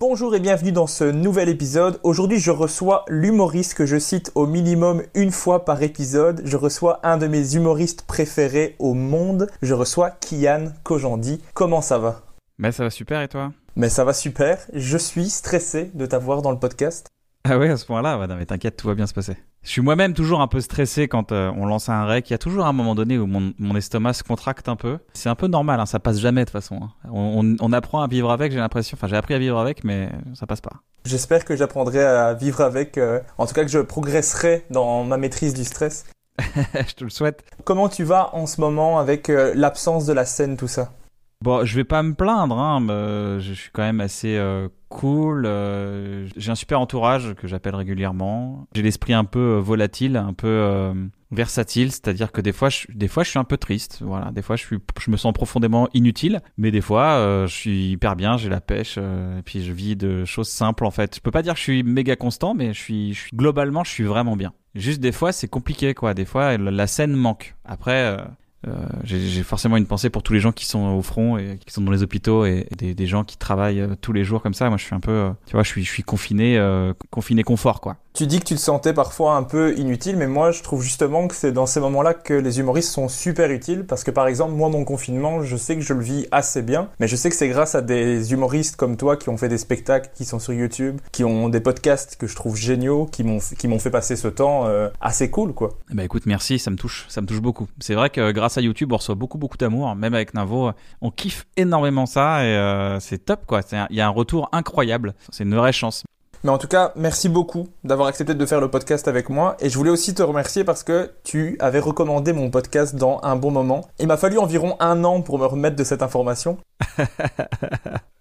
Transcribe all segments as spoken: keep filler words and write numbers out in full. Bonjour et bienvenue dans ce nouvel épisode. Aujourd'hui, je reçois l'humoriste que je cite au minimum une fois par épisode. Je reçois un de mes humoristes préférés au monde. Je reçois Kyan Khojandi. Comment ça va ? Mais ça va super, et toi ? Mais ça va super. Je suis stressé de t'avoir dans le podcast. Ah ouais, à ce point-là, ouais, non, mais t'inquiète, tout va bien se passer. Je suis moi-même toujours un peu stressé quand euh, on lance un rec. Il y a toujours un moment donné où mon, mon estomac se contracte un peu. C'est un peu normal, hein, ça passe jamais de toute façon. Hein. On, on, on apprend à vivre avec, j'ai l'impression. Enfin, j'ai appris à vivre avec, mais ça passe pas. J'espère que j'apprendrai à vivre avec. Euh, en tout cas, que je progresserai dans ma maîtrise du stress. Je te le souhaite. Comment tu vas en ce moment avec euh, l'absence de la scène, tout ça ? Bon, je vais pas me plaindre, hein, mais je suis quand même assez euh, cool. Euh, j'ai un super entourage que j'appelle régulièrement. J'ai l'esprit un peu volatile, un peu euh, versatile, c'est-à-dire que des fois, je, des fois, je suis un peu triste. Voilà, des fois, je suis, je me sens profondément inutile, mais des fois, euh, je suis hyper bien, j'ai la pêche, euh, et puis je vis de choses simples en fait. Je peux pas dire que je suis méga constant, mais je suis, je suis globalement, je suis vraiment bien. Juste des fois, c'est compliqué, quoi. Des fois, la scène manque. Après. Euh, Euh, j'ai, j'ai forcément une pensée pour tous les gens qui sont au front et qui sont dans les hôpitaux et, et des, des gens qui travaillent tous les jours comme ça. Moi, je suis un peu, euh, tu vois, je suis, je suis confiné, euh, confiné confort, quoi. Tu dis que tu te sentais parfois un peu inutile, mais moi, je trouve justement que c'est dans ces moments-là que les humoristes sont super utiles parce que, par exemple, moi, mon confinement, je sais que je le vis assez bien, mais je sais que c'est grâce à des humoristes comme toi qui ont fait des spectacles, qui sont sur YouTube, qui ont des podcasts que je trouve géniaux, qui m'ont, qui m'ont fait passer ce temps euh, assez cool, quoi. Bah écoute, merci, ça me touche, ça me touche beaucoup. C'est vrai que grâce à YouTube, on reçoit beaucoup, beaucoup d'amour, même avec Navo, on kiffe énormément ça et euh, c'est top, quoi. Il y a un retour incroyable, c'est une vraie chance. Mais en tout cas, merci beaucoup d'avoir accepté de faire le podcast avec moi. Et je voulais aussi te remercier parce que tu avais recommandé mon podcast dans Un bon moment. Il m'a fallu environ un an pour me remettre de cette information.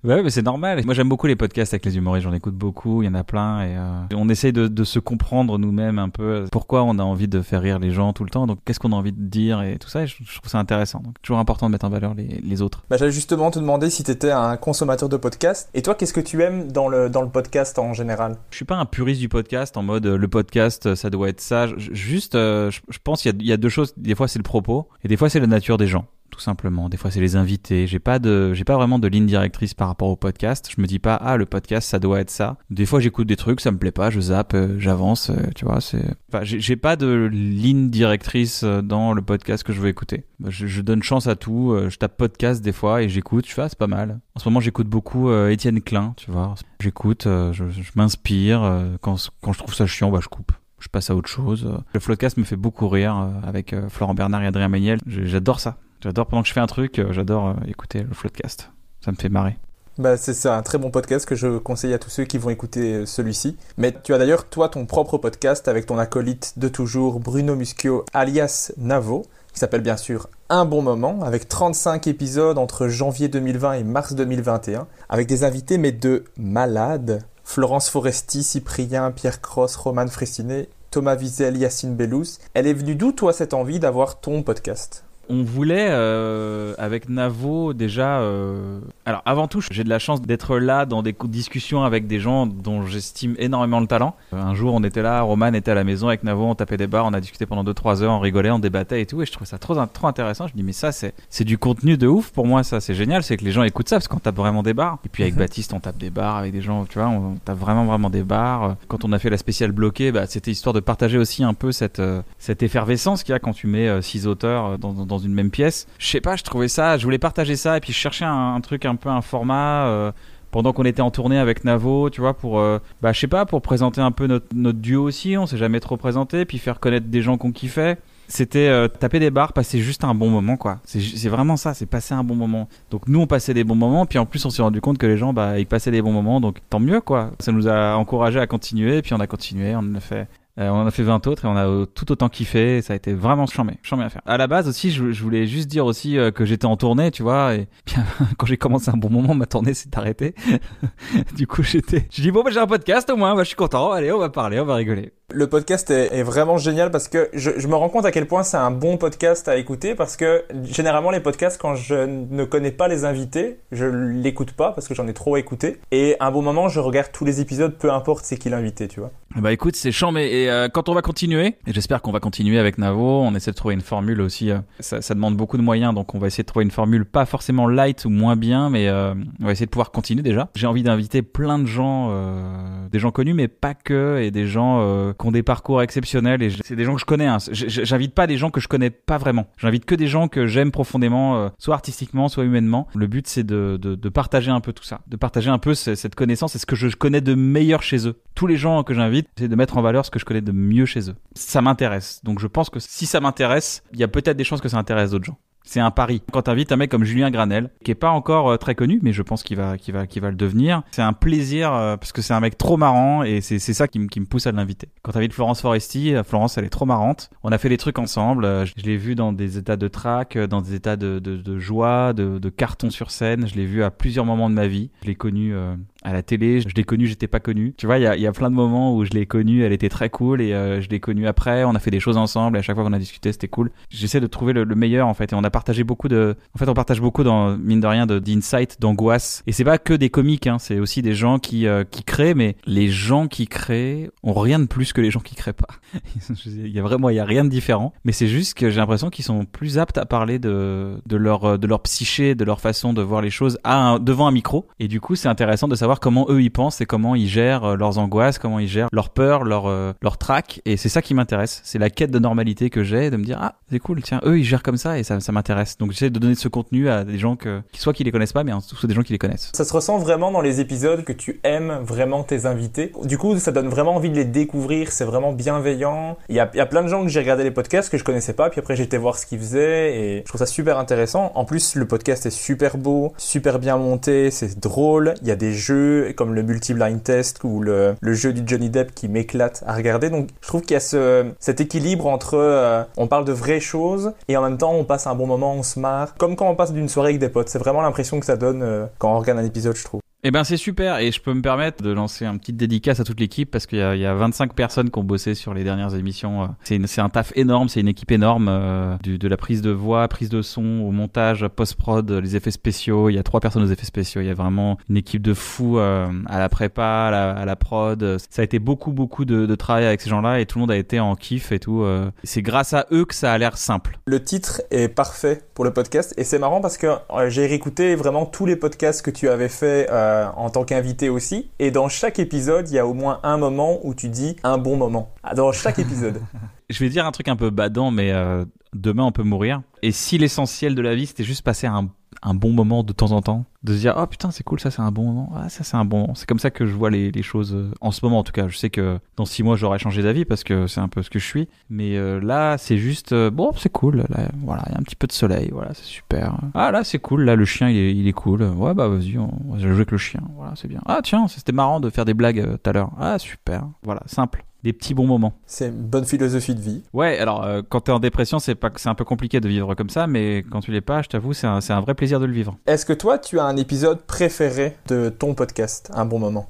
Ouais, mais c'est normal. Moi, j'aime beaucoup les podcasts avec les humoristes. J'en écoute beaucoup. Il y en a plein. Et euh, on essaye de, de se comprendre nous-mêmes un peu. Pourquoi on a envie de faire rire les gens tout le temps. Donc, qu'est-ce qu'on a envie de dire et tout ça. Et je, je trouve ça intéressant. Donc, toujours important de mettre en valeur les, les autres. Bah, j'allais justement te demander si t'étais un consommateur de podcasts. Et toi, qu'est-ce que tu aimes dans le dans le podcast en général? Je suis pas un puriste du podcast en mode euh, le podcast ça doit être ça. J- juste, euh, j- je pense qu'il y, y a deux choses. Des fois c'est le propos et des fois c'est la nature des gens, tout simplement. Des fois c'est les invités. J'ai pas de, j'ai pas vraiment de ligne directrice par rapport au podcast. Je me dis pas ah le podcast ça doit être ça. Des fois j'écoute des trucs, ça me plaît pas, je zappe, euh, j'avance, euh, tu vois. C'est, enfin, j'ai, j'ai pas de ligne directrice dans le podcast que je veux écouter. Je, je donne chance à tout. Euh, je tape podcast des fois et j'écoute. Je fais ah, c'est pas mal. En ce moment j'écoute beaucoup euh, Étienne Klein, tu vois. J'écoute, euh, je, je m'inspire. Euh, quand quand je trouve ça chiant, bah je coupe. Je passe à autre chose. Le Floodcast me fait beaucoup rire euh, avec euh, Florent Bernard et Adrien Méniel. J'adore ça. J'adore, pendant que je fais un truc, j'adore écouter le Floodcast. Ça me fait marrer. Bah c'est, c'est un très bon podcast que je conseille à tous ceux qui vont écouter celui-ci. Mais tu as d'ailleurs, toi, ton propre podcast avec ton acolyte de toujours, Bruno Muschio, alias Navo, qui s'appelle bien sûr Un bon moment, avec trente-cinq épisodes entre janvier deux mille vingt et mars deux mille vingt et un, avec des invités, mais de malades. Florence Foresti, Cyprien, Pierre Cross, Roman Frayssinet, Thomas Vizel, Yassine Bellouz. Elle est venue d'où, toi, cette envie d'avoir ton podcast ? On voulait, euh, avec Navo, déjà... Euh... Alors, avant tout, j'ai de la chance d'être là dans des discussions avec des gens dont j'estime énormément le talent. Un jour, on était là, Roman était à la maison avec Navo, on tapait des barres, on a discuté pendant deux trois heures, on rigolait, on débattait et tout. Et je trouvais ça trop, trop intéressant. Je me dis, mais ça, c'est, c'est du contenu de ouf. Pour moi, ça, c'est génial. C'est que les gens écoutent ça parce qu'on tape vraiment des barres. Et puis, avec Baptiste, on tape des barres avec des gens, tu vois, on tape vraiment, vraiment des barres. Quand on a fait la spéciale Bloquée, bah, c'était histoire de partager aussi un peu cette, euh, cette effervescence qu'il y a quand tu mets euh, six auteurs dans, dans une même pièce. Je sais pas, je trouvais ça, je voulais partager ça et puis je cherchais un, un truc, un peu un format euh, pendant qu'on était en tournée avec Navo, tu vois, pour euh, bah je sais pas, pour présenter un peu notre, notre duo aussi, on s'est jamais trop présenté, puis faire connaître des gens qu'on kiffait. C'était euh, taper des barres, passer juste un bon moment, quoi. C'est, c'est vraiment ça, c'est passer un bon moment. Donc nous on passait des bons moments, puis en plus on s'est rendu compte que les gens, bah ils passaient des bons moments, donc tant mieux, quoi. Ça nous a encouragé à continuer, puis on a continué, on en a fait Euh, on en a fait vingt autres et on a tout autant kiffé. Ça a été vraiment chambé, chambé à faire. À la base aussi, je, je voulais juste dire aussi euh, que j'étais en tournée, tu vois. Et bien, quand j'ai commencé un bon moment, ma tournée s'est arrêtée. Du coup, j'étais. Je dis bon, bah, j'ai un podcast au moins. Bah, je suis content. Allez, on va parler, on va rigoler. Le podcast est, est vraiment génial parce que je, je me rends compte à quel point c'est un bon podcast à écouter parce que généralement les podcasts, quand je ne connais pas les invités, je l'écoute pas parce que j'en ai trop écouté. Et à un bon moment, je regarde tous les épisodes, peu importe c'est qui l'invité, tu vois. Bah écoute, c'est chambé. Et euh, quand on va continuer, et j'espère qu'on va continuer avec Navo, on essaie de trouver une formule aussi. Euh, ça, ça demande beaucoup de moyens, donc on va essayer de trouver une formule pas forcément light ou moins bien, mais euh, on va essayer de pouvoir continuer déjà. J'ai envie d'inviter plein de gens, euh, des gens connus, mais pas que, et des gens euh, qui ont des parcours exceptionnels. Et c'est des gens que je connais. Hein. J'invite pas des gens que je connais pas vraiment. J'invite que des gens que j'aime profondément, euh, soit artistiquement, soit humainement. Le but, c'est de, de, de partager un peu tout ça, de partager un peu c- cette connaissance et ce que je connais de meilleur chez eux. Tous les gens que j'invite, c'est de mettre en valeur ce que je connais de mieux chez eux. Ça m'intéresse. Donc je pense que si ça m'intéresse, il y a peut-être des chances que ça intéresse d'autres gens. C'est un pari. Quand t'invites un mec comme Julien Granel, qui est pas encore très connu, mais je pense qu'il va, qu'il va, qu'il va le devenir. C'est un plaisir parce que c'est un mec trop marrant et c'est, c'est ça qui me, qui me pousse à l'inviter. Quand t'invites Florence Foresti, Florence, elle est trop marrante. On a fait des trucs ensemble. Je l'ai vue dans des états de trac, dans des états de, de, de joie, de, de carton sur scène. Je l'ai vue à plusieurs moments de ma vie. Je l'ai connue à la télé. Je l'ai connue, j'étais pas connue. Tu vois, il y a, y a plein de moments où je l'ai connue. Elle était très cool et je l'ai connue après. On a fait des choses ensemble. Et à chaque fois qu'on a discuté, c'était cool. J'essaie de trouver le, le meilleur en fait. Et on a partager beaucoup de en fait on partage beaucoup dans mine de rien de d'insight, d'angoisse, et c'est pas que des comiques, hein, c'est aussi des gens qui euh, qui créent, mais les gens qui créent ont rien de plus que les gens qui créent pas. il y a vraiment il y a rien de différent, mais c'est juste que j'ai l'impression qu'ils sont plus aptes à parler de de leur de leur psyché, de leur façon de voir les choses à un, devant un micro, et du coup c'est intéressant de savoir comment eux ils pensent et comment ils gèrent leurs angoisses, comment ils gèrent leurs peurs, leur euh, leur trac, et c'est ça qui m'intéresse, c'est la quête de normalité que j'ai, de me dire ah c'est cool, tiens eux ils gèrent comme ça et ça ça m'intéresse. Donc j'essaie de donner ce contenu à des gens que, soit qui les connaissent pas, mais soit des gens qui les connaissent. Ça se ressent vraiment dans les épisodes que tu aimes vraiment tes invités. Du coup, ça donne vraiment envie de les découvrir. C'est vraiment bienveillant. Il y a, il y a plein de gens que j'ai regardé les podcasts que je connaissais pas. Puis après, j'étais voir ce qu'ils faisaient et je trouve ça super intéressant. En plus, le podcast est super beau, super bien monté. C'est drôle. Il y a des jeux comme le multi-blind test ou le, le jeu du Johnny Depp qui m'éclate à regarder. Donc je trouve qu'il y a ce, cet équilibre entre euh, on parle de vraies choses et en même temps, on passe un bon moment. On se marre, comme quand on passe d'une soirée avec des potes. C'est vraiment l'impression que ça donne euh, quand on regarde un épisode, je trouve. Eh ben c'est super, et je peux me permettre de lancer un petit dédicace à toute l'équipe parce qu'il y a, il y a vingt-cinq personnes qui ont bossé sur les dernières émissions. C'est, une, c'est un taf énorme, c'est une équipe énorme, euh, du, de la prise de voix, prise de son, au montage, post-prod, les effets spéciaux. Il y a trois personnes aux effets spéciaux. Il y a vraiment une équipe de fous euh, à la prépa, à la, à la prod. Ça a été beaucoup beaucoup de, de travail avec ces gens-là et tout le monde a été en kiff et tout. Euh. C'est grâce à eux que ça a l'air simple. Le titre est parfait pour le podcast et c'est marrant parce que euh, j'ai réécouté vraiment tous les podcasts que tu avais fait. Euh, en tant qu'invité aussi, et dans chaque épisode il y a au moins un moment où tu dis un bon moment, dans chaque épisode. Je vais dire un truc un peu badant, mais euh, demain on peut mourir, et si l'essentiel de la vie c'était juste passer un, un bon moment de temps en temps, de se dire oh putain c'est cool, ça c'est un bon moment, ah, ça c'est un bon moment, c'est comme ça que je vois les, les choses en ce moment. En tout cas je sais que dans six mois j'aurais changé d'avis parce que c'est un peu ce que je suis, mais euh, là c'est juste euh, bon c'est cool, là, voilà il y a un petit peu de soleil, voilà c'est super, ah là c'est cool, là le chien il est, il est cool, ouais bah vas-y on va jouer avec le chien, voilà c'est bien, ah tiens c'était marrant de faire des blagues tout euh, à l'heure, ah super, voilà simple. Des petits bons moments. C'est une bonne philosophie de vie. Ouais, alors euh, quand t'es en dépression, c'est pas, c'est un peu compliqué de vivre comme ça, mais quand tu l'es pas, je t'avoue, c'est un, c'est un vrai plaisir de le vivre. Est-ce que toi, tu as un épisode préféré de ton podcast, Un bon moment?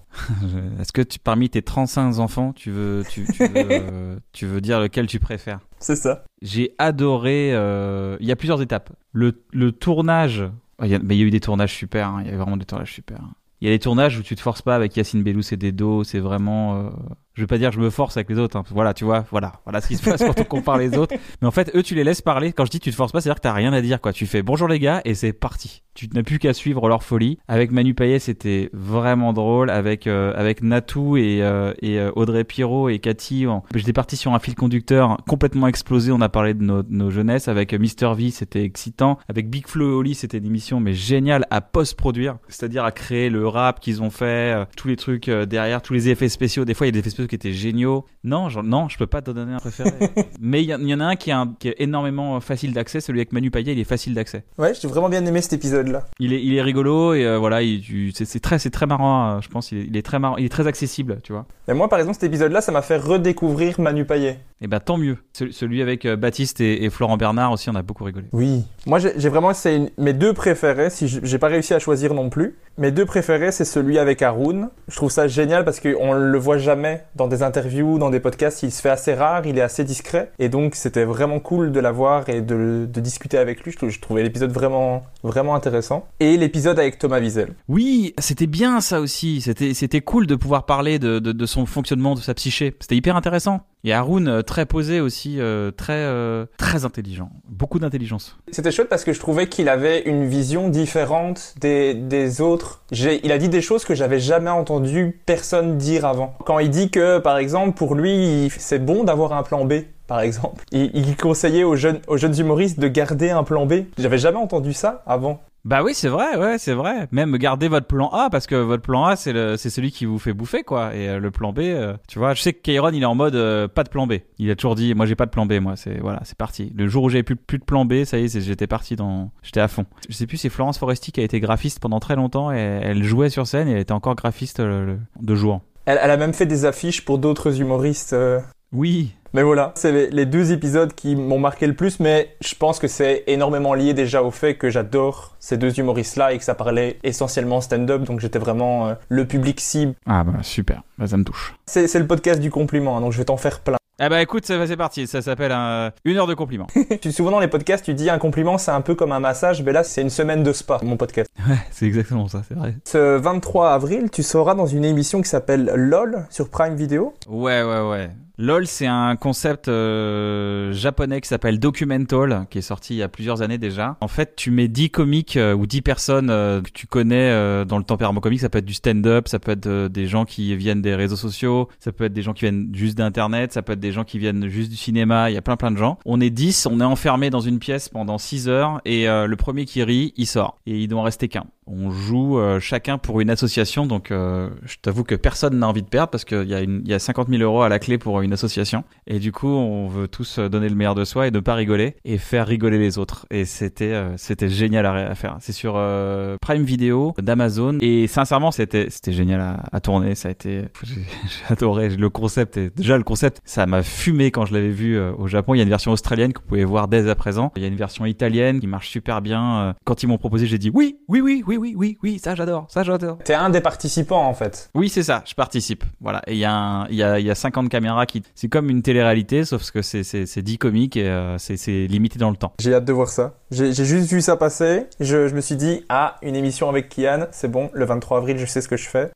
Est-ce que tu, parmi tes trente-cinq enfants, tu veux, tu, tu, veux, tu veux dire lequel tu préfères? C'est ça. J'ai adoré... Euh... Il y a plusieurs étapes. Le, le tournage... Il y a, mais il y a eu des tournages super. Hein. Il y a eu vraiment des tournages super. Il y a des tournages où tu te forces pas avec Yassine Bellouz et Dedo. C'est vraiment... Euh... Je vais pas dire je me force avec les autres. Hein. Voilà, tu vois, voilà, voilà ce qui se passe quand on compare les autres. Mais en fait, eux, tu les laisses parler. Quand je dis tu te forces pas, c'est-à-dire que t'as rien à dire, quoi. Tu fais bonjour les gars et c'est parti. Tu n'as plus qu'à suivre leur folie. Avec Manu Payet, c'était vraiment drôle. Avec euh, avec Natou et euh, et Audrey Pirot et Cathy, on... j'étais parti sur un fil conducteur complètement explosé. On a parlé de nos, nos jeunesses. Avec Mister V, c'était excitant. Avec Big Flo et Oli, c'était une émission mais géniale à post-produire, c'est-à-dire à créer le rap qu'ils ont fait, euh, tous les trucs euh, derrière, tous les effets spéciaux. Des fois, il y a des effets spéciaux qui étaient géniaux. Non, genre, non, je peux pas te donner un préféré. Mais il y, y en a un qui est, un qui est énormément facile d'accès, celui avec Manu Payet, il est facile d'accès. Ouais, j'ai vraiment bien aimé cet épisode-là. Il est, il est rigolo et euh, voilà, il, tu, c'est, c'est très, c'est très marrant. Hein, je pense il est, il est très marrant, il est très accessible, tu vois. Et moi, par exemple, cet épisode-là, ça m'a fait redécouvrir Manu Payet. Et ben tant mieux. Ce, celui avec euh, Baptiste et, et Florent Bernard aussi, on a beaucoup rigolé. Oui. Moi, j'ai, j'ai vraiment, c'est une, mes deux préférés. Si j'ai pas réussi à choisir non plus, mes deux préférés, c'est celui avec Haroun. Je trouve ça génial parce qu'on le voit jamais. Dans des interviews, dans des podcasts, il se fait assez rare, il est assez discret. Et donc, c'était vraiment cool de l'avoir et de, de discuter avec lui. Je, je trouvais l'épisode vraiment, vraiment intéressant. Et l'épisode avec Thomas Vizel. Oui, c'était bien ça aussi. C'était, c'était cool de pouvoir parler de, de, de son fonctionnement, de sa psyché. C'était hyper intéressant. Et Haroun, très posé aussi, euh, très, euh, très intelligent. Beaucoup d'intelligence. C'était chouette parce que je trouvais qu'il avait une vision différente des, des autres. J'ai, il a dit des choses que j'avais jamais entendu personne dire avant. Quand il dit que, par exemple, pour lui, c'est bon d'avoir un plan B. Par exemple, il, il conseillait aux jeunes, aux jeunes humoristes de garder un plan B. J'avais jamais entendu ça avant. Bah oui, c'est vrai, ouais, c'est vrai. Même gardez votre plan A parce que votre plan A, c'est le, c'est celui qui vous fait bouffer, quoi. Et euh, le plan B, euh, tu vois, je sais que Kheiron, il est en mode euh, pas de plan B. Il a toujours dit, moi j'ai pas de plan B, moi. C'est voilà, c'est parti. Le jour où j'avais plus plus de plan B, ça y est, c'est, j'étais parti dans, j'étais à fond. Je sais plus, c'est Florence Foresti qui a été graphiste pendant très longtemps et elle jouait sur scène et elle était encore graphiste le, le, de jouant. Elle, elle a même fait des affiches pour d'autres humoristes. Euh... Oui. Mais voilà, c'est les deux épisodes qui m'ont marqué le plus, mais je pense que c'est énormément lié déjà au fait que j'adore ces deux humoristes-là et que ça parlait essentiellement stand-up, donc j'étais vraiment euh, le public cible. Ah bah super, bah, ça me touche. C'est, c'est le podcast du compliment, hein, donc je vais t'en faire plein. Ah bah écoute, ça, c'est parti, ça s'appelle un, une heure de compliment. Souvent dans les podcasts, tu dis un compliment, c'est un peu comme un massage, mais là c'est une semaine de spa, mon podcast. Ouais, c'est exactement ça, c'est vrai. Ce vingt-trois avril, tu seras dans une émission qui s'appelle LOL sur Prime Vidéo. Ouais, ouais, ouais. LOL, c'est un concept euh, japonais qui s'appelle Documental, qui est sorti il y a plusieurs années déjà. En fait, tu mets dix comiques euh, ou dix personnes euh, que tu connais euh, dans le tempérament comique. Ça peut être du stand-up, ça peut être euh, des gens qui viennent des réseaux sociaux, ça peut être des gens qui viennent juste d'Internet, ça peut être des gens qui viennent juste du cinéma. Il y a plein plein de gens. On est dix, on est enfermés dans une pièce pendant six heures et euh, le premier qui rit, il sort. Et il doit en rester qu'un. On joue euh, chacun pour une association. Donc, euh, je t'avoue que personne n'a envie de perdre parce qu'il y a une, il y a cinquante mille euros à la clé pour une une association et du coup on veut tous donner le meilleur de soi et ne pas rigoler et faire rigoler les autres et c'était euh, c'était génial à, à faire. C'est sur euh, Prime Vidéo d'Amazon et sincèrement c'était c'était génial à, à tourner. Ça a été j'ai, j'ai adoré le concept et déjà le concept ça m'a fumé quand je l'avais vu euh, au Japon. Il y a une version australienne que vous pouvez voir dès à présent. Il y a une version italienne qui marche super bien. Quand ils m'ont proposé j'ai dit oui oui oui oui oui oui oui ça j'adore ça j'adore. T'es un des participants en fait. Oui c'est ça je participe voilà et il y a un, il y a il y a cinquante caméras qui c'est comme une télé-réalité, sauf que c'est, c'est, c'est dit comique et euh, c'est, c'est limité dans le temps. J'ai hâte de voir ça. J'ai, j'ai juste vu ça passer. Je, je me suis dit, ah, une émission avec Kyan, c'est bon, le vingt-trois avril, je sais ce que je fais.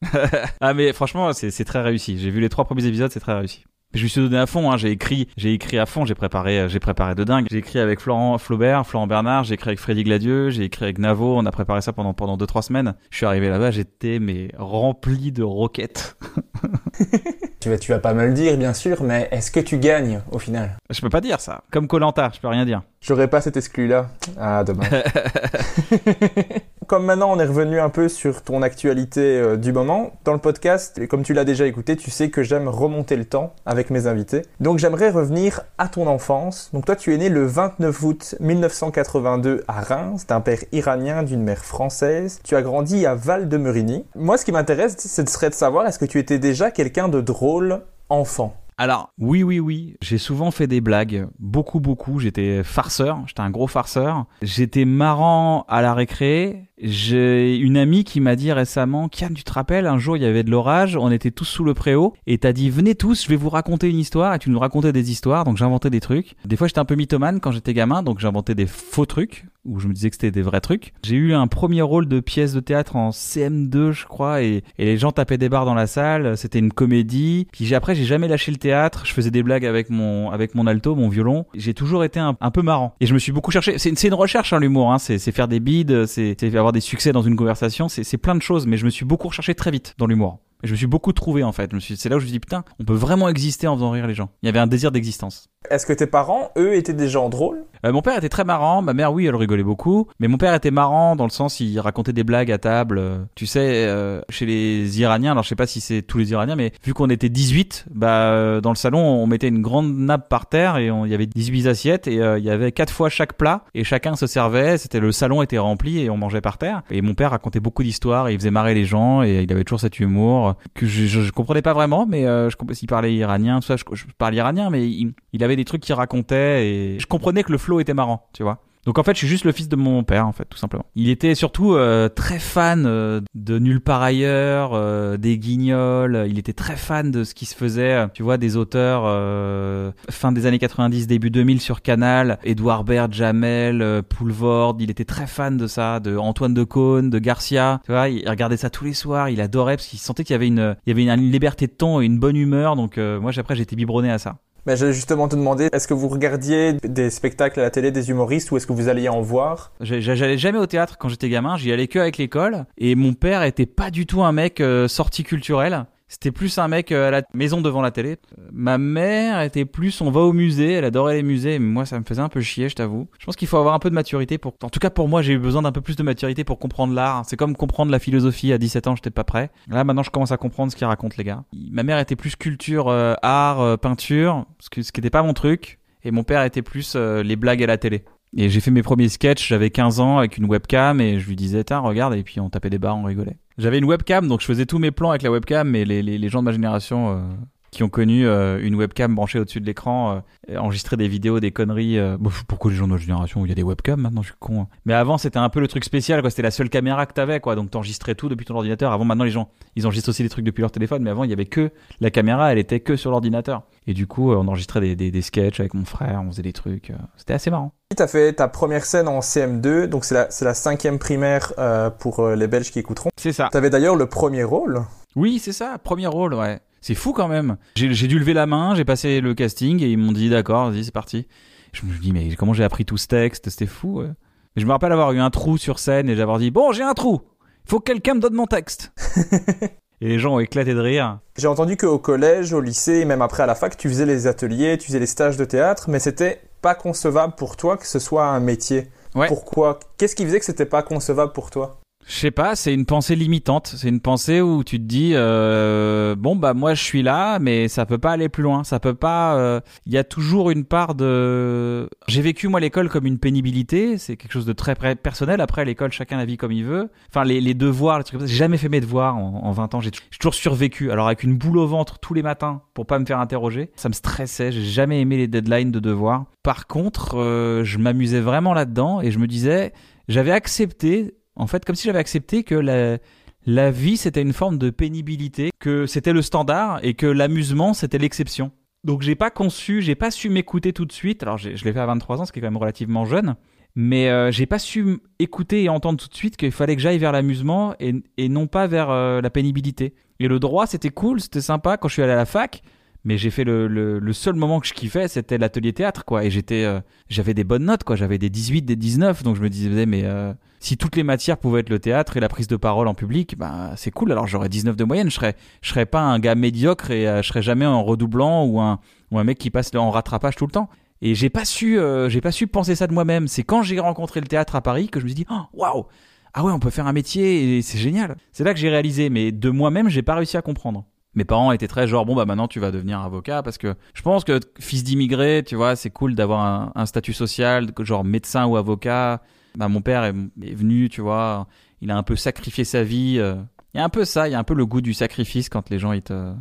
Ah, mais franchement, c'est, c'est très réussi. J'ai vu les trois premiers épisodes, c'est très réussi. Je me suis donné à fond, hein. j'ai écrit, j'ai écrit à fond, j'ai préparé, j'ai préparé de dingue. J'ai écrit avec Florent Flaubert, Florent Bernard, j'ai écrit avec Freddy Gladieux, j'ai écrit avec Navo, on a préparé ça pendant pendant deux trois semaines. Je suis arrivé là-bas, j'étais mais rempli de roquettes. tu vas tu vas pas me le dire bien sûr, mais est-ce que tu gagnes au final? Je peux pas dire ça. Comme Koh-Lanta, je peux rien dire. J'aurais pas cet exclu là. Ah dommage. Comme maintenant on est revenu un peu sur ton actualité euh, du moment, dans le podcast, et comme tu l'as déjà écouté, tu sais que j'aime remonter le temps avec mes invités. Donc j'aimerais revenir à ton enfance. Donc toi tu es né le vingt-neuf août mille neuf cent quatre-vingt-deux à Reims, d'un père iranien, d'une mère française. Tu as grandi à Val-de-Murigny. Moi ce qui m'intéresse, ce serait de savoir est-ce que tu étais déjà quelqu'un de drôle enfant? Alors, oui, oui, oui, j'ai souvent fait des blagues, beaucoup, beaucoup. J'étais farceur, j'étais un gros farceur. J'étais marrant à la récré J'ai une amie qui m'a dit récemment, Kyan, tu te rappelles, un jour il y avait de l'orage, on était tous sous le préau, et t'as dit, venez tous, je vais vous raconter une histoire, et tu nous racontais des histoires, donc j'inventais des trucs. Des fois j'étais un peu mythomane quand j'étais gamin, donc j'inventais des faux trucs, où je me disais que c'était des vrais trucs. J'ai eu un premier rôle de pièce de théâtre en C M deux, je crois, et, et les gens tapaient des barres dans la salle, c'était une comédie. Puis j'ai, après, j'ai jamais lâché le théâtre, je faisais des blagues avec mon, avec mon alto, mon violon. J'ai toujours été un, un peu marrant. Et je me suis beaucoup cherché. C'est, c'est une recherche, hein, l'humour, hein. C'est, c'est faire des bides, c'est, c'est avoir des succès dans une conversation, c'est, c'est plein de choses, mais je me suis beaucoup recherché très vite dans l'humour. Et je me suis beaucoup trouvé, en fait. Je me suis, c'est là où je me suis dit, putain, on peut vraiment exister en faisant rire les gens. Il y avait un désir d'existence. Est-ce que tes parents, eux, étaient des gens drôles ? Euh, mon père était très marrant. Ma mère, oui, elle rigolait beaucoup. Mais mon père était marrant dans le sens, il racontait des blagues à table. Tu sais, euh, chez les Iraniens, alors je sais pas si c'est tous les Iraniens, mais vu qu'on était dix-huit, bah, dans le salon, on mettait une grande nappe par terre et il y avait dix-huit assiettes et euh, il y avait quatre fois chaque plat et chacun se servait. C'était, le salon était rempli et on mangeait par terre. Et mon père racontait beaucoup d'histoires et il faisait marrer les gens et il avait toujours cet humour que je, je, je comprenais pas vraiment, mais euh, je, il parlait iranien, tout ça, je, je parle iranien, mais il, il avait des trucs qu'il racontait et je comprenais que le flow était marrant, tu vois. Donc en fait, je suis juste le fils de mon père, en fait, tout simplement. Il était surtout euh, très fan euh, de Nulle part ailleurs, euh, des Guignols. Il était très fan de ce qui se faisait, tu vois, des auteurs euh, fin des années quatre-vingt-dix, début deux mille sur Canal, Édouard Baird, Jamel, euh, Poulvorde. Il était très fan de ça, de Antoine de Caunes, de Garcia. Tu vois, il regardait ça tous les soirs. Il adorait parce qu'il sentait qu'il y avait une, il y avait une, une liberté de ton et une bonne humeur. Donc euh, moi, après, j'étais biberonné à ça. Mais j'allais justement te demander, est-ce que vous regardiez des spectacles à la télé des humoristes ou est-ce que vous alliez en voir ? J'allais jamais au théâtre quand j'étais gamin, j'y allais que avec l'école et mon père était pas du tout un mec euh, sorti culturel. C'était plus un mec à la maison devant la télé. Ma mère était plus on va au musée, elle adorait les musées, mais moi ça me faisait un peu chier, je t'avoue. Je pense qu'il faut avoir un peu de maturité pour... En tout cas pour moi, j'ai eu besoin d'un peu plus de maturité pour comprendre l'art. C'est comme comprendre la philosophie à dix-sept ans, j'étais pas prêt. Là maintenant je commence à comprendre ce qu'ils racontent les gars. Ma mère était plus culture, euh, art, euh, peinture, ce qui n'était pas mon truc. Et mon père était plus euh, les blagues à la télé. Et j'ai fait mes premiers sketchs, j'avais quinze ans avec une webcam et je lui disais « Tiens, regarde » et puis on tapait des barres, on rigolait. J'avais une webcam, donc je faisais tous mes plans avec la webcam, mais les, les, les gens de ma génération euh, qui ont connu euh, une webcam branchée au-dessus de l'écran, euh, enregistraient des vidéos, des conneries. Euh... Bon, pourquoi les gens de ma génération où il y a des webcams maintenant, je suis con. Hein. Mais avant, c'était un peu le truc spécial, quoi. C'était la seule caméra que t'avais, quoi. Donc t'enregistrais tout depuis ton ordinateur. Avant, maintenant, les gens, ils enregistrent aussi des trucs depuis leur téléphone, mais avant, il y avait que la caméra, elle était que sur l'ordinateur. Et du coup, on enregistrait des, des, des sketchs avec mon frère, on faisait des trucs. C'était assez marrant. Tu as fait ta première scène en C M deux, donc c'est la, c'est la cinquième primaire euh, pour les Belges qui écouteront. C'est ça. Tu avais d'ailleurs le premier rôle. Oui, c'est ça, premier rôle, ouais. C'est fou quand même. J'ai, j'ai dû lever la main, j'ai passé le casting et ils m'ont dit d'accord, vas-y, c'est parti. Je me dis, mais comment j'ai appris tout ce texte ? C'était fou, ouais. Mais je me rappelle avoir eu un trou sur scène et j'avoir dit, bon, j'ai un trou, il faut que quelqu'un me donne mon texte. Et les gens ont éclaté de rire. J'ai entendu qu'au collège, au lycée et même après à la fac, tu faisais les ateliers, tu faisais les stages de théâtre, mais c'était pas concevable pour toi que ce soit un métier. Ouais. Pourquoi ? Qu'est-ce qui faisait que c'était pas concevable pour toi ? Je sais pas, c'est une pensée limitante. C'est une pensée où tu te dis euh, bon bah moi je suis là, mais ça peut pas aller plus loin. Ça peut pas. Euh... Il y a toujours une part de. J'ai vécu moi l'école comme une pénibilité. C'est quelque chose de très personnel. Après l'école, chacun la vit comme il veut. Enfin les, les devoirs, les trucs comme ça. J'ai jamais fait mes devoirs en, en vingt ans. J'ai, t- j'ai toujours survécu. Alors avec une boule au ventre tous les matins pour pas me faire interroger. Ça me stressait. J'ai jamais aimé les deadlines de devoirs. Par contre, euh, je m'amusais vraiment là-dedans et je me disais, j'avais accepté. En fait, comme si j'avais accepté que la, la vie, c'était une forme de pénibilité, que c'était le standard et que l'amusement, c'était l'exception. Donc, j'ai pas conçu, j'ai pas su m'écouter tout de suite. Alors, j'ai, je l'ai fait à vingt-trois ans, ce qui est quand même relativement jeune. Mais euh, j'ai pas su écouter et entendre tout de suite qu'il fallait que j'aille vers l'amusement et, et non pas vers euh, la pénibilité. Et le droit, c'était cool, c'était sympa quand je suis allé à la fac. Mais j'ai fait le, le, le seul moment que je kiffais, c'était l'atelier théâtre, quoi. Et j'étais, euh, j'avais des bonnes notes, quoi. J'avais des dix-huit, des dix-neuf. Donc je me disais, mais euh, si toutes les matières pouvaient être le théâtre et la prise de parole en public, bah, c'est cool. Alors j'aurais dix-neuf de moyenne. Je serais, je serais pas un gars médiocre et euh, je serais jamais un redoublant ou un, ou un mec qui passe en rattrapage tout le temps. Et j'ai pas su, euh, j'ai pas su penser ça de moi-même. C'est quand j'ai rencontré le théâtre à Paris que je me suis dit, oh, waouh, ah ouais, on peut faire un métier et c'est génial. C'est là que j'ai réalisé. Mais de moi-même, j'ai pas réussi à comprendre. Mes parents étaient très genre, bon, bah maintenant tu vas devenir avocat parce que je pense que fils d'immigré, tu vois, c'est cool d'avoir un, un statut social, genre médecin ou avocat. Bah, mon père est, est venu, tu vois, il a un peu sacrifié sa vie. Il y a un peu ça, il y a un peu le goût du sacrifice quand les gens, ils te.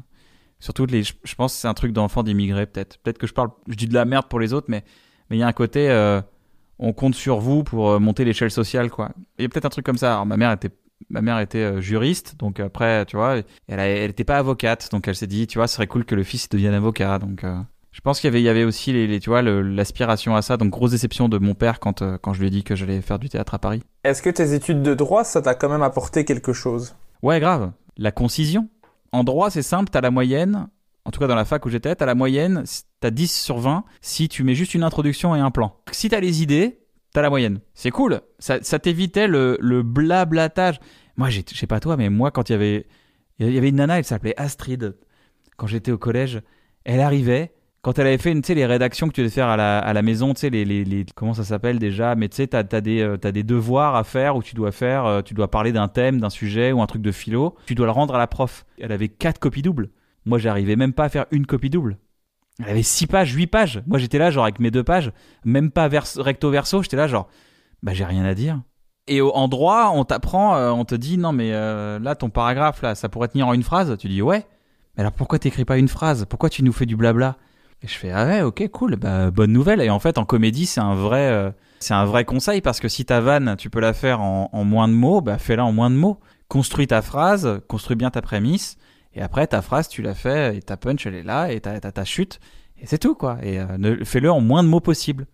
Surtout, les, je, je pense que c'est un truc d'enfant d'immigré, peut-être. Peut-être que je parle, je dis de la merde pour les autres, mais, mais il y a un côté, euh, on compte sur vous pour monter l'échelle sociale, quoi. Il y a peut-être un truc comme ça. Alors, ma mère était Ma mère était juriste, donc après, tu vois, elle, a, elle était pas avocate, donc elle s'est dit, tu vois, ce serait cool que le fils devienne avocat. Donc, euh, je pense qu'il y avait, il y avait aussi, les, les, tu vois, le, l'aspiration à ça. Donc, grosse déception de mon père quand, quand je lui ai dit que j'allais faire du théâtre à Paris. Est-ce que tes études de droit, ça t'a quand même apporté quelque chose ? Ouais, grave. La concision. En droit, c'est simple, t'as la moyenne. En tout cas, dans la fac où j'étais, t'as la moyenne, t'as dix sur vingt si tu mets juste une introduction et un plan. Si t'as les idées, t'as la moyenne. C'est cool. Ça, ça t'évitait le, le blablatage. Moi, je sais pas toi, mais moi, quand il y avait... Il y avait une nana, elle s'appelait Astrid. Quand j'étais au collège, elle arrivait. Quand elle avait fait, tu sais, les rédactions que tu devais faire à la, à la maison, tu sais, les, les, les... Comment ça s'appelle déjà ? Mais tu sais, t'as, t'as, des, t'as des devoirs à faire où tu dois faire... Tu dois parler d'un thème, d'un sujet ou un truc de philo. Tu dois le rendre à la prof. Elle avait quatre copies doubles. Moi, j'arrivais même pas à faire une copie double. Elle avait six pages, huit pages. Moi, j'étais là, genre, avec mes deux pages, même pas vers, recto verso. J'étais là, genre, bah, j'ai rien à dire. Et en droit, on t'apprend, euh, on te dit, non, mais euh, là, ton paragraphe, là, ça pourrait tenir en une phrase. Tu dis, ouais, mais alors pourquoi t'écris pas une phrase ? Pourquoi tu nous fais du blabla ? Et je fais, ah ouais, ok, cool, bah, bonne nouvelle. Et en fait, en comédie, c'est un vrai, euh, c'est un vrai conseil parce que si ta vanne, tu peux la faire en, en moins de mots, bah, fais-la en moins de mots. Construis ta phrase, construis bien ta prémisse. Et après, ta phrase, tu l'as fait, et ta punch, elle est là, et ta, ta, ta chute, et c'est tout, quoi. Et euh, ne, fais-le en moins de mots possible.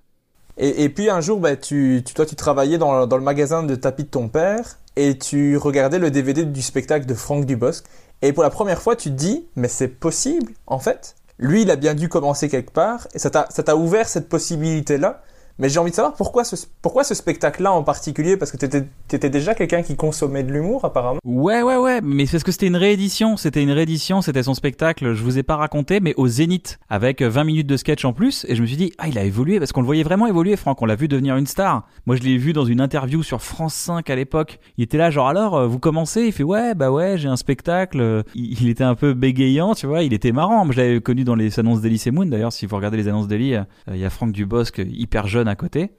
Et, et puis, un jour, bah, tu, tu, toi, tu travaillais dans, dans le magasin de tapis de ton père, et tu regardais le D V D du spectacle de Franck Dubosc. Et pour la première fois, tu te dis, mais c'est possible, en fait. Lui, il a bien dû commencer quelque part, et ça t'a, ça t'a ouvert cette possibilité-là. Mais j'ai envie de savoir pourquoi ce, pourquoi ce spectacle-là en particulier, parce que t'étais, t'étais déjà quelqu'un qui consommait de l'humour apparemment. Ouais, ouais, ouais, mais c'est parce que c'était une réédition, c'était une réédition, c'était son spectacle, je vous ai pas raconté, mais au Zénith, avec vingt minutes de sketch en plus, et je me suis dit, ah, il a évolué, parce qu'on le voyait vraiment évoluer, Franck, on l'a vu devenir une star. Moi, je l'ai vu dans une interview sur France cinq à l'époque, il était là genre, alors, vous commencez ? Il fait, ouais, bah ouais, j'ai un spectacle, il, il était un peu bégayant, tu vois, il était marrant, je l'avais connu dans les annonces d'Elie Semoun, d'ailleurs, si vous regardez les annonces d'Elie, euh, il y a Franck Dubosc, hyper jeune à côté,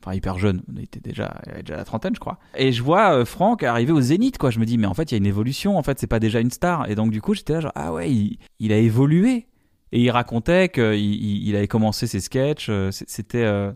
enfin hyper jeune, il était déjà, il avait déjà la trentaine je crois, et je vois euh, Franck arriver au Zénith, quoi. Je me dis mais en fait il y a une évolution, en fait c'est pas déjà une star, et donc du coup j'étais là genre ah ouais il, il a évolué, et il racontait qu'il il, il avait commencé ses sketchs, c'était euh,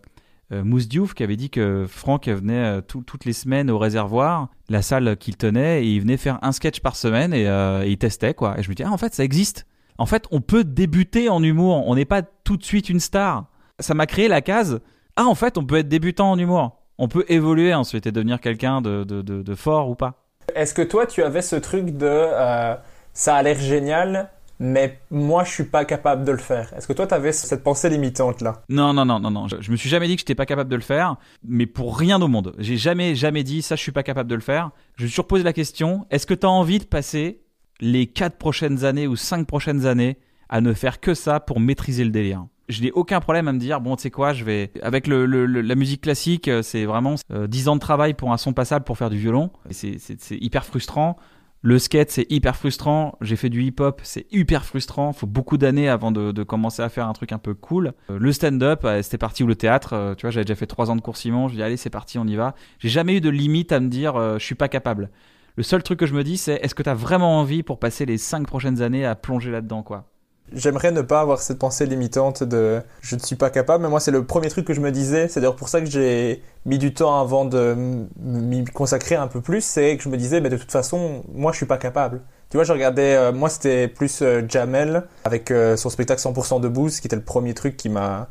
euh, Mousse Diouf qui avait dit que Franck venait euh, tout, toutes les semaines au Réservoir, la salle qu'il tenait, et il venait faire un sketch par semaine et, euh, et il testait quoi, et je me dis ah en fait ça existe, en fait on peut débuter en humour, on n'est pas tout de suite une star, ça m'a créé la case. Ah, en fait, on peut être débutant en humour. On peut évoluer ensuite et devenir quelqu'un de, de, de, de fort ou pas. Est-ce que toi, tu avais ce truc de euh, ça a l'air génial, mais moi, je suis pas capable de le faire. Est-ce que toi, tu avais cette pensée limitante-là ? Non, non, non, non, non. Je, je me suis jamais dit que j'étais pas capable de le faire, mais pour rien au monde. J'ai jamais, jamais dit ça, je suis pas capable de le faire. Je me suis reposé la question, est-ce que tu as envie de passer les quatre prochaines années ou cinq prochaines années à ne faire que ça pour maîtriser le délire ? Je n'ai aucun problème à me dire, bon, tu sais quoi, je vais. Avec le, le, le, la musique classique, c'est vraiment euh, dix ans de travail pour un son passable pour faire du violon. Et c'est, c'est, c'est hyper frustrant. Le skate, c'est hyper frustrant. J'ai fait du hip-hop, c'est hyper frustrant. Faut beaucoup d'années avant de, de commencer à faire un truc un peu cool. Euh, le stand-up, euh, c'était parti, ou le théâtre, euh, tu vois, j'avais déjà fait trois ans de cours Simon. Je dis, allez, c'est parti, on y va. J'ai jamais eu de limite à me dire, euh, je suis pas capable. Le seul truc que je me dis, c'est, est-ce que tu as vraiment envie pour passer les cinq prochaines années à plonger là-dedans, quoi ? J'aimerais ne pas avoir cette pensée limitante de « je ne suis pas capable », mais moi c'est le premier truc que je me disais, c'est d'ailleurs pour ça que j'ai mis du temps avant de m'y consacrer un peu plus, c'est que je me disais bah, « de toute façon, moi je suis pas capable ». Tu vois, je regardais, euh, moi c'était plus euh, Jamel avec euh, son spectacle cent pour cent debout, ce qui était le premier truc qui m'a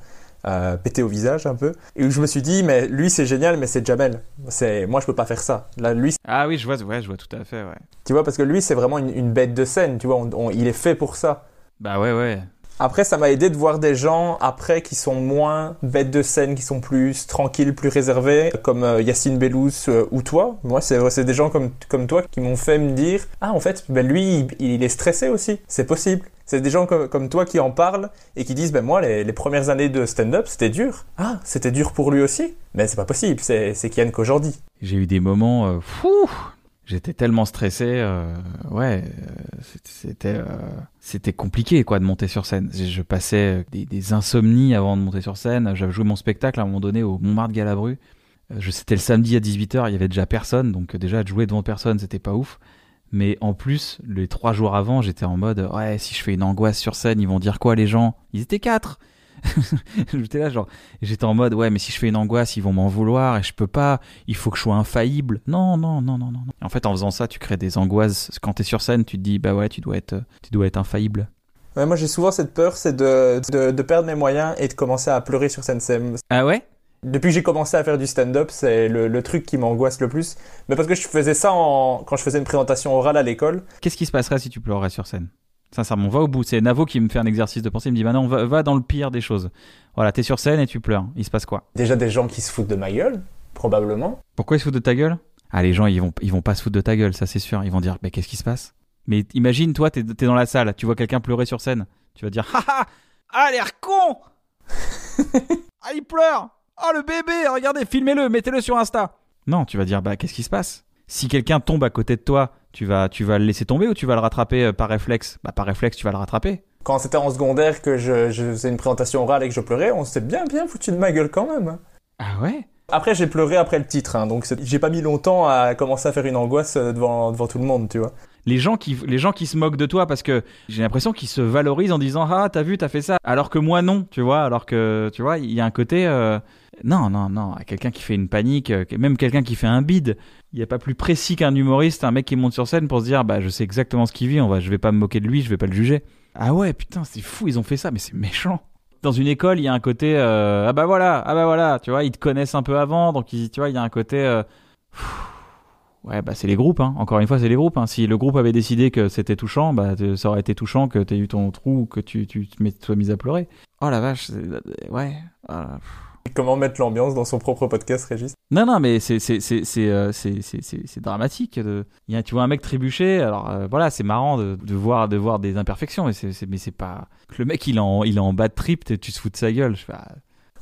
euh, pété au visage un peu, et où je me suis dit « mais lui c'est génial, mais c'est Jamel, c'est... moi je peux pas faire ça ». Là, lui... Ah oui, je vois, ouais, je vois tout à fait, ouais. Tu vois, parce que lui c'est vraiment une, une bête de scène, tu vois, on, on, il est fait pour ça. Bah ouais, ouais. Après, ça m'a aidé de voir des gens après qui sont moins bêtes de scène, qui sont plus tranquilles, plus réservés, comme euh, Yassine Bellouz euh, ou toi. Moi, c'est, c'est des gens comme, comme toi qui m'ont fait me dire « Ah, en fait, ben lui, il, il est stressé aussi, c'est possible. » C'est des gens comme, comme toi qui en parlent et qui disent ben « Moi, les, les premières années de stand-up, c'était dur. »« Ah, c'était dur pour lui aussi ?»« Mais c'est pas possible, c'est, c'est Kyan Khojandi. » J'ai eu des moments... Euh, fou. J'étais tellement stressé, euh, ouais, euh, c'était, euh, c'était compliqué quoi de monter sur scène. Je, je passais des, des insomnies avant de monter sur scène. J'avais joué mon spectacle à un moment donné au Montmartre-Galabru. Euh, c'était le samedi à dix-huit heures, il n'y avait déjà personne. Donc déjà, de jouer devant personne, c'était pas ouf. Mais en plus, les trois jours avant, j'étais en mode « Ouais, si je fais une angoisse sur scène, ils vont dire quoi les gens ?» Ils étaient quatre J'étais là, genre, j'étais en mode, ouais, mais si je fais une angoisse, ils vont m'en vouloir et je peux pas, il faut que je sois infaillible. Non, non, non, non, non. En fait, en faisant ça, tu crées des angoisses. Quand t'es sur scène, tu te dis, bah ouais, tu dois être, tu dois être infaillible. Ouais, moi, j'ai souvent cette peur, c'est de, de, de perdre mes moyens et de commencer à pleurer sur scène. Ah ouais? Depuis que j'ai commencé à faire du stand-up, c'est le, le truc qui m'angoisse le plus. Mais parce que je faisais ça en, quand je faisais une présentation orale à l'école. Qu'est-ce qui se passerait si tu pleurais sur scène? Sincèrement, va au bout. C'est Navo qui me fait un exercice de pensée. Il me dit, bah non, va, va dans le pire des choses. Voilà, t'es sur scène et tu pleures. Il se passe quoi? Déjà des gens qui se foutent de ma gueule, probablement. Pourquoi ils se foutent de ta gueule? Ah, les gens, ils vont, ils vont pas se foutre de ta gueule, ça c'est sûr. Ils vont dire, mais bah, qu'est-ce qui se passe? Mais imagine, toi, t'es, t'es dans la salle, tu vois quelqu'un pleurer sur scène. Tu vas dire, ha ha, ah, l'air con. Ah, il pleure. Oh, le bébé, regardez, filmez-le, mettez-le sur Insta. Non, tu vas dire, bah, qu'est-ce qui se passe? Si quelqu'un tombe à côté de toi, tu vas, tu vas le laisser tomber ou tu vas le rattraper par réflexe? Bah, par réflexe, tu vas le rattraper. Quand c'était en secondaire que je, je faisais une présentation orale et que je pleurais, on s'est bien, bien foutu de ma gueule quand même. Ah ouais? Après, j'ai pleuré après le titre, hein, donc j'ai pas mis longtemps à commencer à faire une angoisse devant, devant tout le monde, tu vois. Les gens qui, les gens qui se moquent de toi parce que j'ai l'impression qu'ils se valorisent en disant « Ah, t'as vu, t'as fait ça », alors que moi non, tu vois, alors que, tu vois, il y a un côté... Euh... Non, non, non, quelqu'un qui fait une panique, même quelqu'un qui fait un bide, il n'y a pas plus précis qu'un humoriste, un mec qui monte sur scène pour se dire « Bah, je sais exactement ce qu'il vit, on va, je vais pas me moquer de lui, je vais pas le juger ». Ah ouais, putain, c'est fou, ils ont fait ça, mais c'est méchant. Dans une école, il y a un côté euh, ah bah voilà, ah bah voilà, tu vois, ils te connaissent un peu avant, donc ils, tu vois, il y a un côté euh, pff, ouais, bah c'est les groupes, hein. Encore une fois, c'est les groupes, hein. Si le groupe avait décidé que c'était touchant, bah ça aurait été touchant que t'aies eu ton trou ou que tu, tu te sois mis à pleurer. Oh la vache, c'est... ouais. Voilà. Comment mettre l'ambiance dans son propre podcast, Régis? Non, non, mais c'est, c'est, c'est, c'est, euh, c'est, c'est, c'est, c'est dramatique. De... Il y a, tu vois un mec trébucher, alors euh, voilà, c'est marrant de, de, voir, de voir des imperfections, mais c'est, c'est, mais c'est pas... Le mec, il est en, il est en bas de trip, tu te fous de sa gueule. Je fais, ah...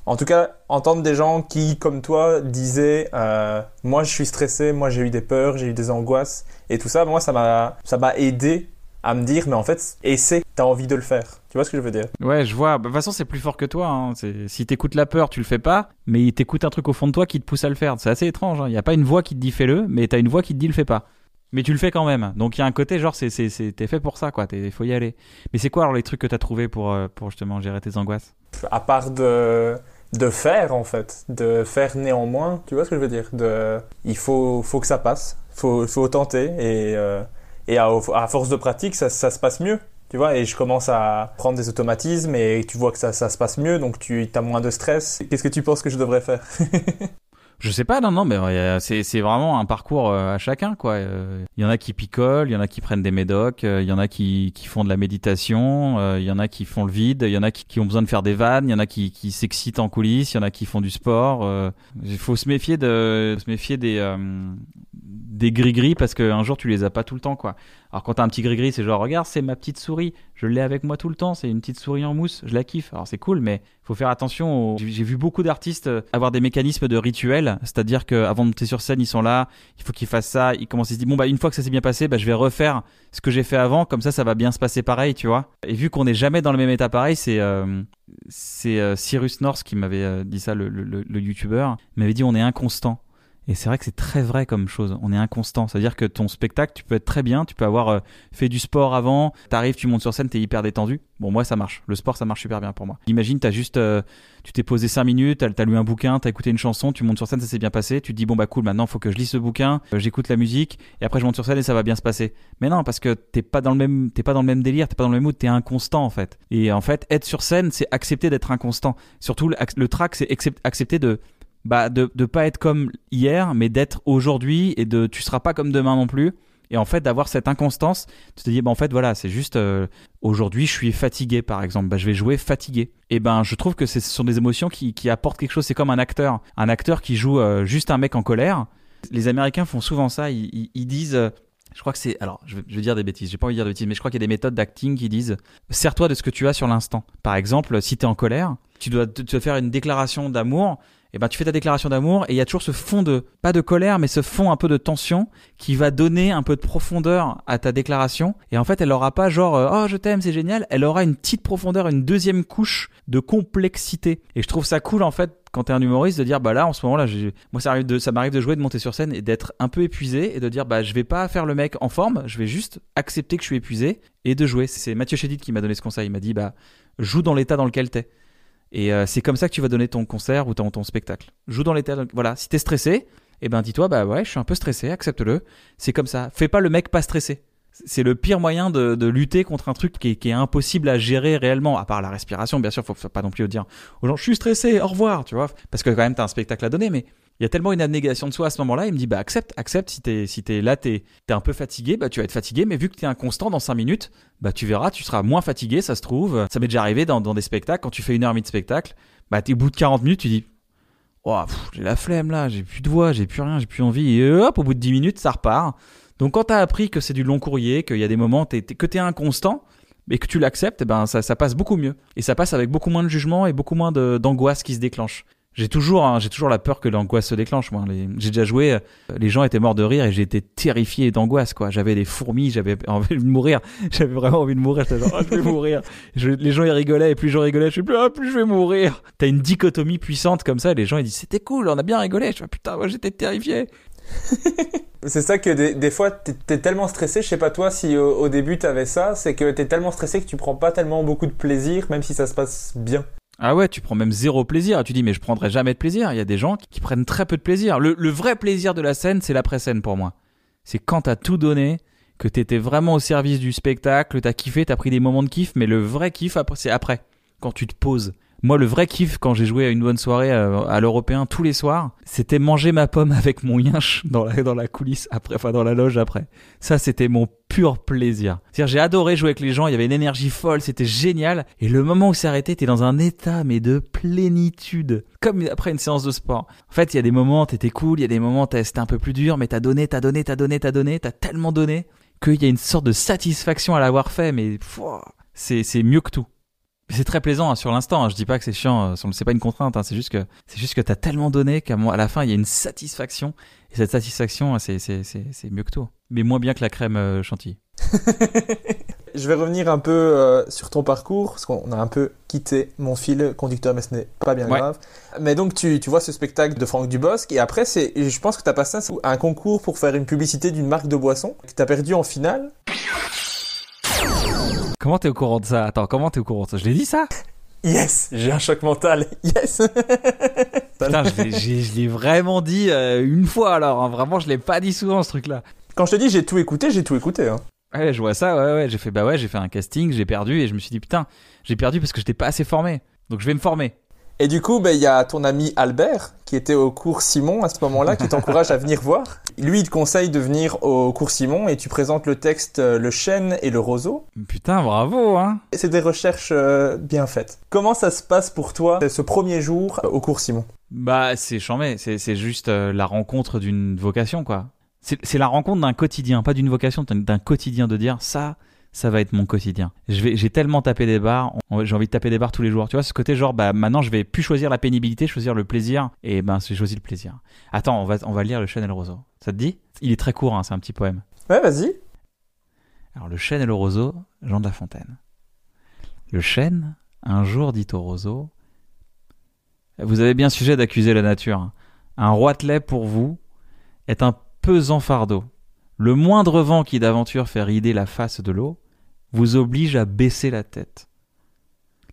En tout cas, entendre des gens qui, comme toi, disaient euh, « Moi, je suis stressé, moi, j'ai eu des peurs, j'ai eu des angoisses » et tout ça, moi, ça m'a, ça m'a aidé à me dire, mais en fait, essaie, t'as envie de le faire. Tu vois ce que je veux dire? Ouais, je vois. De toute façon, c'est plus fort que toi. Hein. C'est... Si t'écoutes la peur, tu le fais pas, mais t'écoutes un truc au fond de toi qui te pousse à le faire. C'est assez étrange. Il hein. n'y a pas une voix qui te dit fais-le, mais t'as une voix qui te dit le fais pas. Mais tu le fais quand même. Donc il y a un côté, genre, c'est, c'est, c'est... t'es fait pour ça, quoi. Il faut y aller. Mais c'est quoi alors les trucs que t'as trouvés pour, euh, pour justement gérer tes angoisses? À part de... de faire, en fait. De faire néanmoins. Tu vois ce que je veux dire? De... Il faut... faut que ça passe. Il faut... faut tenter. Et, euh... et à... à force de pratique, ça, ça se passe mieux. Tu vois, et je commence à prendre des automatismes et tu vois que ça, ça se passe mieux, donc tu as moins de stress. Qu'est-ce que tu penses que je devrais faire? Je sais pas, non, non, mais c'est, c'est vraiment un parcours à chacun, quoi. Il y en a qui picolent, il y en a qui prennent des médocs, il y en a qui, qui font de la méditation, il y en a qui font le vide, il y en a qui, qui ont besoin de faire des vannes, il y en a qui, qui s'excitent en coulisses, il y en a qui font du sport. Il faut se méfier, de, se méfier des... Euh, des gris-gris parce qu'un jour tu les as pas tout le temps, quoi. Alors quand t'as un petit gris-gris, c'est genre regarde, c'est ma petite souris, je l'ai avec moi tout le temps, c'est une petite souris en mousse, je la kiffe. Alors c'est cool, mais faut faire attention aux... J'ai vu beaucoup d'artistes avoir des mécanismes de rituel, c'est-à-dire qu'avant de monter sur scène, ils sont là, il faut qu'ils fassent ça, ils commencent à se dire bon bah une fois que ça s'est bien passé, bah je vais refaire ce que j'ai fait avant, comme ça ça va bien se passer pareil, tu vois. Et vu qu'on n'est jamais dans le même état pareil, c'est euh... c'est euh, Cyrus North qui m'avait euh, dit ça, le, le, le, le youtubeur, il m'avait dit on est inconstant. Et c'est vrai que c'est très vrai comme chose, on est inconstant, c'est-à-dire que ton spectacle, tu peux être très bien, tu peux avoir euh, fait du sport avant, t'arrives, tu montes sur scène, t'es hyper détendu. Bon, moi ça marche, le sport ça marche super bien pour moi. Imagine, t'as juste, euh, tu t'es posé cinq minutes, t'as, t'as lu un bouquin, t'as écouté une chanson, tu montes sur scène, ça s'est bien passé, tu te dis bon bah cool, maintenant faut que je lise ce bouquin, euh, j'écoute la musique, et après je monte sur scène et ça va bien se passer. Mais non, parce que t'es pas dans le même, t'es pas dans le même délire, t'es pas dans le même mood, t'es inconstant en fait. Et en fait, être sur scène, c'est accepter d'être inconstant. Surtout le, le track, c'est accepter de... Bah, de de pas être comme hier, mais d'être aujourd'hui et de tu seras pas comme demain non plus. Et en fait, d'avoir cette inconstance, tu te dis, bah en fait, voilà, c'est juste euh, aujourd'hui, je suis fatigué, par exemple. Bah, je vais jouer fatigué. Et ben, je trouve que c'est, ce sont des émotions qui, qui apportent quelque chose. C'est comme un acteur. Un acteur qui joue euh, juste un mec en colère. Les Américains font souvent ça. Ils, ils, ils disent, euh, je crois que c'est, alors, je vais, je vais dire des bêtises, j'ai pas envie de dire des bêtises, mais je crois qu'il y a des méthodes d'acting qui disent, sers-toi de ce que tu as sur l'instant. Par exemple, si t'es en colère, tu dois te, te faire une déclaration d'amour. Et eh ben tu fais ta déclaration d'amour et il y a toujours ce fond de, pas de colère, mais ce fond un peu de tension qui va donner un peu de profondeur à ta déclaration. Et en fait, elle aura pas genre oh je t'aime, c'est génial. Elle aura une petite profondeur, une deuxième couche de complexité. Et je trouve ça cool en fait quand t'es un humoriste de dire bah là en ce moment là, j'ai... moi ça arrive de, ça m'arrive de jouer, de monter sur scène et d'être un peu épuisé et de dire bah je vais pas faire le mec en forme, je vais juste accepter que je suis épuisé et de jouer. C'est Mathieu Chédid qui m'a donné ce conseil. Il m'a dit bah joue dans l'état dans lequel t'es. Et euh, c'est comme ça que tu vas donner ton concert ou ton, ton spectacle. Joue dans l'état. Voilà, si t'es stressé, eh ben dis-toi, bah ouais, je suis un peu stressé, accepte-le. C'est comme ça. Fais pas le mec pas stressé. C'est le pire moyen de, de lutter contre un truc qui est, qui est impossible à gérer réellement, à part la respiration, bien sûr. Faut pas non plus dire aux gens, je suis stressé, au revoir, tu vois. Parce que quand même, t'as un spectacle à donner, mais il y a tellement une abnégation de soi à ce moment-là. Il me dit, bah accepte, accepte. Si t'es, si t'es là, t'es, t'es un peu fatigué, bah tu vas être fatigué, mais vu que t'es inconstant dans cinq minutes, bah tu verras, tu seras moins fatigué, ça se trouve. Ça m'est déjà arrivé dans, dans des spectacles, quand tu fais une heure et demie de spectacle, bah au bout de quarante minutes, tu dis, oh, pff, j'ai la flemme là, j'ai plus de voix, j'ai plus rien, j'ai plus envie. Et hop, au bout de dix minutes, ça repart. Donc quand t'as appris que c'est du long courrier, qu'il y a des moments t'es, t'es, que t'es inconstant et que tu l'acceptes, et ben ça, ça passe beaucoup mieux. Et ça passe avec beaucoup moins de jugement et beaucoup moins de, d'angoisse qui se déclenche. J'ai toujours, hein, j'ai toujours la peur que l'angoisse se déclenche. Moi, les, j'ai déjà joué, les gens étaient morts de rire et j'étais terrifié d'angoisse, quoi. J'avais des fourmis, j'avais envie de mourir. J'avais vraiment envie de mourir. J'étais genre, ah, je vais mourir. Je, les gens, ils rigolaient et plus je rigolais, je suis plus, ah, plus je vais mourir. T'as une dichotomie puissante comme ça et les gens, ils disent, c'était cool, on a bien rigolé. Je dis, putain, moi, j'étais terrifié. C'est ça que des, des fois t'es, t'es tellement stressé, je sais pas toi si au, au début t'avais ça, c'est que t'es tellement stressé que tu prends pas tellement beaucoup de plaisir même si ça se passe bien. Ah ouais, tu prends même zéro plaisir. Tu dis, mais je prendrai jamais de plaisir. Il y a des gens qui, qui prennent très peu de plaisir. Le, le vrai plaisir de la scène, c'est l'après-scène pour moi. C'est quand t'as tout donné, que t'étais vraiment au service du spectacle, t'as kiffé, t'as pris des moments de kiff, mais le vrai kiff c'est après, quand tu te poses. Moi, le vrai kiff, quand j'ai joué à une bonne soirée à, à l'Européen tous les soirs, c'était manger ma pomme avec mon yinche dans la, dans la coulisse après, enfin, dans la loge après. Ça, c'était mon pur plaisir. C'est-à-dire, j'ai adoré jouer avec les gens, il y avait une énergie folle, c'était génial. Et le moment où c'est arrêté, t'es dans un état, mais de plénitude. Comme après une séance de sport. En fait, il y a des moments, t'étais cool, il y a des moments, c'était un peu plus dur, mais t'as donné, t'as donné, t'as donné, t'as donné, t'as tellement donné qu'il y a une sorte de satisfaction à l'avoir fait, mais pfff, c'est, c'est mieux que tout. C'est très plaisant hein, sur l'instant, hein. Je dis pas que c'est chiant, euh, c'est pas une contrainte, hein. C'est juste que c'est juste que t'as tellement donné qu'à à la fin il y a une satisfaction et cette satisfaction c'est c'est c'est c'est mieux que tout, mais moins bien que la crème euh, chantilly. Je vais revenir un peu euh, sur ton parcours parce qu'on a un peu quitté mon fil conducteur, mais ce n'est pas bien ouais. grave. Mais donc tu tu vois ce spectacle de Franck Dubosc et après c'est je pense que t'as passé un, un concours pour faire une publicité d'une marque de boisson que t'as perdu en finale. Comment t'es au courant de ça ? Attends, comment t'es au courant de ça ? Je l'ai dit ça ? Yes, j'ai un choc mental. Yes. Putain, je l'ai, j'ai, je l'ai vraiment dit euh, une fois alors. Hein. Vraiment, je l'ai pas dit souvent ce truc-là. Quand je te dis j'ai tout écouté, j'ai tout écouté. Hein. Ouais, je vois ça. Ouais, ouais, j'ai fait bah ouais, j'ai fait un casting, j'ai perdu et je me suis dit putain, j'ai perdu parce que j'étais pas assez formé. Donc je vais me former. Et du coup, bah il y a ton ami Albert qui était au cours Simon à ce moment-là, qui t'encourage à venir voir. Lui, il te conseille de venir au cours Simon et tu présentes le texte Le Chêne et le Roseau. Putain, bravo, hein. Et c'est des recherches euh, bien faites. Comment ça se passe pour toi ce premier jour au cours Simon ? Bah, c'est chambé, c'est, c'est juste euh, la rencontre d'une vocation, quoi. C'est, c'est la rencontre d'un quotidien, pas d'une vocation, d'un quotidien de dire ça. Ça va être mon quotidien. Je vais, j'ai tellement tapé des barres, j'ai envie de taper des barres tous les jours. Tu vois, ce côté genre, bah maintenant je vais plus choisir la pénibilité, choisir le plaisir. Et ben, j'ai choisi le plaisir. Attends, on va, on va lire Le Chêne et le Roseau. Ça te dit ? Il est très court, hein, c'est un petit poème. Ouais, vas-y. Alors, Le Chêne et le Roseau, Jean de La Fontaine. Le chêne, un jour, dit au roseau, vous avez bien sujet d'accuser la nature. Un roitelet pour vous est un pesant fardeau. Le moindre vent qui d'aventure fait rider la face de l'eau vous oblige à baisser la tête.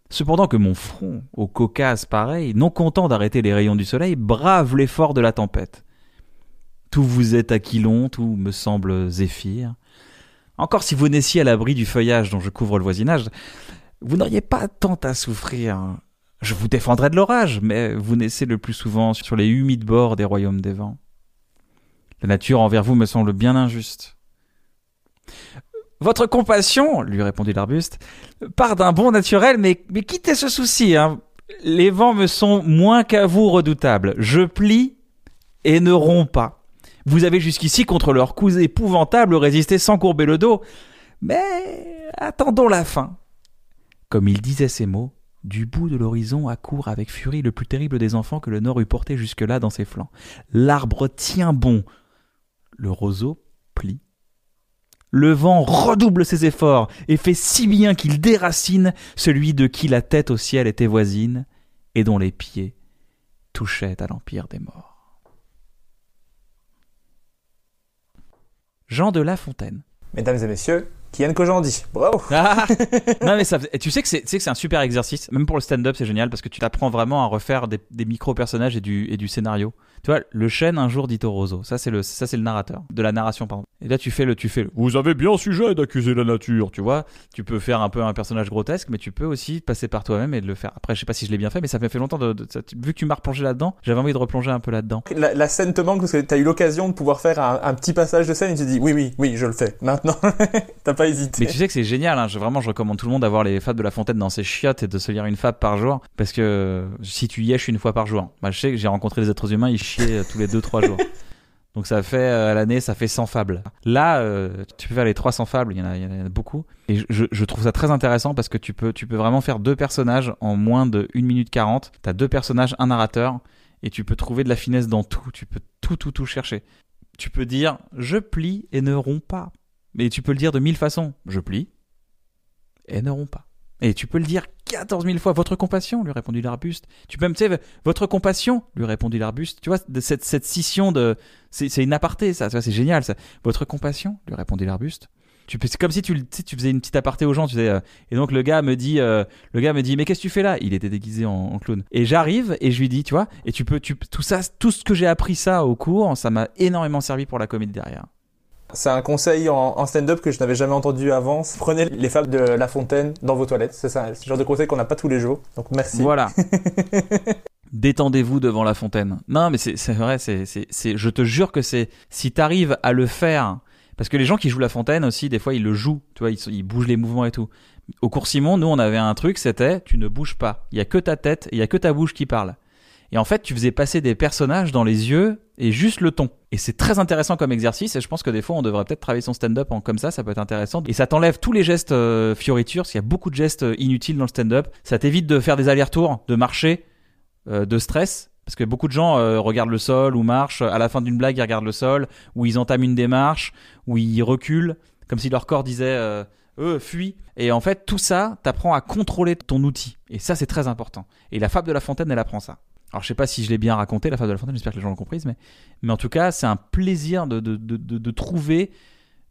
Cependant que mon front, au Caucase pareil, non content d'arrêter les rayons du soleil, brave l'effort de la tempête. Tout vous est aquilon, tout me semble zéphyr. Encore si vous naissiez à l'abri du feuillage dont je couvre le voisinage, vous n'auriez pas tant à souffrir. Je vous défendrais de l'orage, mais vous naissez le plus souvent sur les humides bords des royaumes des vents. La nature envers vous me semble bien injuste. Votre compassion, lui répondit l'arbuste, part d'un bon naturel, mais, mais quittez ce souci, hein. Les vents me sont moins qu'à vous redoutables. Je plie et ne romps pas. Vous avez jusqu'ici, contre leurs coups épouvantables, résisté sans courber le dos. Mais attendons la fin. Comme il disait ces mots, du bout de l'horizon accourt avec furie le plus terrible des enfants que le Nord eût porté jusque-là dans ses flancs. L'arbre tient bon. Le roseau plie. Le vent redouble ses efforts et fait si bien qu'il déracine celui de qui la tête au ciel était voisine et dont les pieds touchaient à l'empire des morts. Jean de La Fontaine. Mesdames et messieurs, Kyan Khojandi, bravo. Ah, non mais ça, tu sais que c'est, tu sais que c'est un super exercice, même pour le stand-up, c'est génial parce que tu t'apprends vraiment à refaire des, des micro-personnages et du, et du scénario. Tu vois, le chêne un jour dit au roseau, ça c'est le, ça c'est le narrateur, de la narration pardon. Et là tu fais le, tu fais le, vous avez bien sujet d'accuser la nature, tu vois. Tu peux faire un peu un personnage grotesque, mais tu peux aussi passer par toi-même et de le faire. Après je sais pas si je l'ai bien fait, mais ça m'a fait longtemps de, de, de vu que tu m'as replongé là-dedans, j'avais envie de replonger un peu là-dedans. La, la scène te manque parce que t'as eu l'occasion de pouvoir faire un, un petit passage de scène et tu dis oui oui oui je le fais maintenant. T'as pas hésité. Mais tu sais que c'est génial, hein. Je, vraiment je recommande tout le monde d'avoir les fables de La Fontaine dans ses chiottes et de se lire une fable par jour, parce que si tu yèches une fois par jour, hein, bah, je sais que j'ai rencontré des êtres humains, ils tous les deux trois jours. Donc ça fait euh, à l'année, ça fait cent fables. Là, euh, tu peux faire les trois cents fables, il y en a, il y en a beaucoup. Et je, je trouve ça très intéressant parce que tu peux, tu peux vraiment faire deux personnages en moins de une minute quarante. Tu as deux personnages, un narrateur, et tu peux trouver de la finesse dans tout. Tu peux tout, tout, tout chercher. Tu peux dire « je plie et ne romps pas ». Mais tu peux le dire de mille façons. « Je plie et ne romps pas ». Et tu peux le dire quatorze mille fois. « Votre compassion », lui répondit l'arbuste. Tu peux même, tu sais, « votre compassion », lui répondit l'arbuste. Tu vois, de cette, cette scission de... C'est, c'est une aparté, ça. Tu vois, c'est génial, ça. « Votre compassion », lui répondit l'arbuste. Tu peux, c'est comme si tu, tu faisais une petite aparté aux gens. Tu faisais, euh, et donc, le gars me dit, euh, le gars me dit « mais qu'est-ce que tu fais là ?» Il était déguisé en, en clown. Et j'arrive et je lui dis, tu vois, et tu peux... Tu, tout ça, tout ce que j'ai appris ça au cours, ça m'a énormément servi pour la comédie derrière. C'est un conseil en stand-up que je n'avais jamais entendu avant. Prenez les fables de La Fontaine dans vos toilettes. C'est ça, c'est le genre de conseil qu'on n'a pas tous les jours. Donc merci. Voilà. Détendez-vous devant La Fontaine. Non, mais c'est, c'est vrai. C'est, c'est, c'est, je te jure que c'est. Si t'arrives à le faire, parce que les gens qui jouent La Fontaine aussi, des fois ils le jouent. Tu vois, ils, ils bougent les mouvements et tout. Au cours Simon, nous on avait un truc, c'était tu ne bouges pas. Il y a que ta tête, il y a que ta bouche qui parle. Et en fait, tu faisais passer des personnages dans les yeux et juste le ton. Et c'est très intéressant comme exercice. Et je pense que des fois, on devrait peut-être travailler son stand-up en comme ça. Ça peut être intéressant. Et ça t'enlève tous les gestes euh, fioritures. Parce qu'il y a beaucoup de gestes inutiles dans le stand-up. Ça t'évite de faire des allers-retours, de marcher, euh, de stress. Parce que beaucoup de gens euh, regardent le sol ou marchent. À la fin d'une blague, ils regardent le sol. Ou ils entament une démarche. Ou ils reculent. Comme si leur corps disait... Euh, eux fuient. Et en fait, tout ça, t'apprends à contrôler ton outil. Et ça, c'est très important. Et la fable de La Fontaine, elle apprend ça. Alors, je sais pas si je l'ai bien raconté, la fable de La Fontaine, j'espère que les gens l'ont comprise, mais, mais en tout cas, c'est un plaisir de, de, de, de, de trouver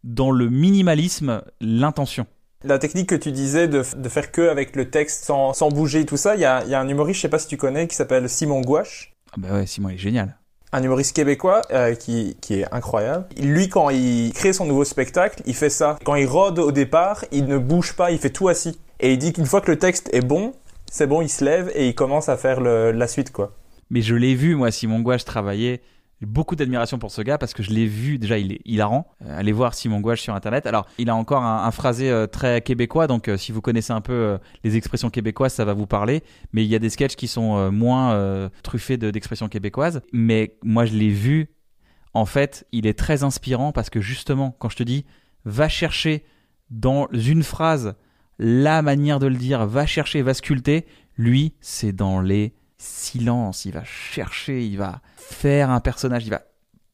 dans le minimalisme l'intention. La technique que tu disais de, de faire que avec le texte sans, sans bouger tout ça, il y a, y a un humoriste, je sais pas si tu connais, qui s'appelle Simon Gouache. Ah bah ouais, Simon, il est génial. Un humoriste québécois euh, qui, qui est incroyable. Lui, quand il crée son nouveau spectacle, il fait ça. Quand il rôde au départ, il ne bouge pas, il fait tout assis. Et il dit qu'une fois que le texte est bon, c'est bon, il se lève et il commence à faire le, la suite, quoi. Mais je l'ai vu, moi, Simon Gouache travailler. J'ai beaucoup d'admiration pour ce gars parce que je l'ai vu. Déjà, il est hilarant. Euh, allez voir Simon Gouache sur Internet. Alors, il a encore un, un phrasé euh, très québécois. Donc, euh, si vous connaissez un peu euh, les expressions québécoises, ça va vous parler. Mais il y a des sketchs qui sont euh, moins euh, truffés de, d'expressions québécoises. Mais moi, je l'ai vu. En fait, il est très inspirant parce que justement, quand je te dis « va chercher dans une phrase », la manière de le dire, va chercher, va sculpter. Lui, c'est dans les silences. Il va chercher, il va faire un personnage, il va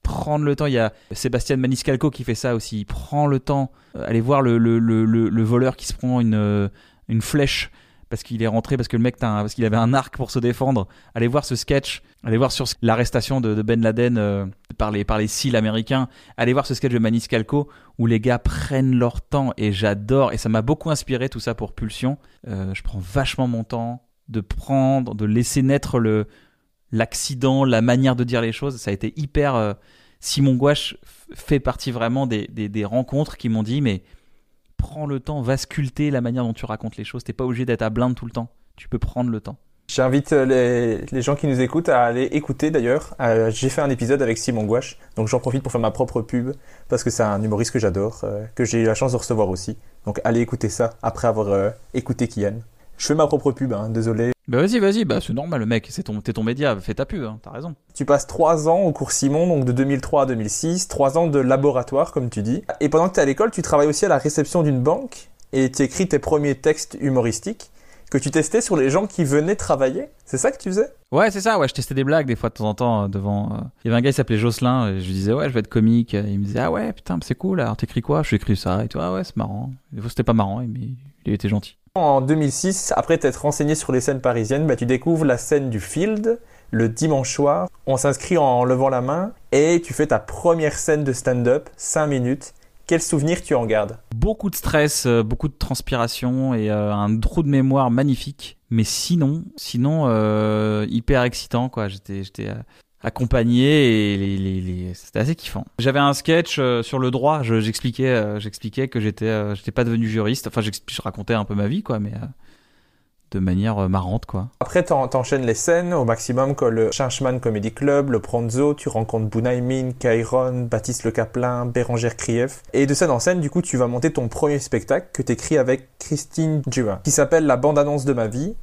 prendre le temps. Il y a Sébastien Maniscalco qui fait ça aussi. Il prend le temps. Allez voir le, le, le, le, le voleur qui se prend une, une flèche parce qu'il est rentré, parce que le mec, t'as un, parce qu'il avait un arc pour se défendre. Allez voir ce sketch. Allez voir sur l'arrestation de, de Ben Laden euh, par les par les S I L américains. Allez voir ce sketch de Maniscalco où les gars prennent leur temps et j'adore. Et ça m'a beaucoup inspiré tout ça pour Pulsion. Euh, je prends vachement mon temps de prendre, de laisser naître le, l'accident, la manière de dire les choses. Ça a été hyper... Euh, Simon Gouache fait partie vraiment des, des, des rencontres qui m'ont dit « mais prends le temps, va sculpter la manière dont tu racontes les choses. T'es pas obligé d'être à blinde tout le temps. Tu peux prendre le temps. » J'invite les, les gens qui nous écoutent à aller écouter d'ailleurs. Euh, j'ai fait un épisode avec Simon Gouache, donc j'en profite pour faire ma propre pub parce que c'est un humoriste que j'adore, euh, que j'ai eu la chance de recevoir aussi. Donc allez écouter ça après avoir euh, écouté Kyan. Je fais ma propre pub, hein, désolé. Bah vas-y, vas-y, bah c'est normal le mec, c'est ton, t'es ton média, fais ta pub, hein, t'as raison. Tu passes trois ans au cours Simon, donc de deux mille trois à deux mille six, trois ans de laboratoire comme tu dis. Et pendant que t'es à l'école, tu travailles aussi à la réception d'une banque et tu écris tes premiers textes humoristiques que tu testais sur les gens qui venaient travailler. C'est ça que tu faisais? Ouais, c'est ça. Ouais, je testais des blagues des fois de temps en temps devant... Il y avait un gars qui s'appelait Jocelyn et je lui disais « ouais, je vais être comique ». Il me disait « ah ouais, putain, c'est cool. Alors t'écris quoi ?» Je lui écris ça et toi « ah ouais, c'est marrant ». Des fois, c'était pas marrant, mais il était gentil. En deux mille six, après t'être renseigné sur les scènes parisiennes, bah, tu découvres la scène du Field le dimanche soir. On s'inscrit en levant la main et tu fais ta première scène de stand-up, cinq minutes, Quel souvenir tu en gardes? Beaucoup de stress, beaucoup de transpiration et euh, un trou de mémoire magnifique. Mais sinon, sinon euh, hyper excitant quoi. J'étais, j'étais accompagné et les, les, les... c'était assez kiffant. J'avais un sketch euh, sur le droit. Je, j'expliquais, euh, j'expliquais que j'étais, euh, j'étais pas devenu juriste. Enfin, je racontais un peu ma vie quoi, mais. Euh... de manière marrante quoi. Après t'en, t'enchaînes les scènes au maximum comme le Changement Comedy Club, le Pronzo, tu rencontres Bun Hay Mean, Kheiron, Baptiste Le Caplain, Bérangère Krief. Et de scène en scène du coup tu vas monter ton premier spectacle que t'écris avec Christine Dumas qui s'appelle La bande-annonce de ma vie.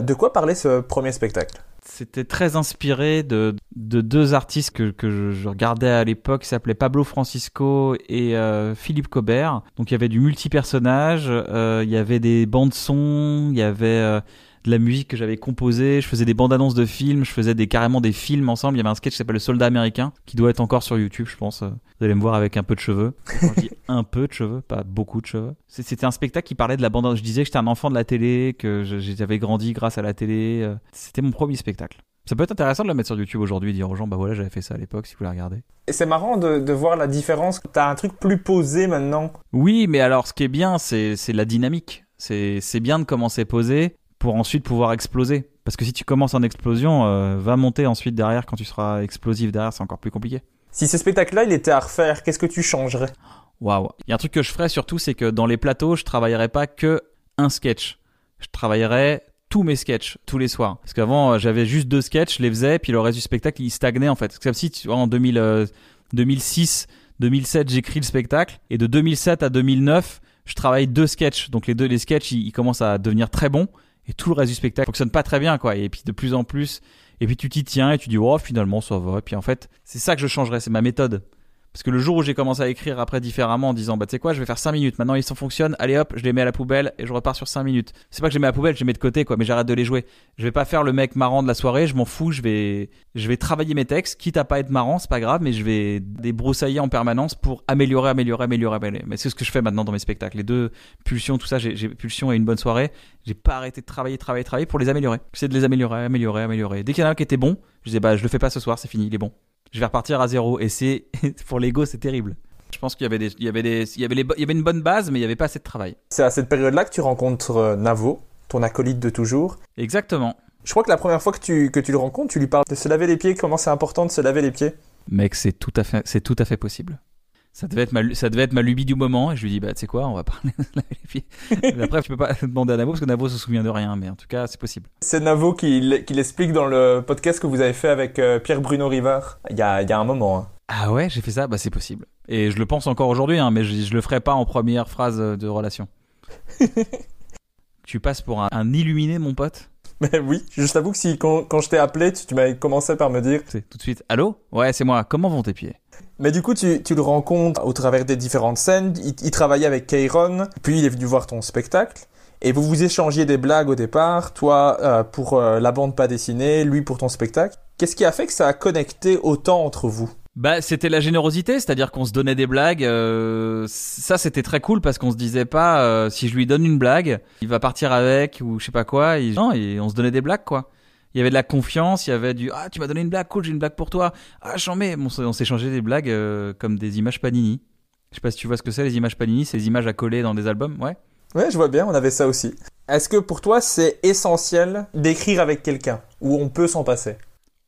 De quoi parlait ce premier spectacle? C'était très inspiré de, de deux artistes que, que je, je regardais à l'époque qui s'appelaient Pablo Francisco et euh, Philippe Cobert. Donc il y avait du multi-personnage, euh, il y avait des bandes-sons, il y avait euh, de la musique que j'avais composée, je faisais des bandes-annonces de films, je faisais des, carrément des films ensemble. Il y avait un sketch qui s'appelle Le Soldat Américain qui doit être encore sur YouTube je pense. Vous allez me voir avec un peu de cheveux. Quand je dis un peu de cheveux, pas beaucoup de cheveux. C'était un spectacle qui parlait de la bande. Je disais que j'étais un enfant de la télé, que j'avais grandi grâce à la télé. C'était mon premier spectacle. Ça peut être intéressant de le mettre sur YouTube aujourd'hui et dire aux gens, bah voilà, j'avais fait ça à l'époque, si vous la regardez. Et c'est marrant de, de voir la différence. T'as un truc plus posé maintenant. Oui, mais alors ce qui est bien, c'est, c'est la dynamique. C'est, c'est bien de commencer posé pour ensuite pouvoir exploser. Parce que si tu commences en explosion, euh, va monter ensuite derrière. Quand tu seras explosif derrière, c'est encore plus compliqué. Si ce spectacle-là, il était à refaire, qu'est-ce que tu changerais ? Waouh. Il y a un truc que je ferais surtout, c'est que dans les plateaux, je travaillerais pas que un sketch. Je travaillerais tous mes sketchs, tous les soirs. Parce qu'avant, j'avais juste deux sketchs, je les faisais, puis le reste du spectacle, il stagnait en fait. C'est comme si, tu vois, en deux mille six, deux mille sept, j'écris le spectacle, et de deux mille sept à deux mille neuf, je travaille deux sketchs. Donc les deux, les sketchs, ils, ils commencent à devenir très bons, et tout le reste du spectacle fonctionne pas très bien, quoi. Et puis de plus en plus, et puis tu t'y tiens, et tu dis, oh, finalement, ça va. Et puis en fait, c'est ça que je changerais, c'est ma méthode. Parce que le jour où j'ai commencé à écrire après différemment en disant, bah tu sais quoi, je vais faire cinq minutes, maintenant ils s'en fonctionnent, allez hop, je les mets à la poubelle et je repars sur cinq minutes. C'est pas que je les mets à la poubelle, je les mets de côté quoi, mais j'arrête de les jouer. Je vais pas faire le mec marrant de la soirée, je m'en fous, je vais, je vais travailler mes textes, quitte à pas être marrant, c'est pas grave, mais je vais débroussailler en permanence pour améliorer, améliorer, améliorer, améliorer. Mais c'est ce que je fais maintenant dans mes spectacles. Les deux pulsions, tout ça, j'ai, j'ai Pulsion et Une bonne soirée, j'ai pas arrêté de travailler, travailler, travailler pour les améliorer. J'essaie de les améliorer, améliorer, améliorer. Dès qu'il y en a un qui était bon, je disais, bah je le fais pas ce soir, c'est fini, il est bon. Je vais repartir à zéro et c'est pour l'ego c'est terrible. Je pense qu'il y avait des, il y avait des, il y avait les, il y avait une bonne base mais il y avait pas assez de travail. C'est à cette période-là que tu rencontres Navo, ton acolyte de toujours. Exactement. Je crois que la première fois que tu que tu le rencontres, tu lui parles de se laver les pieds, comment c'est important de se laver les pieds. Mec, c'est tout à fait c'est tout à fait possible. Ça devait être ma ça devait être ma lubie du moment et je lui dis bah tu sais quoi, on va parler de se laver les pieds. Mais après tu peux pas demander à Navo parce que Navo se souvient de rien mais en tout cas, c'est possible. C'est Navo qui qui l'explique dans le podcast que vous avez fait avec euh, Pierre Bruno Rivard. Il y a il y a un moment. Hein. Ah ouais, j'ai fait ça, bah c'est possible. Et je le pense encore aujourd'hui hein, mais je je le ferai pas en première phrase de relation. Tu passes pour un, un illuminé mon pote. Mais oui, je t'avoue que si quand, quand je t'ai appelé, tu, tu m'as commencé par me dire c'est tout de suite allô ? Ouais, c'est moi. Comment vont tes pieds ? Mais du coup, tu, tu le rencontres au travers des différentes scènes. Il, il travaillait avec Kheiron, puis il est venu voir ton spectacle. Et vous vous échangez des blagues au départ, toi euh, pour euh, la bande pas dessinée, lui pour ton spectacle. Qu'est-ce qui a fait que ça a connecté autant entre vous ? Bah, c'était la générosité, c'est-à-dire qu'on se donnait des blagues. Euh, ça, c'était très cool parce qu'on se disait pas euh, si je lui donne une blague, il va partir avec ou je sais pas quoi. Et, non, et on se donnait des blagues quoi. Il y avait de la confiance, il y avait du ah tu m'as donné une blague, cool j'ai une blague pour toi. Ah j'en mets, on, on s'échangeait des blagues euh, comme des images Panini. Je sais pas si tu vois ce que c'est les images Panini, c'est les images à coller dans des albums, ouais. Ouais, je vois bien, on avait ça aussi. Est-ce que pour toi c'est essentiel d'écrire avec quelqu'un ou on peut s'en passer ?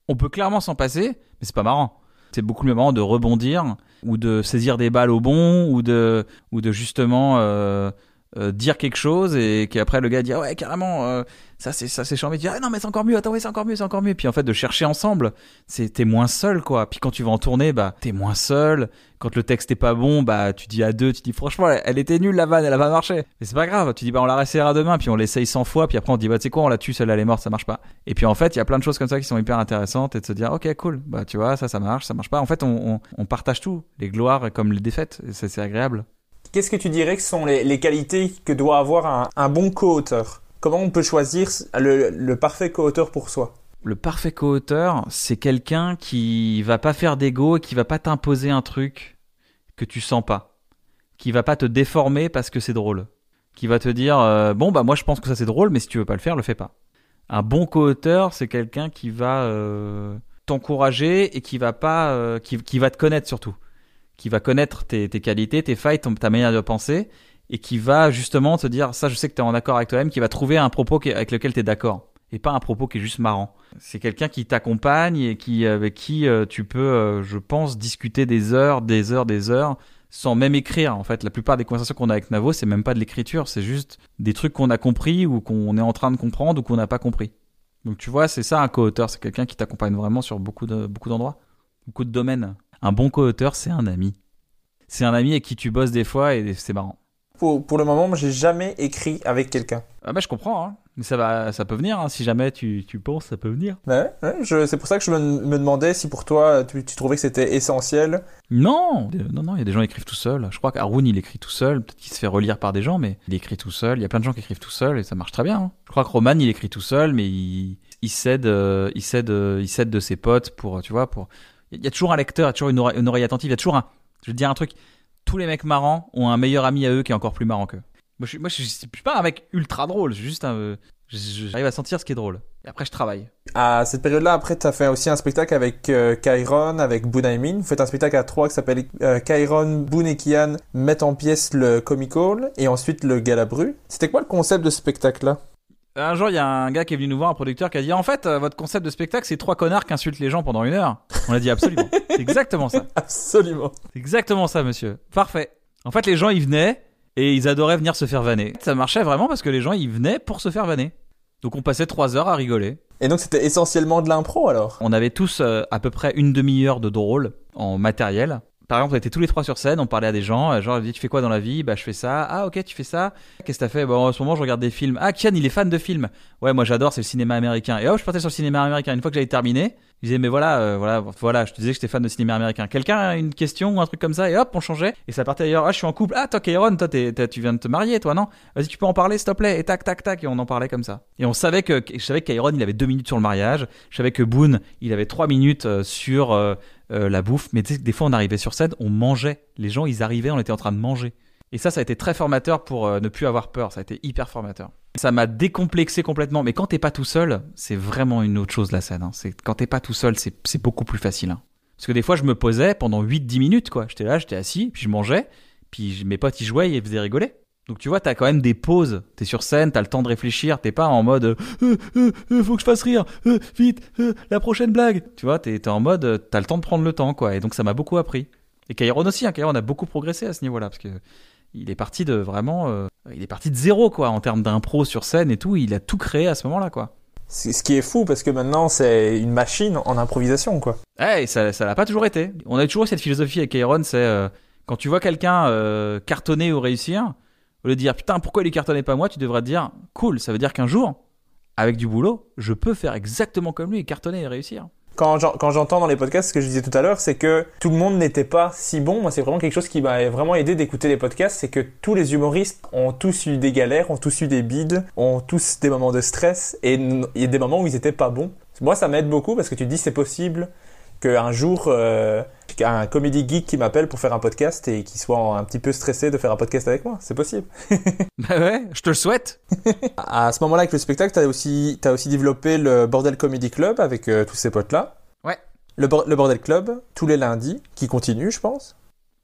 On peut clairement s'en passer, mais c'est pas marrant. C'est beaucoup plus marrant de rebondir ou de saisir des balles au bon ou de ou de justement euh, euh, dire quelque chose et qu'après le gars dit ah ouais carrément euh, ça c'est ça c'est charmé dire ah non mais c'est encore mieux attends ouais c'est encore mieux c'est encore mieux puis en fait de chercher ensemble c'est t'es moins seul quoi puis quand tu vas en tournée bah t'es moins seul quand le texte est pas bon bah tu dis à deux tu dis franchement elle, elle était nulle la vanne elle a pas marché mais c'est pas grave tu dis bah on la réessayera demain puis on l'essaye cent fois puis après on dit bah tu sais quoi on la tue celle-là elle est morte ça marche pas et puis en fait il y a plein de choses comme ça qui sont hyper intéressantes et de se dire ok cool bah tu vois ça ça marche ça marche pas en fait on on, on partage tout les gloires comme les défaites et c'est, c'est agréable. Qu'est-ce que tu dirais que sont les, les qualités que doit avoir un, un bon co-auteur ? Comment on peut choisir le, le parfait co-auteur pour soi ? Le parfait co-auteur, c'est quelqu'un qui va pas faire d'ego et qui va pas t'imposer un truc que tu sens pas, qui va pas te déformer parce que c'est drôle, qui va te dire euh, bon bah moi je pense que ça c'est drôle, mais si tu veux pas le faire, le fais pas. Un bon co-auteur, c'est quelqu'un qui va euh, t'encourager et qui va pas, euh, qui, qui va te connaître surtout. qui va connaître tes, tes qualités, tes failles, ton, ta manière de penser, et qui va justement te dire, ça je sais que t'es en accord avec toi-même, qui va trouver un propos qui, avec lequel t'es d'accord, et pas un propos qui est juste marrant. C'est quelqu'un qui t'accompagne et qui, avec qui euh, tu peux, euh, je pense, discuter des heures, des heures, des heures, sans même écrire. En fait, la plupart des conversations qu'on a avec Navo, c'est même pas de l'écriture, c'est juste des trucs qu'on a compris ou qu'on est en train de comprendre ou qu'on n'a pas compris. Donc tu vois, c'est ça un co-auteur, c'est quelqu'un qui t'accompagne vraiment sur beaucoup de, beaucoup d'endroits, beaucoup de domaines. Un bon co-auteur, c'est un ami. C'est un ami avec qui tu bosses des fois et c'est marrant. Pour, pour le moment, moi, j'ai jamais écrit avec quelqu'un. Ah bah je comprends, hein. Mais ça va, ça peut venir, hein. Si jamais tu, tu penses, ça peut venir. Ouais, ouais je, c'est pour ça que je me, me demandais si pour toi, tu, tu trouvais que c'était essentiel. Non, non, non, il y a des gens qui écrivent tout seuls. Je crois qu'Haroun, il écrit tout seul. Peut-être qu'il se fait relire par des gens, mais il écrit tout seul. Il y a plein de gens qui écrivent tout seuls et ça marche très bien. Hein. Je crois que Roman, il écrit tout seul, mais il, il cède, euh, il cède, euh, il cède de ses potes pour, tu vois, pour. Il y a toujours un lecteur, il y a toujours une oreille, une oreille attentive, il y a toujours un. Je vais te dire un truc. Tous les mecs marrants ont un meilleur ami à eux qui est encore plus marrant qu'eux. Moi, je, moi, je, je suis pas un mec ultra drôle, je suis juste un. Je, je, j'arrive à sentir ce qui est drôle. Et après, je travaille. À cette période-là, après, t'as fait aussi un spectacle avec euh, Kheiron, avec Bun Hay Mean. Vous faites un spectacle à trois qui s'appelle euh, Kheiron, Bun et Kyan mettent en pièce le Comic Hall et ensuite le Galabru. C'était quoi le concept de ce spectacle-là ? Un jour, il y a un gars qui est venu nous voir, un producteur, qui a dit « En fait, votre concept de spectacle, c'est trois connards qui insultent les gens pendant une heure. » On a dit « Absolument. C'est exactement ça. » Absolument. C'est exactement ça, monsieur. Parfait. En fait, les gens, ils venaient et ils adoraient venir se faire vanner. Ça marchait vraiment parce que les gens, ils venaient pour se faire vanner. Donc, on passait trois heures à rigoler. Et donc, c'était essentiellement de l'impro, alors ? On avait tous euh, à peu près une demi-heure de drôle en matériel. Par exemple, on était tous les trois sur scène, on parlait à des gens, genre, je dis, tu fais quoi dans la vie ? Bah, je fais ça. Ah, ok, tu fais ça. Qu'est-ce que t'as fait ? Bah, en ce moment, je regarde des films. Ah, Kyan, il est fan de films. Ouais, moi, j'adore, c'est le cinéma américain. Et hop, je partais sur le cinéma américain. Une fois que j'avais terminé, je disais, mais voilà, euh, voilà, voilà, je te disais que j'étais fan de cinéma américain. Quelqu'un a une question ou un truc comme ça ? Et hop, on changeait. Et ça partait ailleurs. Ah, je suis en couple. Ah, toi, Kheiron, toi, t'es, t'es, tu viens de te marier, toi, non ? Vas-y, tu peux en parler, s'il te plaît. Et tac, tac, tac. Et on en parlait comme ça. Et on savait que, je savais que Kheiron, il avait deux minutes sur le mariage. Je savais que Boone, il avait trois minutes sur, euh, Euh, la bouffe, mais des fois on arrivait sur scène, on mangeait, les gens ils arrivaient, on était en train de manger, et ça ça a été très formateur pour euh, ne plus avoir peur, ça a été hyper formateur, ça m'a décomplexé complètement. Mais quand t'es pas tout seul, c'est vraiment une autre chose la scène, hein. C'est, quand t'es pas tout seul, c'est, c'est beaucoup plus facile, hein. Parce que des fois je me posais pendant huit dix minutes, quoi. J'étais là, j'étais assis, puis je mangeais, puis mes potes ils jouaient et ils faisaient rigoler. Donc tu vois, t'as quand même des pauses, t'es sur scène, t'as le temps de réfléchir, t'es pas en mode euh, euh, euh, faut que je fasse rire, euh, vite, euh, la prochaine blague. Tu vois, t'es, t'es en mode, euh, t'as le temps de prendre le temps, quoi. Et donc ça m'a beaucoup appris. Et Kheiron aussi, hein, Kheiron a beaucoup progressé à ce niveau-là, parce que il est parti de vraiment, euh, il est parti de zéro, quoi, en termes d'impro sur scène et tout. Il a tout créé à ce moment-là, quoi. C'est ce qui est fou, parce que maintenant c'est une machine en improvisation, quoi. Ouais, hey, ça, ça l'a pas toujours été. On a toujours cette philosophie avec Kheiron, c'est euh, quand tu vois quelqu'un euh, cartonner ou réussir. Au lieu de dire, putain, pourquoi il cartonnait pas moi ? Tu devrais te dire, cool, ça veut dire qu'un jour, avec du boulot, je peux faire exactement comme lui et cartonner et réussir. Quand, quand j'entends dans les podcasts, ce que je disais tout à l'heure, c'est que tout le monde n'était pas si bon. Moi, c'est vraiment quelque chose qui m'a vraiment aidé d'écouter les podcasts, c'est que tous les humoristes ont tous eu des galères, ont tous eu des bides, ont tous des moments de stress et, et des moments où ils n'étaient pas bons. Moi, ça m'aide beaucoup parce que tu te dis, c'est possible qu'un jour... Euh, un comédie geek qui m'appelle pour faire un podcast et qui soit un petit peu stressé de faire un podcast avec moi, c'est possible. Bah ouais, je te le souhaite. À ce moment-là, avec le spectacle, t'as aussi, t'as aussi développé le Bordel Comedy Club avec euh, tous ces potes-là. Ouais. Le, le Bordel Club, tous les lundis, qui continue, je pense.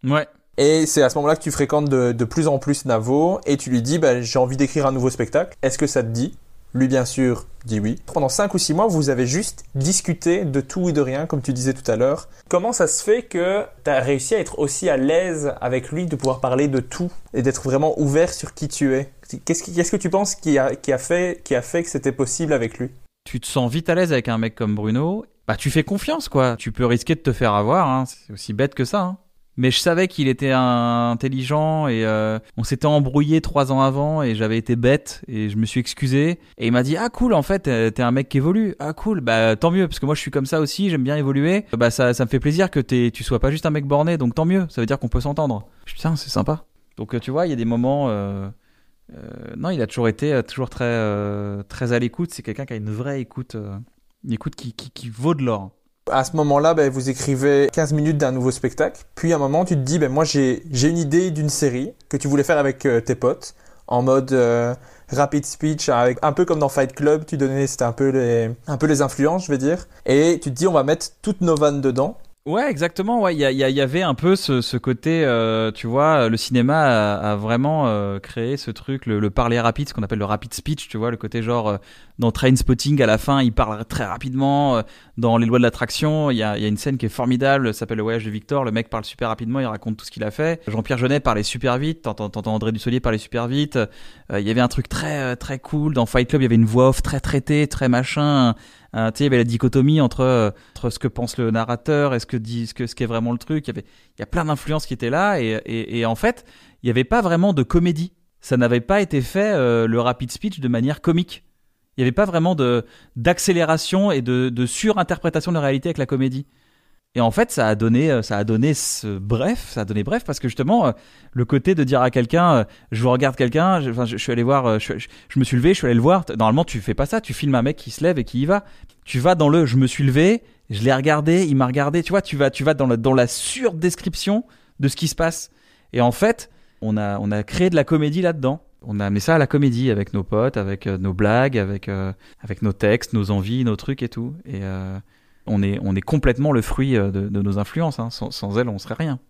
Ouais. Et c'est à ce moment-là que tu fréquentes de, de plus en plus Navo et tu lui dis, bah, j'ai envie d'écrire un nouveau spectacle, est-ce que ça te dit ? Lui, bien sûr, dit oui. Pendant cinq ou six mois, vous avez juste discuté de tout et de rien, comme tu disais tout à l'heure. Comment ça se fait que tu as réussi à être aussi à l'aise avec lui, de pouvoir parler de tout et d'être vraiment ouvert sur qui tu es ? Qu'est-ce que, qu'est-ce que tu penses qui a, qui a fait, qui a fait que c'était possible avec lui ? Tu te sens vite à l'aise avec un mec comme Bruno. Bah, tu fais confiance, quoi. Tu peux risquer de te faire avoir, hein. C'est aussi bête que ça, hein. Mais je savais qu'il était un... intelligent et euh... on s'était embrouillé trois ans avant et j'avais été bête et je me suis excusé. Et il m'a dit « Ah cool, en fait, t'es un mec qui évolue. Ah cool, bah tant mieux, parce que moi je suis comme ça aussi, j'aime bien évoluer. Bah ça, ça me fait plaisir que t'es... tu sois pas juste un mec borné, donc tant mieux, ça veut dire qu'on peut s'entendre. » Putain, c'est sympa. Donc tu vois, il y a des moments... Euh... Euh... Non, il a toujours été euh, toujours très, euh, très à l'écoute. C'est quelqu'un qui a une vraie écoute, euh... une écoute qui, qui, qui vaut de l'or. À ce moment-là, ben, vous écrivez quinze minutes d'un nouveau spectacle. Puis à un moment, tu te dis, ben, moi j'ai, j'ai une idée d'une série que tu voulais faire avec euh, tes potes, en mode euh, rapid speech, avec, un peu comme dans Fight Club, tu donnais, c'était un peu, les, un peu les influences, je vais dire. Et tu te dis, on va mettre toutes nos vannes dedans. Ouais, exactement. Ouais, il y, y, y avait un peu ce, ce côté, euh, tu vois, le cinéma a, a vraiment euh, créé ce truc, le, le parler rapide, ce qu'on appelle le rapid speech, tu vois, le côté genre euh, dans Trainspotting à la fin, il parle très rapidement. Euh, dans Les Lois de l'Attraction, il y a, y a une scène qui est formidable, ça s'appelle Le Voyage de Victor. Le mec parle super rapidement, il raconte tout ce qu'il a fait. Jean-Pierre Jeunet parlait super vite, t'entends, t'entends André Dussolier parler super vite. Il euh, y avait un truc très très cool dans Fight Club, il y avait une voix off très traitée, très machin. Euh, tu sais, il y avait la dichotomie entre, entre ce que pense le narrateur et ce que dit, ce que, ce qu'est vraiment le truc. Il y avait, il y a plein d'influences qui étaient là et, et, et en fait, il n'y avait pas vraiment de comédie. Ça n'avait pas été fait, euh, le rapid speech de manière comique. Il n'y avait pas vraiment de, d'accélération et de, de surinterprétation de la réalité avec la comédie. Et en fait, ça a donné, ça a donné ce bref, ça a donné bref parce que justement, le côté de dire à quelqu'un, je vous regarde quelqu'un, je, enfin, je, je suis allé voir, je, je, je me suis levé, je suis allé le voir. Normalement, tu fais pas ça, tu filmes un mec qui se lève et qui y va. Tu vas dans le, je me suis levé, je l'ai regardé, il m'a regardé. Tu vois, tu vas, tu vas dans la, dans la surdescription de ce qui se passe. Et en fait, on a, on a créé de la comédie là-dedans. On a amené ça à la comédie avec nos potes, avec euh, nos blagues, avec, euh, avec nos textes, nos envies, nos trucs et tout. Et euh, On est, on est complètement le fruit de, de nos influences. Hein. Sans, sans elles, on serait rien.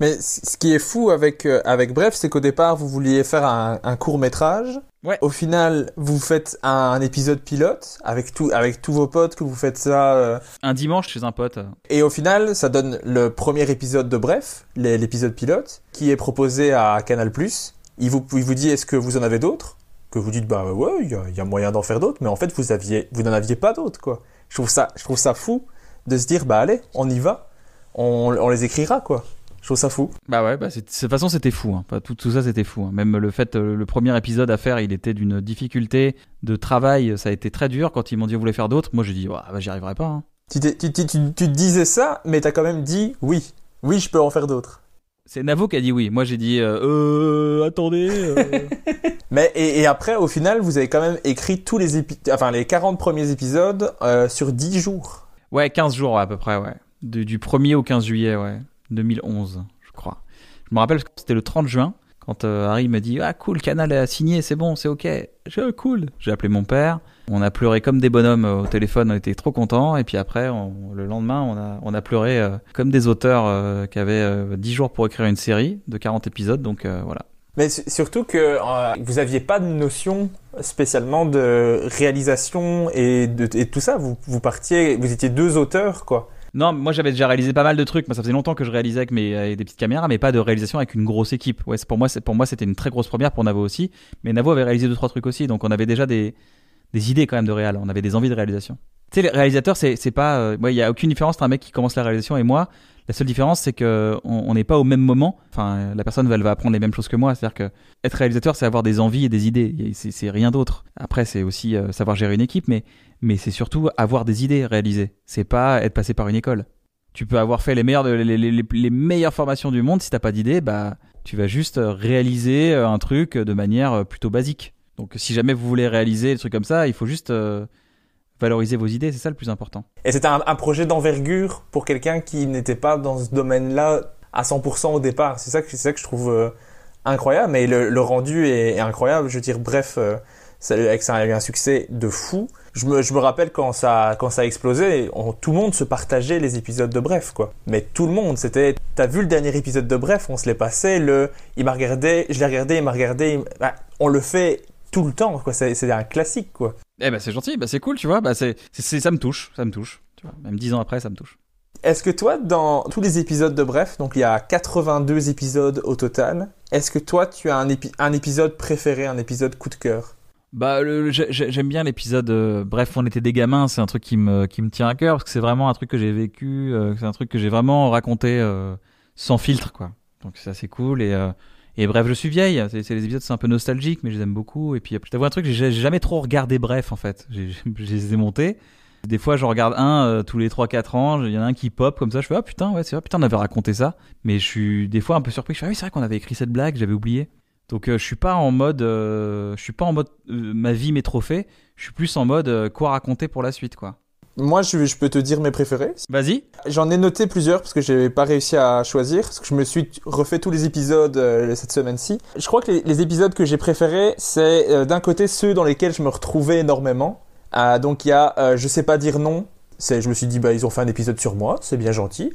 Mais ce qui est fou avec, avec Bref, c'est qu'au départ, vous vouliez faire un, un court-métrage. Ouais. Au final, vous faites un, un épisode pilote avec, tout, avec tous vos potes, que vous faites ça... Euh... Un dimanche chez un pote. Et au final, ça donne le premier épisode de Bref, les, l'épisode pilote, qui est proposé à Canal plus. Il vous, il vous dit, est-ce que vous en avez d'autres? Que vous dites, bah ouais, il y, y a moyen d'en faire d'autres. Mais en fait, vous, aviez, vous n'en aviez pas d'autres, quoi. Je trouve ça, je trouve ça fou de se dire, bah allez, on y va, on, on les écrira, quoi. Je trouve ça fou. Bah ouais, bah c'est, de toute façon, c'était fou. Hein. Tout, tout ça, c'était fou. Hein. Même le fait, le premier épisode à faire, il était d'une difficulté de travail. Ça a été très dur. Quand ils m'ont dit, vous voulez faire d'autres, moi, j'ai dit, ouais, bah, j'y arriverai pas. Hein. Tu, tu, tu, tu, tu te disais ça, mais t'as quand même dit, oui, oui, je peux en faire d'autres. C'est Navo qui a dit oui. Moi, j'ai dit, euh, euh attendez. Euh... Mais, et, et après, au final, vous avez quand même écrit tous les épi- enfin, les quarante premiers épisodes euh, sur dix jours. Ouais, quinze jours à peu près, ouais. Du, du premier au quinze juillet, ouais. deux mille onze, je crois. Je me rappelle que c'était le trente juin, quand euh, Harry me dit « Ah, cool, Canal a signé, c'est bon, c'est ok. » J'ai dit « Cool !» J'ai appelé mon père. On a pleuré comme des bonhommes au téléphone, on était trop contents. Et puis après, on, le lendemain, on a, on a pleuré euh, comme des auteurs euh, qui avaient euh, dix jours pour écrire une série de quarante épisodes, donc euh, voilà. Mais surtout que euh, vous aviez pas de notion spécialement de réalisation et de et tout ça. Vous vous partiez, vous étiez deux auteurs, quoi. Non, moi j'avais déjà réalisé pas mal de trucs. Moi, ça faisait longtemps que je réalisais avec mes avec des petites caméras, mais pas de réalisation avec une grosse équipe. Ouais, c'est pour moi, c'est pour moi, c'était une très grosse première pour Navo aussi. Mais Navo avait réalisé deux trois trucs aussi, donc on avait déjà des des idées quand même de réal. On avait des envies de réalisation. Tu sais, les réalisateurs, c'est c'est pas, euh, ouais, il y a aucune différence entre un mec qui commence la réalisation et moi. La seule différence, c'est que on n'est pas au même moment. Enfin, la personne, elle va apprendre les mêmes choses que moi. C'est-à-dire que être réalisateur, c'est avoir des envies et des idées. C'est, c'est rien d'autre. Après, c'est aussi euh, savoir gérer une équipe, mais, mais c'est surtout avoir des idées réalisées. C'est pas être passé par une école. Tu peux avoir fait les meilleures, les, les, les, les meilleures formations du monde. Si t'as pas d'idées, bah, tu vas juste réaliser un truc de manière plutôt basique. Donc, si jamais vous voulez réaliser des trucs comme ça, il faut juste... Euh, valoriser vos idées, c'est ça le plus important. Et c'était un, un projet d'envergure pour quelqu'un qui n'était pas dans ce domaine-là à cent pour cent au départ. C'est ça que, c'est ça que je trouve euh, incroyable. Mais le, le rendu est, est incroyable. Je veux dire, bref, euh, ça a eu un succès de fou. Je me, je me rappelle quand ça, quand ça a explosé, on, tout le monde se partageait les épisodes de Bref, quoi. Mais tout le monde, c'était... T'as vu le dernier épisode de Bref, on se l'est passé, le... Il m'a regardé, je l'ai regardé, il m'a regardé. Il... Bah, on le fait tout le temps, quoi. C'est, c'est un classique, quoi. Eh ben c'est gentil, ben c'est cool, tu vois, ben c'est, c'est, c'est, ça me touche, ça me touche, tu vois, même dix ans après, ça me touche. Est-ce que toi, dans tous les épisodes de Bref, donc il y a quatre-vingt-deux épisodes au total, est-ce que toi, tu as un, épi- un épisode préféré, un épisode coup de cœur? Bah, le, le, j'aime bien l'épisode euh, Bref, on était des gamins, c'est un truc qui me, qui me tient à cœur, parce que c'est vraiment un truc que j'ai vécu, euh, c'est un truc que j'ai vraiment raconté euh, sans filtre, quoi. Donc ça, c'est cool, et... Euh, Et bref, je suis vieille, c'est, c'est les épisodes, c'est un peu nostalgique, mais je les aime beaucoup. Et puis, je t'avoue un truc, j'ai, j'ai jamais trop regardé Bref, en fait. J'ai, j'ai les ai montés. Des fois, je regarde un euh, tous les trois quatre ans, il y en a un qui pop, comme ça, je fais, ah putain, ouais, c'est vrai, putain, on avait raconté ça. Mais je suis des fois un peu surpris, je fais, ah oui, c'est vrai qu'on avait écrit cette blague, j'avais oublié. Donc, euh, je suis pas en mode, euh, je suis pas en mode euh, ma vie, mes trophées, je suis plus en mode euh, quoi raconter pour la suite, quoi. Moi, je, je peux te dire mes préférés. Vas-y. J'en ai noté plusieurs parce que j'avais pas réussi à choisir. Parce que je me suis refait tous les épisodes euh, cette semaine-ci. Je crois que les, les épisodes que j'ai préférés, c'est euh, d'un côté ceux dans lesquels je me retrouvais énormément. Euh, donc il y a euh, Je sais pas dire non. C'est, je me suis dit bah ils ont fait un épisode sur moi, c'est bien gentil.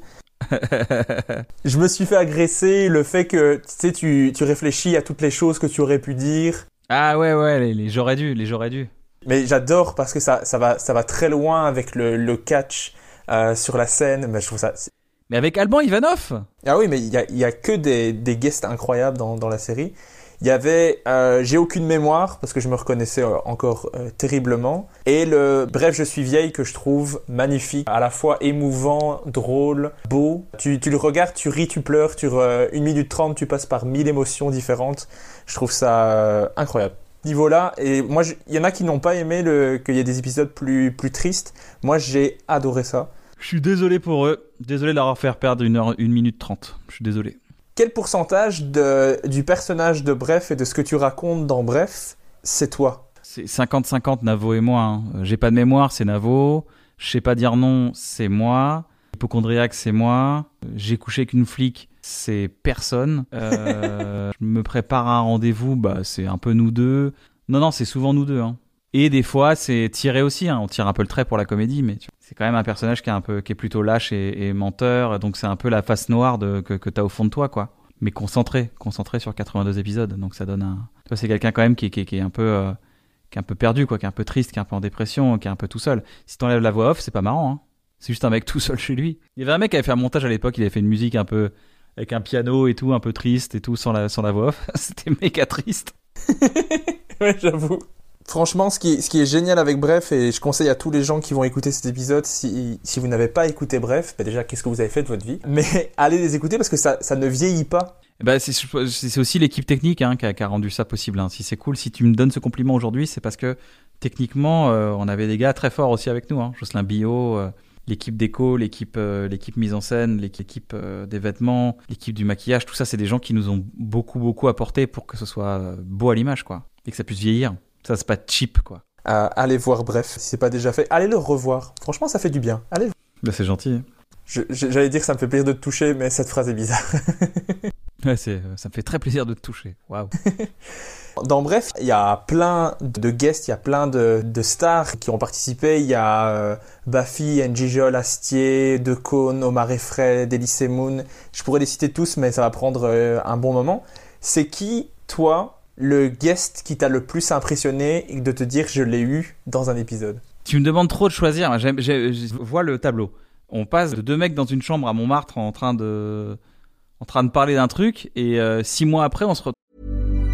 Je me suis fait agresser, le fait que tu sais, tu, tu réfléchis à toutes les choses que tu aurais pu dire. Ah ouais, ouais, les, les j'aurais dû, les j'aurais dû. Mais j'adore parce que ça, ça, va, ça va très loin avec le, le catch euh, sur la scène. Mais je trouve ça... Mais avec Alban Ivanov. Ah oui, mais il y a, y a que des, des guests incroyables dans, dans la série. Il y avait euh, « J'ai aucune mémoire » parce que je me reconnaissais euh, encore euh, terriblement. Et le « Bref, je suis vieille » que je trouve magnifique, à la fois émouvant, drôle, beau. Tu, tu le regardes, tu ris, tu pleures, tu euh, une minute trente, tu passes par mille émotions différentes. Je trouve ça euh, incroyable. Niveau là, et moi, il y en a qui n'ont pas aimé le, qu'il y ait des épisodes plus, plus tristes. Moi, j'ai adoré ça. Je suis désolé pour eux. Désolé de leur faire perdre une heure, une minute trente. Je suis désolé. Quel pourcentage de, du personnage de Bref et de ce que tu racontes dans Bref, c'est toi ? C'est cinquante cinquante, Navo et moi. Hein. J'ai pas de mémoire, c'est Navo. Je sais pas dire non, c'est moi. Hypochondriaque, c'est moi. J'ai couché avec une flic, c'est personne. Euh, je me prépare à un rendez-vous, bah, c'est un peu nous deux. Non, non, c'est souvent nous deux. Hein. Et des fois, c'est tiré aussi. Hein. On tire un peu le trait pour la comédie, mais tu vois. C'est quand même un personnage qui est, un peu, qui est plutôt lâche et, et menteur, donc c'est un peu la face noire de, que, que t'as au fond de toi, quoi. Mais concentré, concentré sur quatre-vingt-deux épisodes, donc ça donne un... Toi, c'est quelqu'un quand même qui, qui, qui, est un peu, euh, qui est un peu perdu, quoi, qui est un peu triste, qui est un peu en dépression, qui est un peu tout seul. Si t'enlèves la voix off, c'est pas marrant, hein. C'est juste un mec tout seul chez lui. Il y avait un mec qui avait fait un montage à l'époque, il avait fait une musique un peu... avec un piano et tout, un peu triste et tout, sans la, sans la voix off. C'était méga triste. Ouais, j'avoue. Franchement, ce qui, ce qui est génial avec Bref, et je conseille à tous les gens qui vont écouter cet épisode, si, si vous n'avez pas écouté Bref, bah déjà, qu'est-ce que vous avez fait de votre vie ? Mais allez les écouter parce que ça, ça ne vieillit pas. Bah, c'est, c'est aussi l'équipe technique hein, qui, a, qui a rendu ça possible. Hein. Si c'est cool, si tu me donnes ce compliment aujourd'hui, c'est parce que techniquement, euh, on avait des gars très forts aussi avec nous. Hein. Jocelyn Bio, euh, l'équipe déco, l'équipe, euh, l'équipe mise en scène, l'équipe euh, des vêtements, l'équipe du maquillage, tout ça, c'est des gens qui nous ont beaucoup, beaucoup apporté pour que ce soit beau à l'image, quoi, et que ça puisse vieillir. Ça, c'est pas cheap, quoi. Euh, allez voir, Bref, si c'est pas déjà fait. Allez le revoir. Franchement, ça fait du bien. Allez. Ben, c'est gentil. Je, je, j'allais dire que ça me fait plaisir de te toucher, mais cette phrase est bizarre. Ouais, c'est, ça me fait très plaisir de te toucher. Waouh. Dans Bref, il y a plein de guests, il y a plein de, de stars qui ont participé. Il y a euh, Bafi, N'Gijol, Astier, de Caunes, Omar et Fred, Elise Moon. Je pourrais les citer tous, mais ça va prendre euh, un bon moment. C'est qui, toi, le guest qui t'a le plus impressionné et de te dire je l'ai eu dans un épisode? Tu me demandes trop de choisir. J'aime, j'aime, je vois le tableau. On passe de deux mecs dans une chambre à Montmartre en train de, en train de parler d'un truc et euh, six mois après on se retrouve.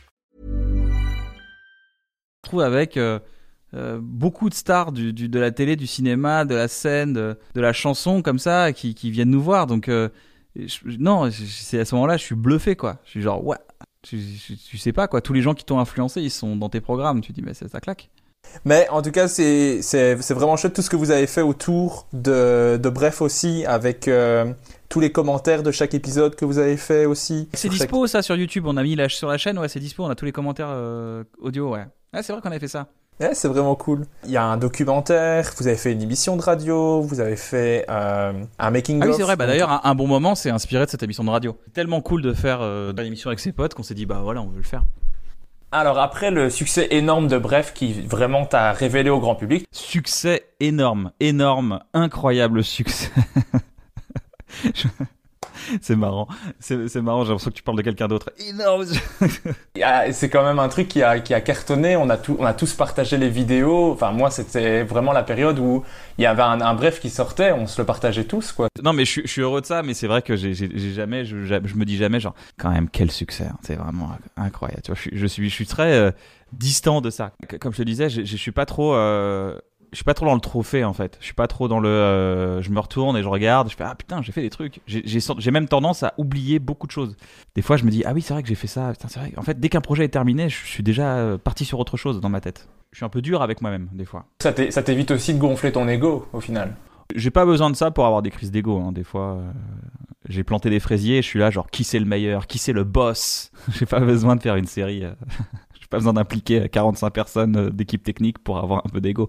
Avec... Euh... Euh, beaucoup de stars du, du, de la télé, du cinéma, de la scène, de, de la chanson comme ça, qui, qui viennent nous voir. Donc euh, je, non, je, c'est à ce moment-là, je suis bluffé, quoi. Je suis genre ouais, tu, tu, tu sais pas quoi. Tous les gens qui t'ont influencé, ils sont dans tes programmes. Tu te dis mais ça, ça claque. Mais en tout cas, c'est c'est c'est vraiment chouette tout ce que vous avez fait autour de de Bref aussi avec. Euh... Tous les commentaires de chaque épisode que vous avez fait aussi. C'est dispo chaque... ça sur YouTube, on a mis la... sur la chaîne, ouais c'est dispo, on a tous les commentaires euh, audio, ouais. Ouais c'est vrai qu'on a fait ça. Ouais c'est vraiment cool. Il y a un documentaire, vous avez fait une émission de radio, vous avez fait euh, un making of. Ah oui c'est vrai, bah, d'ailleurs un, un bon moment c'est inspiré de cette émission de radio. C'est tellement cool de faire euh, une émission avec ses potes qu'on s'est dit bah voilà on veut le faire. Alors après le succès énorme de Bref qui vraiment t'a révélé au grand public. Succès énorme, énorme, incroyable succès. Je... C'est marrant. C'est, c'est marrant, j'ai l'impression que tu parles de quelqu'un d'autre. Énorme. C'est quand même un truc qui a, qui a cartonné. On a, tout, on a tous partagé les vidéos. Enfin, moi, c'était vraiment la période où il y avait un, un bref qui sortait. On se le partageait tous, quoi. Non, mais je, je suis heureux de ça. Mais c'est vrai que j'ai, j'ai, j'ai jamais, je, je me dis jamais, genre, quand même, quel succès. Hein. C'est vraiment incroyable. Tu vois, je, je, suis, je suis très euh, distant de ça. Comme je te disais, je, je suis pas trop... Euh... Je suis pas trop dans le trophée en fait. Je suis pas trop dans le. Euh, je me retourne et je regarde. Je fais ah putain j'ai fait des trucs. J'ai, j'ai, j'ai même tendance à oublier beaucoup de choses. Des fois je me dis ah oui c'est vrai que j'ai fait ça. Putain, c'est vrai. En fait dès qu'un projet est terminé je suis déjà parti sur autre chose dans ma tête. Je suis un peu dur avec moi-même des fois. Ça, t'é- ça t'évite aussi de gonfler ton ego au final. J'ai pas besoin de ça pour avoir des crises d'ego. Hein. Des fois euh, j'ai planté des fraisiers. Et je suis là genre qui c'est le meilleur, qui c'est le boss. J'ai pas besoin de faire une série. Euh... pas besoin d'impliquer quarante-cinq personnes d'équipe technique pour avoir un peu d'ego.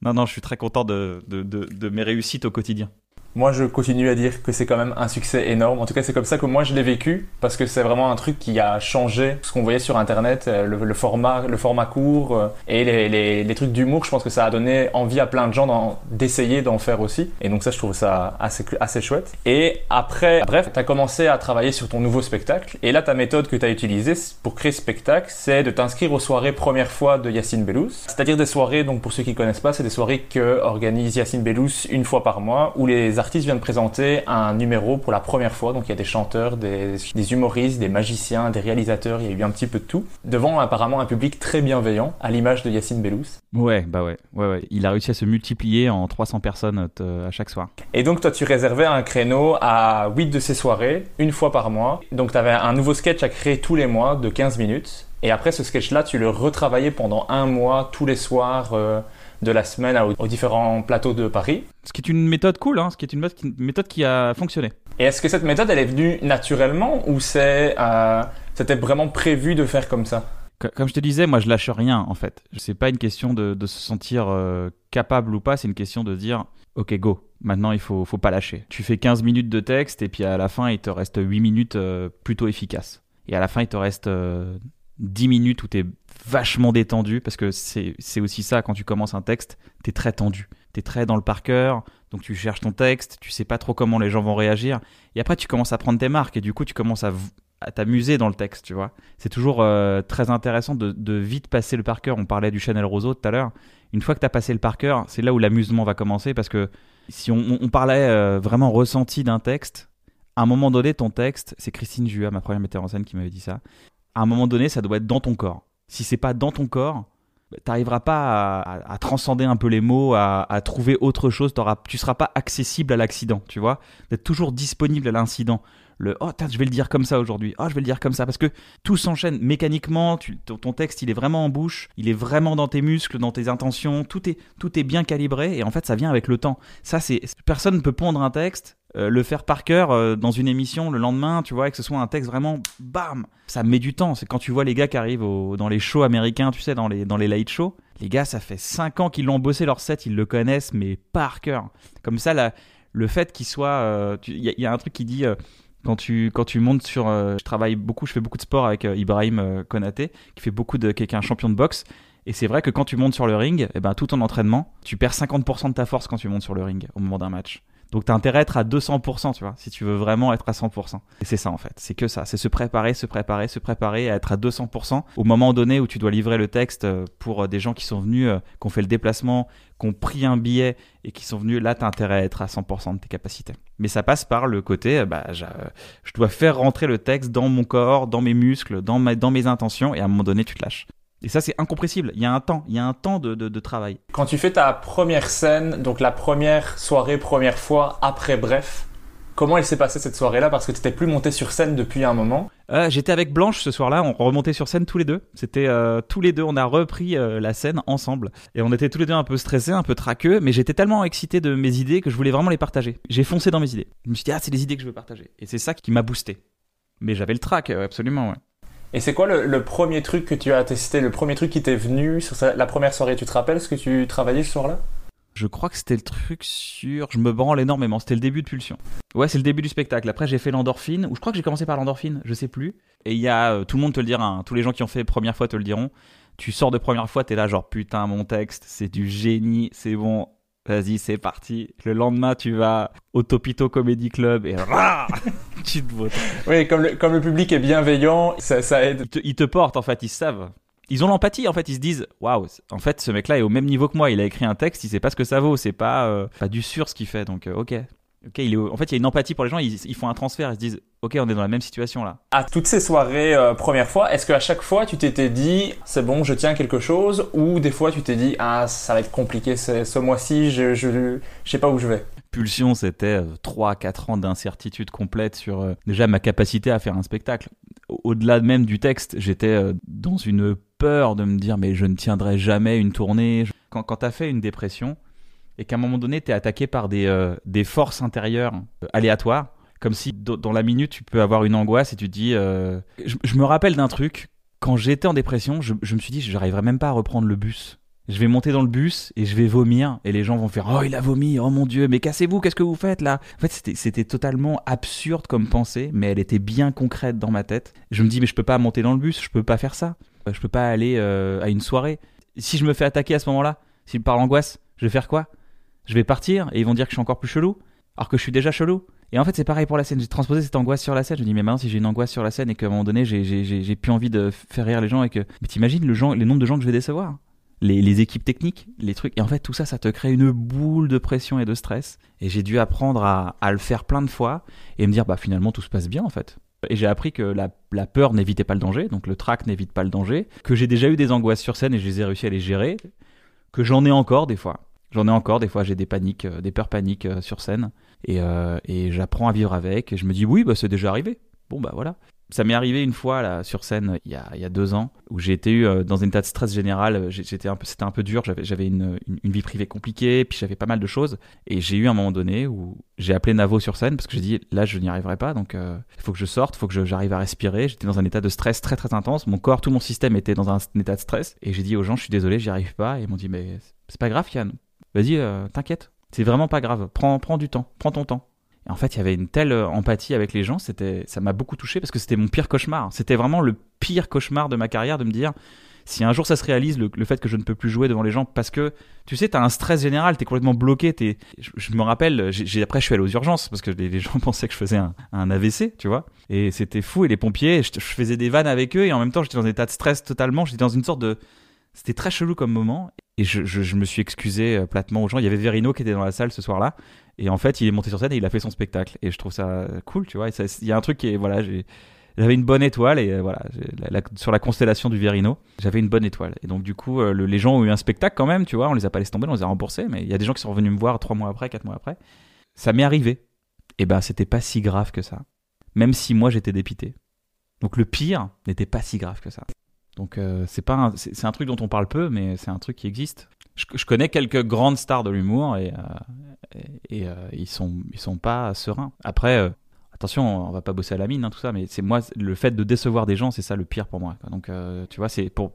Non, non, je suis très content de, de, de, de mes réussites au quotidien. Moi, je continue à dire que c'est quand même un succès énorme. En tout cas, c'est comme ça que moi, je l'ai vécu parce que c'est vraiment un truc qui a changé ce qu'on voyait sur Internet, le, le, format, le format court et les, les, les trucs d'humour. Je pense que ça a donné envie à plein de gens d'en, d'essayer d'en faire aussi. Et donc ça, je trouve ça assez, assez chouette. Et après, bref, t'as commencé à travailler sur ton nouveau spectacle. Et là, ta méthode que t'as utilisée pour créer ce spectacle, c'est de t'inscrire aux soirées première fois de Yassine Bellouz. C'est-à-dire des soirées, donc pour ceux qui connaissent pas, c'est des soirées qu'organise Yassine Bellouz une fois par mois où les artistes viennent présenter un numéro pour la première fois, donc il y a des chanteurs, des, des humoristes, des magiciens, des réalisateurs, il y a eu un petit peu de tout, devant apparemment un public très bienveillant, à l'image de Yassine Bellouz. Ouais, bah ouais, ouais, ouais, il a réussi à se multiplier en trois cents personnes euh, à chaque soir. Et donc toi tu réservais un créneau à huit de ces soirées, une fois par mois, donc tu avais un nouveau sketch à créer tous les mois de quinze minutes, et après ce sketch-là tu le retravaillais pendant un mois, tous les soirs... Euh, de la semaine à, aux différents plateaux de Paris. Ce qui est une méthode cool, hein, ce qui est une méthode qui a fonctionné. Et est-ce que cette méthode, elle est venue naturellement ou c'est, euh, c'était vraiment prévu de faire comme ça ? Comme je te disais, moi je lâche rien en fait. C'est pas une question de, de se sentir euh, capable ou pas, c'est une question de dire ok go, maintenant il faut, faut pas lâcher. Tu fais quinze minutes de texte et puis à la fin il te reste huit minutes euh, plutôt efficaces. Et à la fin il te reste... Euh, dix minutes où t'es vachement détendu parce que c'est, c'est aussi ça quand tu commences un texte, t'es très tendu, t'es très dans le par cœur, donc tu cherches ton texte, tu sais pas trop comment les gens vont réagir et après tu commences à prendre tes marques et du coup tu commences à, à t'amuser dans le texte, tu vois. C'est toujours euh, très intéressant de, de vite passer le par cœur, on parlait du Chanel Roseau tout à l'heure, une fois que t'as passé le par cœur, c'est là où l'amusement va commencer parce que si on, on parlait euh, vraiment ressenti d'un texte, à un moment donné ton texte, c'est Christine Juha, ma première metteur en scène qui m'avait dit ça, à un moment donné, ça doit être dans ton corps. Si c'est pas dans ton corps, t'arriveras pas à, à, à transcender un peu les mots, à, à trouver autre chose. T'auras, tu seras pas accessible à l'accident, tu vois. D'être toujours disponible à l'incident. Le « oh, tain, je vais le dire comme ça aujourd'hui. Oh, je vais le dire comme ça. » Parce que tout s'enchaîne mécaniquement. Tu, ton, ton texte, il est vraiment en bouche. Il est vraiment dans tes muscles, dans tes intentions. Tout est, tout est bien calibré et en fait, ça vient avec le temps. Ça, c'est, personne ne peut pondre un texte. Euh, le faire par cœur euh, dans une émission le lendemain, tu vois, et que ce soit un texte vraiment bam, ça met du temps. C'est quand tu vois les gars qui arrivent au, dans les shows américains, tu sais, dans les, dans les light shows, les gars, ça fait cinq ans qu'ils l'ont bossé leur set, ils le connaissent, mais par cœur. Comme ça, la, le fait qu'ils soient... Il euh, y, y a un truc qui dit... Euh, Quand tu, quand tu montes sur... Euh, je travaille beaucoup, je fais beaucoup de sport avec euh, Ibrahim euh, Konaté, qui fait beaucoup de, qui est un champion de boxe. Et c'est vrai que quand tu montes sur le ring, eh ben, tout ton entraînement, tu perds cinquante pour cent de ta force quand tu montes sur le ring au moment d'un match. Donc t'as intérêt à être à deux cents pour cent, tu vois, si tu veux vraiment être à cent pour cent. Et c'est ça en fait, c'est que ça, c'est se préparer, se préparer, se préparer à être à deux cents pour cent au moment donné où tu dois livrer le texte pour des gens qui sont venus, qui ont fait le déplacement, qui ont pris un billet et qui sont venus, là t'as intérêt à être à cent pour cent de tes capacités. Mais ça passe par le côté, bah, je dois faire rentrer le texte dans mon corps, dans mes muscles, dans, ma, dans mes intentions et à un moment donné tu te lâches. Et ça, c'est incompressible. Il y a un temps, il y a un temps de, de, de travail. Quand tu fais ta première scène, donc la première soirée, première fois, après Bref, comment elle s'est passée cette soirée-là ? Parce que tu n'étais plus monté sur scène depuis un moment. Euh, j'étais avec Blanche ce soir-là, on remontait sur scène tous les deux. C'était euh, tous les deux, on a repris euh, la scène ensemble. Et on était tous les deux un peu stressés, un peu traqueux, mais j'étais tellement excité de mes idées que je voulais vraiment les partager. J'ai foncé dans mes idées. Je me suis dit, ah, c'est les idées que je veux partager. Et c'est ça qui m'a boosté. Mais j'avais le trac, absolument, ouais. Et c'est quoi le, le premier truc que tu as testé, le premier truc qui t'est venu sur sa, la première soirée ? Tu te rappelles ce que tu travaillais ce soir-là ? Je crois que c'était le truc sur... Je me branle énormément, c'était le début de Pulsion. Ouais, c'est le début du spectacle. Après, j'ai fait l'endorphine, ou je crois que j'ai commencé par l'endorphine, je sais plus. Et il y a... Euh, tout le monde te le dira, hein, tous les gens qui ont fait première fois te le diront. Tu sors de première fois, t'es là genre, putain, mon texte, c'est du génie, c'est bon... Vas-y, c'est parti. Le lendemain, tu vas au Topito Comedy Club et tu te votes. Oui, comme le, comme le public est bienveillant, ça, ça aide. Ils te, ils te portent, en fait, ils savent. Ils ont l'empathie, en fait. Ils se disent, waouh, en fait, ce mec-là est au même niveau que moi. Il a écrit un texte, il sait pas ce que ça vaut. C'est pas, euh, pas du sûr ce qu'il fait. Donc, euh, ok. Okay, il est... En fait, il y a une empathie pour les gens, ils, ils font un transfert, ils se disent « Ok, on est dans la même situation là. » À toutes ces soirées euh, première fois, est-ce qu'à chaque fois, tu t'étais dit « C'est bon, je tiens quelque chose » ou des fois, tu t'es dit « Ah, ça va être compliqué c'est... ce mois-ci, je, je, je... je sais pas où je vais. » Pulsion, c'était trois à quatre ans d'incertitude complète sur euh, déjà ma capacité à faire un spectacle. Au-delà même du texte, j'étais euh, dans une peur de me dire « Mais je ne tiendrai jamais une tournée. » Quand, quand t'as fait une dépression… et qu'à un moment donné, tu es attaqué par des, euh, des forces intérieures euh, aléatoires, comme si d- dans la minute, tu peux avoir une angoisse et tu te dis... Euh... Je, je me rappelle d'un truc, quand j'étais en dépression, je, je me suis dit, je n'arriverai même pas à reprendre le bus. Je vais monter dans le bus et je vais vomir, et les gens vont faire « Oh, il a vomi, oh mon Dieu, mais cassez-vous, qu'est-ce que vous faites là ?» En fait, c'était, c'était totalement absurde comme pensée, mais elle était bien concrète dans ma tête. Je me dis « Mais je ne peux pas monter dans le bus, je ne peux pas faire ça, je ne peux pas aller euh, à une soirée. Si je me fais attaquer à ce moment-là, si par l'angoisse, je vais faire quoi ? Je vais partir et ils vont dire que je suis encore plus chelou, alors que je suis déjà chelou. Et en fait, c'est pareil pour la scène. J'ai transposé cette angoisse sur la scène. Je me dis, mais maintenant, si j'ai une angoisse sur la scène et qu'à un moment donné, j'ai, j'ai, j'ai, j'ai plus envie de faire rire les gens et que. Mais t'imagines le, genre, le nombre de gens que je vais décevoir, les, les équipes techniques, les trucs. Et en fait, tout ça, ça te crée une boule de pression et de stress. Et j'ai dû apprendre à, à le faire plein de fois et me dire, bah finalement, tout se passe bien en fait. Et j'ai appris que la, la peur n'évitait pas le danger, donc le trac n'évite pas le danger, que j'ai déjà eu des angoisses sur scène et je les ai réussi à les gérer, que j'en ai encore des fois. J'en ai encore, des fois j'ai des paniques, euh, des peurs paniques euh, sur scène et, euh, et j'apprends à vivre avec et je me dis oui bah c'est déjà arrivé, bon bah voilà. Ça m'est arrivé une fois là sur scène il y a, il y a deux ans où j'ai été euh, dans un état de stress général, j'étais un peu, c'était un peu dur, j'avais, j'avais une, une, une vie privée compliquée puis j'avais pas mal de choses et j'ai eu un moment donné où j'ai appelé Navo sur scène parce que j'ai dit là je n'y arriverai pas donc il euh, faut que je sorte, il faut que je, j'arrive à respirer, j'étais dans un état de stress très très intense, mon corps, tout mon système était dans un état de stress et j'ai dit aux gens je suis désolé j'y arrive pas et ils m'ont dit mais c'est pas grave Kyan. Vas-y, euh, t'inquiète, c'est vraiment pas grave, prends, prends du temps, prends ton temps. Et en fait, il y avait une telle empathie avec les gens, c'était, ça m'a beaucoup touché parce que c'était mon pire cauchemar. C'était vraiment le pire cauchemar de ma carrière de me dire, si un jour ça se réalise, le, le fait que je ne peux plus jouer devant les gens parce que, tu sais, t'as un stress général, t'es complètement bloqué. T'es, je, je me rappelle, j'ai, j'ai, après je suis allé aux urgences parce que les, les gens pensaient que je faisais un, un A V C, tu vois. Et c'était fou, et les pompiers, je, je faisais des vannes avec eux et en même temps, j'étais dans un état de stress totalement, j'étais dans une sorte de... C'était très chelou comme moment et je, je, je me suis excusé platement aux gens. Il y avait Verino qui était dans la salle ce soir-là et en fait, il est monté sur scène et il a fait son spectacle. Et je trouve ça cool, tu vois. Il y a un truc qui est... Voilà, j'ai, j'avais une bonne étoile et voilà, la, la, sur la constellation du Verino, j'avais une bonne étoile. Et donc du coup, le, les gens ont eu un spectacle quand même, tu vois. On les a pas laissés tomber, on les a remboursés. Mais il y a des gens qui sont revenus me voir trois mois après, quatre mois après. Ça m'est arrivé. Et ben, c'était pas si grave que ça. Même si moi, j'étais dépité. Donc le pire n'était pas si grave que ça. Donc euh, c'est pas un, c'est, c'est un truc dont on parle peu, mais c'est un truc qui existe. Je, je connais quelques grandes stars de l'humour et, euh, et, et euh, ils sont ils sont pas sereins. Après, euh, attention, on va pas bosser à la mine, hein, tout ça, mais c'est moi le fait de décevoir des gens, c'est ça le pire pour moi. Quoi. Donc euh, tu vois, c'est pour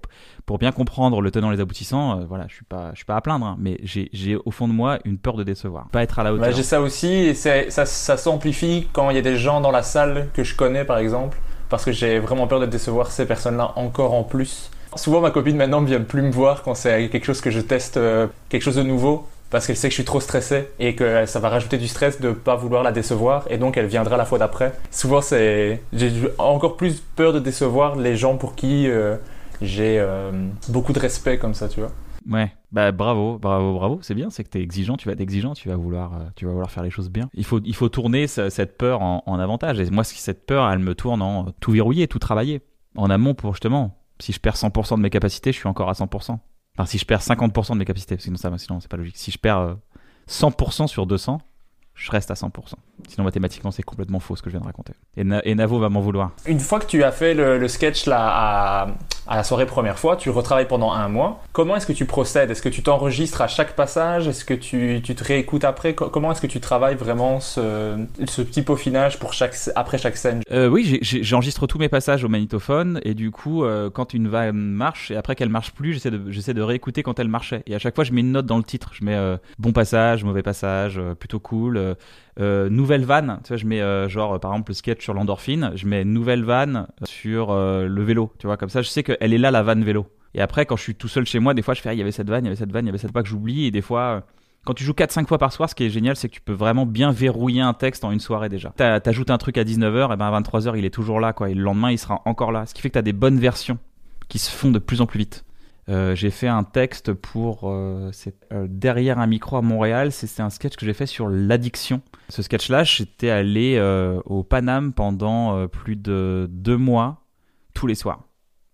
pour bien comprendre le tenant et les aboutissants. Euh, voilà, je suis pas je suis pas à plaindre, hein, mais j'ai j'ai au fond de moi une peur de décevoir, pas être à la hauteur. Bah, j'ai ça aussi et c'est, ça ça s'amplifie quand il y a des gens dans la salle que je connais par exemple. Parce que j'ai vraiment peur de décevoir ces personnes-là encore en plus. Souvent, ma copine maintenant ne vient plus me voir quand c'est quelque chose que je teste, euh, quelque chose de nouveau, parce qu'elle sait que je suis trop stressé et que ça va rajouter du stress de ne pas vouloir la décevoir et donc elle viendra la fois d'après. Souvent, c'est... j'ai encore plus peur de décevoir les gens pour qui euh, j'ai euh, beaucoup de respect comme ça, tu vois. Ouais, bah bravo, bravo, bravo, c'est bien, c'est que t'es exigeant, tu vas être exigeant, tu vas vouloir, tu vas vouloir faire les choses bien. Il faut, il faut tourner ce, cette peur en, en avantage. Et moi, cette peur, elle me tourne en tout verrouiller, tout travailler. En amont pour justement, si je perds cent pour cent de mes capacités, je suis encore à cent pour cent. Enfin, si je perds cinquante pour cent de mes capacités, sinon ça, sinon c'est pas logique. Si je perds cent pour cent sur deux cents, je reste à cent pour cent. Sinon, mathématiquement, c'est complètement faux ce que je viens de raconter. Et, Na- et Navo va m'en vouloir. Une fois que tu as fait le, le sketch là, à, à la soirée première fois, tu retravailles pendant un mois. Comment est-ce que tu procèdes ? Est-ce que tu t'enregistres à chaque passage ? Est-ce que tu, tu te réécoutes après ? Comment est-ce que tu travailles vraiment ce, ce petit peaufinage pour chaque, après chaque scène ? euh, Oui, j'ai, j'ai, j'enregistre tous mes passages au magnétophone. Et du coup, euh, quand une vanne marche, et après qu'elle marche plus, j'essaie de, j'essaie de réécouter quand elle marchait. Et à chaque fois, je mets une note dans le titre. Je mets euh, bon passage, mauvais passage, euh, plutôt cool... Euh, Euh, nouvelle vanne, tu vois, je mets euh, genre euh, par exemple le sketch sur l'endorphine, je mets nouvelle vanne sur euh, le vélo, tu vois, comme ça je sais qu'elle est là la vanne vélo. Et après quand je suis tout seul chez moi, des fois je fais ah, il y avait cette vanne, il y avait cette vanne, il y avait cette vanne que j'oublie et des fois euh, Quand tu joues quatre cinq fois par soir, ce qui est génial, c'est que tu peux vraiment bien verrouiller un texte en une soirée déjà. T'as, t'ajoutes un truc à dix-neuf heures, et ben à vingt-trois heures, il est toujours là, quoi. Et le lendemain, il sera encore là. Ce qui fait que t'as des bonnes versions qui se font de plus en plus vite. Euh, j'ai fait un texte pour euh, c'est, euh, Derrière un micro à Montréal, c'est, c'est un sketch que j'ai fait sur l'addiction. Ce sketch-là, j'étais allé euh, au Paname pendant euh, plus de deux mois, tous les soirs.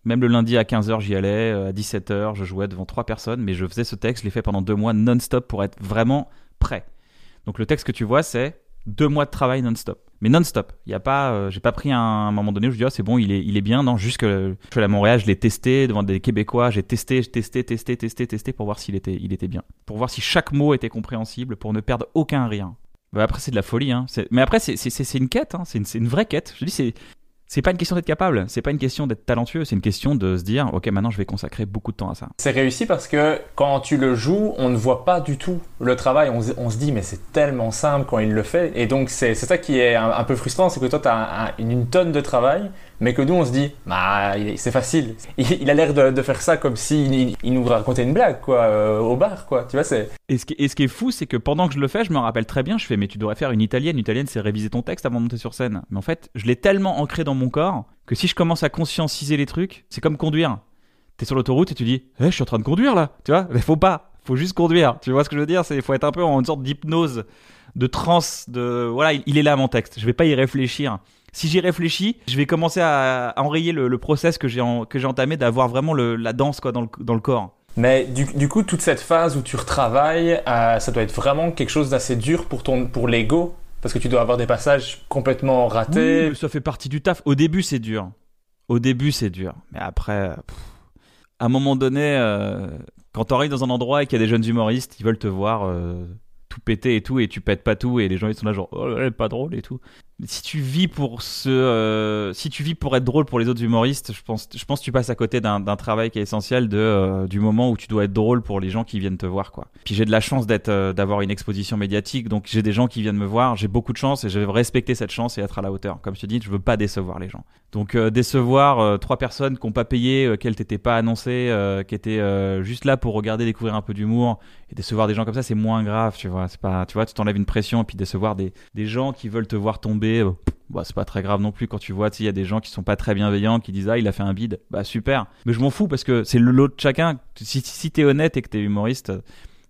Même le lundi à quinze heures, j'y allais, à dix-sept heures, je jouais devant trois personnes, mais je faisais ce texte, je l'ai fait pendant deux mois non-stop pour être vraiment prêt. Donc le texte que tu vois, c'est deux mois de travail non-stop. Mais non-stop, il y a pas, euh, j'ai pas pris un, un moment donné où je dis ah oh, c'est bon, il est, il est bien, non, juste que je suis allé à Montréal, je l'ai testé devant des Québécois, j'ai testé, j'ai testé, testé, testé, testé pour voir s'il était, il était bien, pour voir si chaque mot était compréhensible, pour ne perdre aucun rien. Bah, après c'est de la folie, hein. C'est... mais après c'est, c'est, c'est, c'est une quête, hein. C'est une, c'est une vraie quête. Je dis c'est, c'est pas une question d'être capable, c'est pas une question d'être talentueux, c'est une question de se dire ok maintenant je vais consacrer beaucoup de temps à ça. C'est réussi parce que quand tu le joues, on ne voit pas du tout le travail, on, on se dit mais c'est tellement simple quand il le fait, et donc c'est, c'est ça qui est un, un peu frustrant, c'est que toi t'as un, un, une, une tonne de travail, mais que nous on se dit bah c'est facile, il, il a l'air de, de faire ça comme s'il il, il nous racontait une blague quoi, euh, au bar quoi, tu vois c'est... Et ce, qui, et ce qui est fou c'est que pendant que je le fais, je me rappelle très bien, je fais mais tu devrais faire une italienne, une italienne c'est réviser ton texte avant de monter sur scène, mais en fait je l'ai tellement ancré dans mon corps que si je commence à conscientiser les trucs, c'est comme conduire. T'es sur l'autoroute et tu dis eh, je suis en train de conduire là, tu vois, mais faut pas, faut juste conduire, tu vois ce que je veux dire, c'est faut être un peu en une sorte d'hypnose, de transe, de voilà il, il est là mon texte, je vais pas y réfléchir. Si j'y réfléchis, je vais commencer à enrayer le, le process que j'ai, en, que j'ai entamé d'avoir vraiment le, la danse quoi, dans, le, dans le corps. Mais du, du coup, toute cette phase où tu retravailles, euh, ça doit être vraiment quelque chose d'assez dur pour, ton, pour l'ego, parce que tu dois avoir des passages complètement ratés. Oui, ça fait partie du taf. Au début, c'est dur. Au début, c'est dur. Mais après, pff, à un moment donné, euh, quand t'arrives dans un endroit et qu'il y a des jeunes humoristes, ils veulent te voir... Euh... tout péter et tout, et tu pètes pas tout, et les gens ils sont là genre oh elle est pas drôle et tout. Si tu vis pour ce euh, si tu vis pour être drôle pour les autres humoristes, je pense je pense que tu passes à côté d'un d'un travail qui est essentiel de euh, du moment où tu dois être drôle pour les gens qui viennent te voir quoi. Puis j'ai de la chance d'être euh, d'avoir une exposition médiatique, donc j'ai des gens qui viennent me voir, j'ai beaucoup de chance et je vais respecter cette chance et être à la hauteur. Comme je te dis, je veux pas décevoir les gens. Donc euh, décevoir euh, trois personnes qui ont pas payé, euh, qu'elles t'étaient pas annoncées, euh, qui étaient euh, juste là pour regarder, découvrir un peu d'humour, et décevoir des gens comme ça, c'est moins grave, tu vois. C'est pas, tu vois, tu t'enlèves une pression et puis décevoir des, des gens qui veulent te voir tomber, bah, c'est pas très grave non plus quand tu vois, tu sais, il y a des gens qui sont pas très bienveillants qui disent ah il a fait un bide, bah super, mais je m'en fous parce que c'est le lot de chacun. Si, si t'es honnête et que t'es humoriste,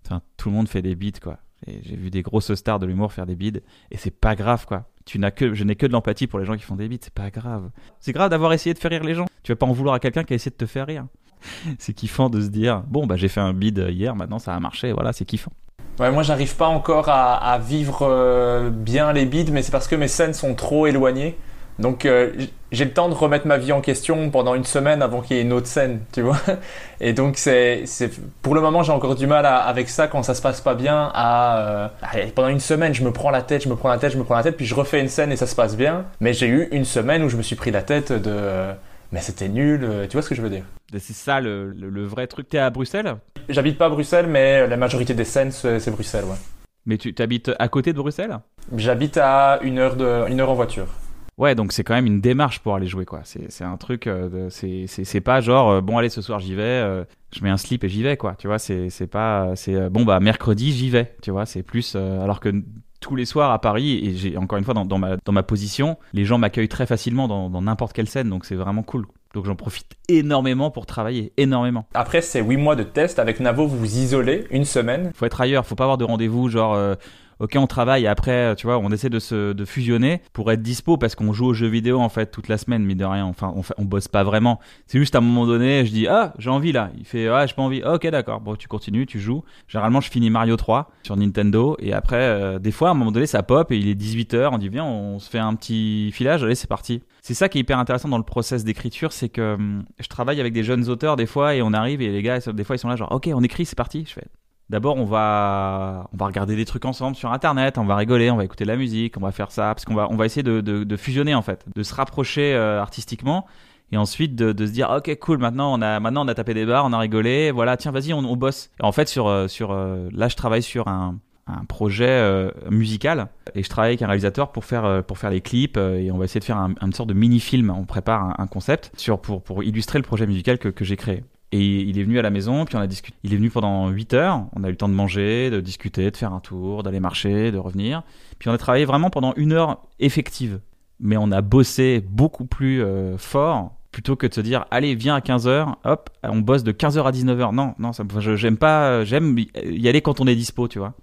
enfin, tout le monde fait des bides quoi. Et j'ai vu des grosses stars de l'humour faire des bides et c'est pas grave quoi. Tu n'as que, je n'ai que de l'empathie pour les gens qui font des bides, c'est pas grave. C'est grave d'avoir essayé de faire rire les gens. Tu vas pas en vouloir à quelqu'un qui a essayé de te faire rire. C'est kiffant de se dire bon bah j'ai fait un bide hier, maintenant ça a marché, voilà c'est kiffant. Ouais, moi, j'arrive pas encore à, à vivre euh, bien les bides, mais c'est parce que mes scènes sont trop éloignées. Donc, euh, j'ai le temps de remettre ma vie en question pendant une semaine avant qu'il y ait une autre scène, tu vois. Et donc, c'est, c'est, pour le moment, j'ai encore du mal à, avec ça quand ça se passe pas bien. À, euh, pendant une semaine, je me prends la tête, je me prends la tête, je me prends la tête, puis je refais une scène et ça se passe bien. Mais j'ai eu une semaine où je me suis pris la tête de... Euh, mais c'était nul, tu vois ce que je veux dire. C'est ça le, le, le vrai truc. T'es à Bruxelles ? J'habite pas à Bruxelles, mais la majorité des scènes, c'est, c'est Bruxelles, ouais. Mais tu habites à côté de Bruxelles ? J'habite à une heure, de, une heure en voiture. Ouais, donc c'est quand même une démarche pour aller jouer, quoi. C'est, c'est un truc, euh, c'est, c'est, c'est pas genre, euh, bon, allez, ce soir, j'y vais, euh, je mets un slip et j'y vais, quoi. Tu vois, c'est, c'est pas, c'est, euh, bon, bah, mercredi, j'y vais, tu vois. C'est plus, euh, alors que... Tous les soirs à Paris, et j'ai encore une fois dans, dans, ma, dans ma position, les gens m'accueillent très facilement dans, dans n'importe quelle scène, donc c'est vraiment cool. Donc j'en profite énormément pour travailler, énormément. Après ces huit mois de test, avec Navo, vous vous isolez une semaine. Faut être ailleurs, faut pas avoir de rendez-vous, genre euh, ok on travaille, et après tu vois on essaie de se de fusionner pour être dispo parce qu'on joue aux jeux vidéo en fait toute la semaine, mais de rien, enfin on, on bosse pas vraiment. C'est juste à un moment donné, je dis ah j'ai envie là, il fait ah j'ai pas envie, ok d'accord, bon tu continues, tu joues. Généralement je finis Mario trois sur Nintendo et après euh, des fois à un moment donné ça pop et il est dix-huit heures, on dit viens on se fait un petit filage, allez c'est parti. C'est ça qui est hyper intéressant dans le process d'écriture, c'est que hum, je travaille avec des jeunes auteurs des fois et on arrive et les gars des fois ils sont là genre ok on écrit c'est parti, je fais d'abord, on va, on va regarder des trucs ensemble sur Internet, on va rigoler, on va écouter de la musique, on va faire ça, parce qu'on va, on va essayer de, de, de fusionner en fait, de se rapprocher euh, artistiquement, et ensuite de, de se dire ok cool, maintenant on a, maintenant on a tapé des barres, on a rigolé, voilà tiens vas-y on, on bosse. Et en fait sur, sur, là je travaille sur un, un projet euh, musical et je travaille avec un réalisateur pour faire, pour faire les clips et on va essayer de faire un, une sorte de mini film, on prépare un, un concept sur, pour, pour illustrer le projet musical que, que j'ai créé. Et il est venu à la maison, puis on a discuté. Il est venu pendant huit heures, on a eu le temps de manger, de discuter, de faire un tour, d'aller marcher, de revenir. Puis on a travaillé vraiment pendant une heure effective. Mais on a bossé beaucoup plus euh, fort, plutôt que de se dire « Allez, viens à quinze heures, hop, on bosse de quinze heures à dix-neuf heures. » Non, non, ça, je, j'aime pas, j'aime y aller quand on est dispo, tu vois.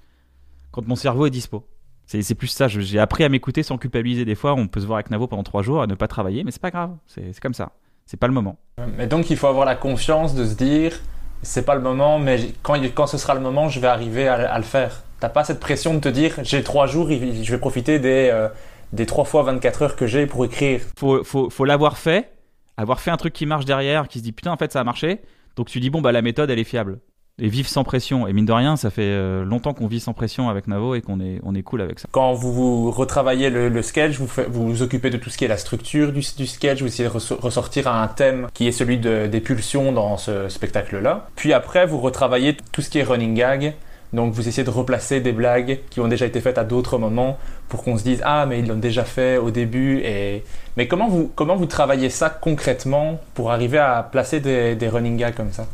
Quand mon cerveau est dispo. C'est, c'est plus ça, je, j'ai appris à m'écouter sans culpabiliser. Des fois, on peut se voir avec Navo pendant trois jours et ne pas travailler, mais c'est pas grave, c'est, c'est comme ça. C'est pas le moment. Mais donc, il faut avoir la confiance de se dire « C'est pas le moment, mais quand, quand ce sera le moment, je vais arriver à, à le faire. » T'as pas cette pression de te dire « J'ai trois jours, je vais profiter des… Euh, des trois fois vingt-quatre heures que j'ai pour écrire. » Faut, faut, faut l'avoir fait, avoir fait un truc qui marche derrière, qui se dit putain en fait ça a marché, donc tu dis bon bah la méthode elle est fiable. Et vivre sans pression, et mine de rien ça fait longtemps qu'on vit sans pression avec Navo et qu'on est, on est cool avec ça. Quand vous, vous retravaillez le, le sketch, vous, fait, vous vous occupez de tout ce qui est la structure du, du sketch, vous essayez de re- ressortir un thème qui est celui de, des pulsions dans ce spectacle-là, puis après vous retravaillez tout ce qui est running gag. Donc, vous essayez de replacer des blagues qui ont déjà été faites à d'autres moments pour qu'on se dise « Ah, mais ils l'ont déjà fait au début. » Et... Mais comment vous, comment vous travaillez ça concrètement pour arriver à placer des, des running gags comme ça ?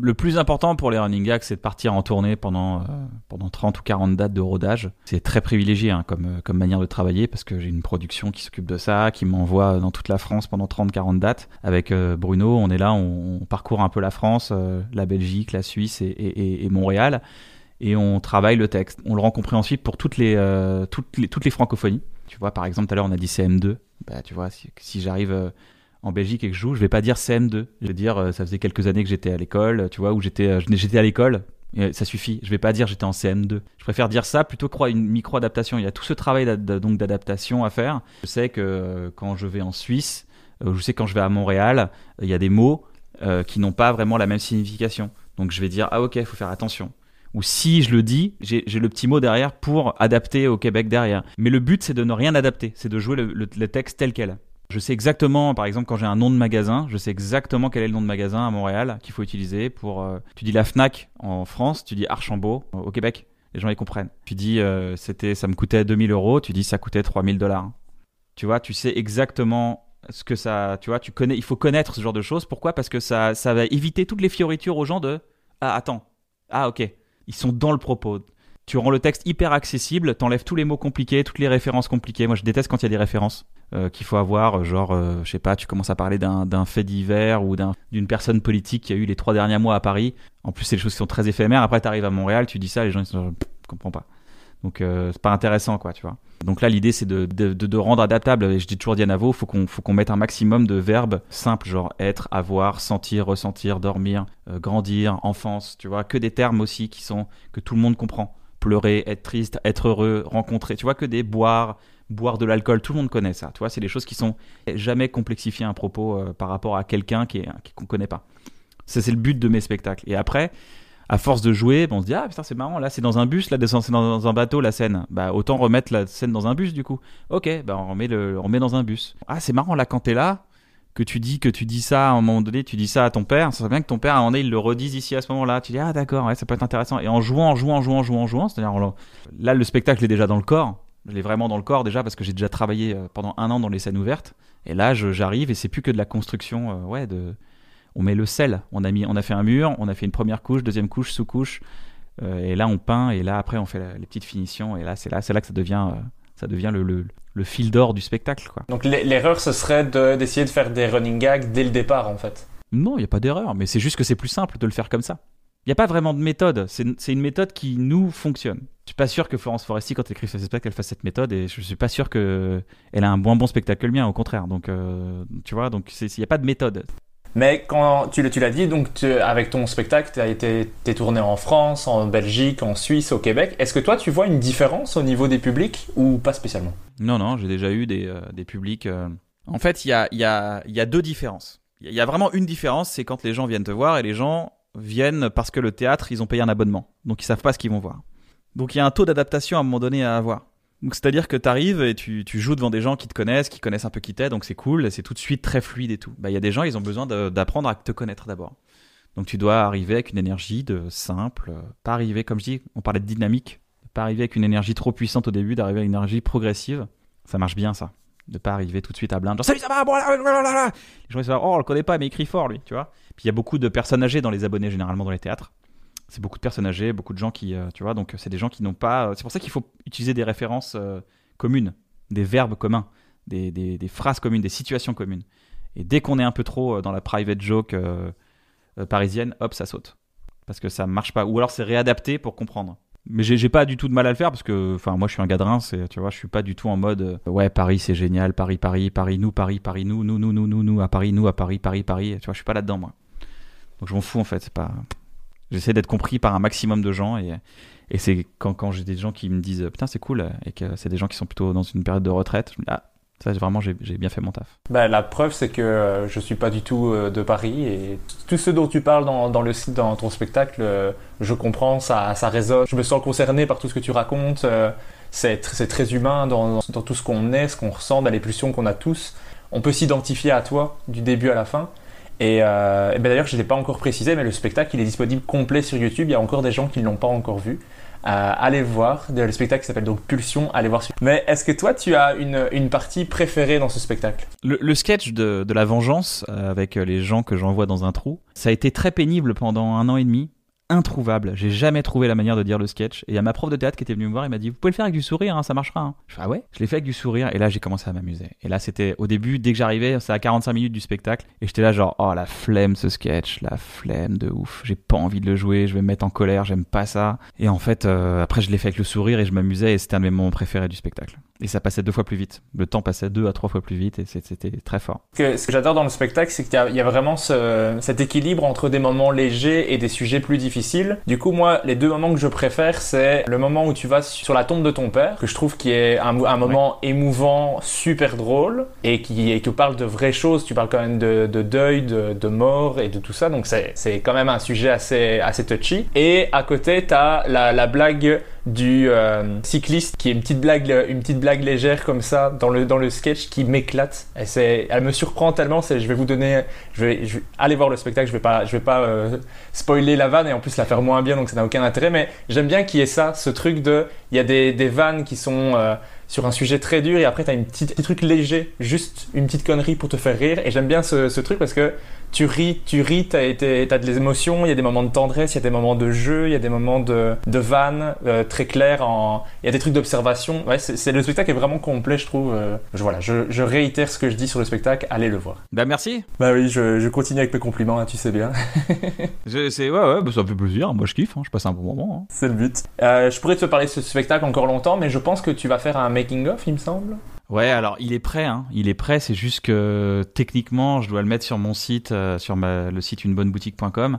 Le plus important pour les running gags, c'est de partir en tournée pendant, euh, pendant trente ou quarante dates de rodage. C'est très privilégié hein, comme, comme manière de travailler parce que j'ai une production qui s'occupe de ça, qui m'envoie dans toute la France pendant trente quarante dates. Avec euh, Bruno, on est là, on, on parcourt un peu la France, euh, la Belgique, la Suisse et, et, et, et Montréal. Et on travaille le texte. On le rend compréhensible pour toutes les, euh, toutes les, toutes les francophonies. Tu vois, par exemple, tout à l'heure, on a dit C M deux. Bah, tu vois, si, si j'arrive euh, en Belgique et que je joue, je vais pas dire C M deux. Je vais dire, euh, ça faisait quelques années que j'étais à l'école, tu vois, ou j'étais, euh, j'étais à l'école, et ça suffit. Je vais pas dire j'étais en C M deux. Je préfère dire ça plutôt que une micro-adaptation. Il y a tout ce travail d'a- donc d'adaptation à faire. Je sais que euh, quand je vais en Suisse, euh, je sais quand je vais à Montréal, il euh, y a des mots euh, qui n'ont pas vraiment la même signification. Donc, je vais dire, ah, ok, il faut faire attention. Ou si je le dis, j'ai, j'ai le petit mot derrière pour adapter au Québec derrière. Mais le but, c'est de ne rien adapter, c'est de jouer le, le, le texte tel quel. Je sais exactement, par exemple, quand j'ai un nom de magasin, je sais exactement quel est le nom de magasin à Montréal qu'il faut utiliser pour... Euh, tu dis la Fnac en France, tu dis Archambault au Québec, les gens ils comprennent. Tu dis euh, c'était, ça me coûtait deux mille euros, tu dis ça coûtait trois mille dollars. Tu vois, tu sais exactement... ce que ça... Tu vois, tu connais, il faut connaître ce genre de choses. Pourquoi ? Parce que ça, ça va éviter toutes les fioritures aux gens de... Ah, attends. Ah, ok. Ils sont dans le propos. Tu rends le texte hyper accessible, t'enlèves tous les mots compliqués, toutes les références compliquées. Moi, je déteste quand il y a des références euh, qu'il faut avoir. Genre, euh, je sais pas, tu commences à parler d'un, d'un fait divers ou d'un, d'une personne politique qui a eu les trois derniers mois à Paris. En plus, c'est des choses qui sont très éphémères. Après, t'arrives à Montréal, tu dis ça, les gens, ils sont genre, je comprends pas. Donc, euh, c'est pas intéressant, quoi, tu vois. Donc là, l'idée, c'est de, de, de, de rendre adaptable. Et je dis toujours, Dianavo, faut qu'on, faut qu'on mette un maximum de verbes simples, genre être, avoir, sentir, ressentir, dormir, euh, grandir, enfance, tu vois. Que des termes aussi qui sont, que tout le monde comprend. Pleurer, être triste, être heureux, rencontrer, tu vois, que des boire, boire de l'alcool, tout le monde connaît ça, tu vois. C'est des choses qui sont jamais complexifier un propos euh, par rapport à quelqu'un qui est, qui, qu'on connaît pas. Ça, c'est le but de mes spectacles. Et après, à force de jouer, on se dit « Ah putain, c'est marrant, là c'est dans un bus, là c'est dans un bateau la scène. Bah autant remettre la scène dans un bus du coup. Ok, bah on remet, le, on remet dans un bus. Ah c'est marrant là quand t'es là, que tu dis que tu dis ça à un moment donné, tu dis ça à ton père, ça serait bien que ton père à un moment donné il le redise ici à ce moment-là. Tu dis « Ah d'accord, ouais, ça peut être intéressant. » Et en jouant, en jouant, en jouant, en jouant, en jouant, c'est-à-dire on, là le spectacle est déjà dans le corps. Je l'ai vraiment dans le corps déjà parce que j'ai déjà travaillé pendant un an dans les scènes ouvertes. Et là je, j'arrive et c'est plus que de la construction, euh, ouais, de... On met le sel, on a, mis, on a fait un mur, on a fait une première couche, deuxième couche, sous-couche, euh, et là on peint, et là après on fait la, les petites finitions, et là c'est là, c'est là que ça devient, euh, ça devient le, le, le fil d'or du spectacle, quoi. Donc l'erreur ce serait de, d'essayer de faire des running gags dès le départ en fait. Non, il n'y a pas d'erreur, mais c'est juste que c'est plus simple de le faire comme ça. Il n'y a pas vraiment de méthode, c'est, c'est une méthode qui nous fonctionne. Je ne suis pas sûr que Florence Foresti, quand elle écrit ce spectacle, elle fasse cette méthode, et je ne suis pas sûr qu'elle a un moins bon spectacle que le mien, au contraire. Donc euh, tu vois, donc il n'y a pas de méthode. Mais quand tu, tu l'as dit, donc tu, avec ton spectacle, tu as été t'es tourné en France, en Belgique, en Suisse, au Québec. Est-ce que toi, tu vois une différence au niveau des publics ou pas spécialement ? Non, non, j'ai déjà eu des, euh, des publics. Euh... En fait, il y a, y a, y a deux différences. Il y, y a vraiment une différence, c'est quand les gens viennent te voir et les gens viennent parce que le théâtre, ils ont payé un abonnement. Donc, ils ne savent pas ce qu'ils vont voir. Donc, il y a un taux d'adaptation à un moment donné à avoir. Donc, c'est-à-dire que tu arrives et tu, tu joues devant des gens qui te connaissent, qui connaissent un peu qui t'es, donc c'est cool, c'est tout de suite très fluide et tout. Bah, il y a des gens, ils ont besoin de, d'apprendre à te connaître d'abord. Donc tu dois arriver avec une énergie de simple, pas arriver, comme je dis, on parlait de dynamique, pas arriver avec une énergie trop puissante au début, d'arriver à une énergie progressive. Ça marche bien ça. de pas arriver tout de suite à blinde, genre salut ça va, blablabla. Les gens ils se disent oh on le connaît pas mais il crie fort lui, tu vois. Puis il y a beaucoup de personnes âgées dans les abonnés généralement dans les théâtres. C'est beaucoup de personnes âgées, beaucoup de gens qui, euh, tu vois, donc c'est des gens qui n'ont pas. C'est pour ça qu'il faut utiliser des références euh, communes, des verbes communs, des, des, des phrases communes, des situations communes. Et dès qu'on est un peu trop euh, dans la private joke euh, euh, parisienne, hop, ça saute. Parce que ça marche pas. Ou alors c'est réadapté pour comprendre. Mais j'ai, j'ai pas du tout de mal à le faire parce que, enfin, moi je suis un gars de Reims, et, tu vois, je suis pas du tout en mode euh, ouais, Paris c'est génial, Paris, Paris, Paris, nous, Paris, Paris, nous, nous, nous, nous, nous, nous, à Paris, nous, à Paris, Paris, Paris. Tu vois, je suis pas là-dedans moi. Donc je m'en fous en fait, c'est pas. J'essaie d'être compris par un maximum de gens et, et c'est quand, quand j'ai des gens qui me disent putain c'est cool et que c'est des gens qui sont plutôt dans une période de retraite, je me dis ah ça vraiment j'ai, j'ai bien fait mon taf. Bah, la preuve c'est que je suis pas du tout de Paris et tout ce dont tu parles dans, dans, le, dans ton spectacle je comprends, ça, ça résonne, je me sens concerné par tout ce que tu racontes, c'est, c'est très humain dans, dans tout ce qu'on est, ce qu'on ressent, dans les pulsions qu'on a tous, on peut s'identifier à toi du début à la fin. Et, euh, et ben d'ailleurs je ne l'ai pas encore précisé mais le spectacle il est disponible complet sur YouTube, il y a encore des gens qui ne l'ont pas encore vu, euh, allez voir, le spectacle s'appelle donc Pulsion, allez voir. Mais est-ce que toi tu as une, une partie préférée dans ce spectacle ? Le, le sketch de, de la vengeance avec les gens que j'envoie dans un trou, ça a été très pénible pendant un an et demi, introuvable, j'ai jamais trouvé la manière de dire le sketch et il y a ma prof de théâtre qui était venue me voir et m'a dit vous pouvez le faire avec du sourire hein, ça marchera hein. Je fais ah ouais, je l'ai fait avec du sourire et là j'ai commencé à m'amuser et là c'était au début dès que j'arrivais c'est à quarante-cinq minutes du spectacle et j'étais là genre oh la flemme ce sketch, la flemme de ouf, j'ai pas envie de le jouer, je vais me mettre en colère, j'aime pas ça et en fait euh, après je l'ai fait avec le sourire et je m'amusais et c'était un de mes moments préférés du spectacle et ça passait deux fois plus vite, le temps passait deux à trois fois plus vite et c'était très fort. Que, ce que j'adore dans le spectacle c'est qu'il y a, il y a vraiment ce, cet équilibre entre des moments légers et des sujets plus difficiles. Du coup, moi, les deux moments que je préfère, c'est le moment où tu vas sur la tombe de ton père, que je trouve qui est un, un moment ouais. émouvant, super drôle, et qui, et qui parle de vraies choses. Tu parles quand même de, de deuil, de, de mort et de tout ça, donc c'est, c'est quand même un sujet assez, assez touchy. Et à côté, t'as la, la blague du euh, cycliste, qui est une petite blague, une petite blague légère comme ça dans le, dans le sketch qui m'éclate. Et c'est, elle me surprend tellement. C'est, je vais vous donner, je vais, je vais aller voir le spectacle. Je vais pas, je vais pas euh, spoiler la vanne et en plus la faire moins bien, donc ça n'a aucun intérêt. Mais j'aime bien qu'il y ait ça, ce truc de, il y a des, des vannes qui sont euh, sur un sujet très dur et après t'as une petite, petit truc léger, juste une petite connerie pour te faire rire. Et j'aime bien ce, ce truc parce que tu ris, tu ris, t'as, t'as, t'as des émotions, il y a des moments de tendresse, il y a des moments de jeu, il y a des moments de, de vanne euh, très clairs, il y a des trucs d'observation. Ouais, c'est, c'est, le spectacle est vraiment complet, je trouve. Euh, je, voilà, je, je réitère ce que je dis sur le spectacle, allez le voir. Bah merci. Bah oui, je, je continue avec mes compliments, hein, tu sais bien. je, c'est, ouais, ouais, bah ça me fait plaisir, moi je kiffe, hein, je passe un bon moment. Hein. C'est le but. Euh, je pourrais te parler de ce spectacle encore longtemps, mais je pense que tu vas faire un making-of, il me semble. Ouais, alors il est prêt, hein. Il est prêt, c'est juste que techniquement, je dois le mettre sur mon site, euh, sur ma, le site une bonne boutique point com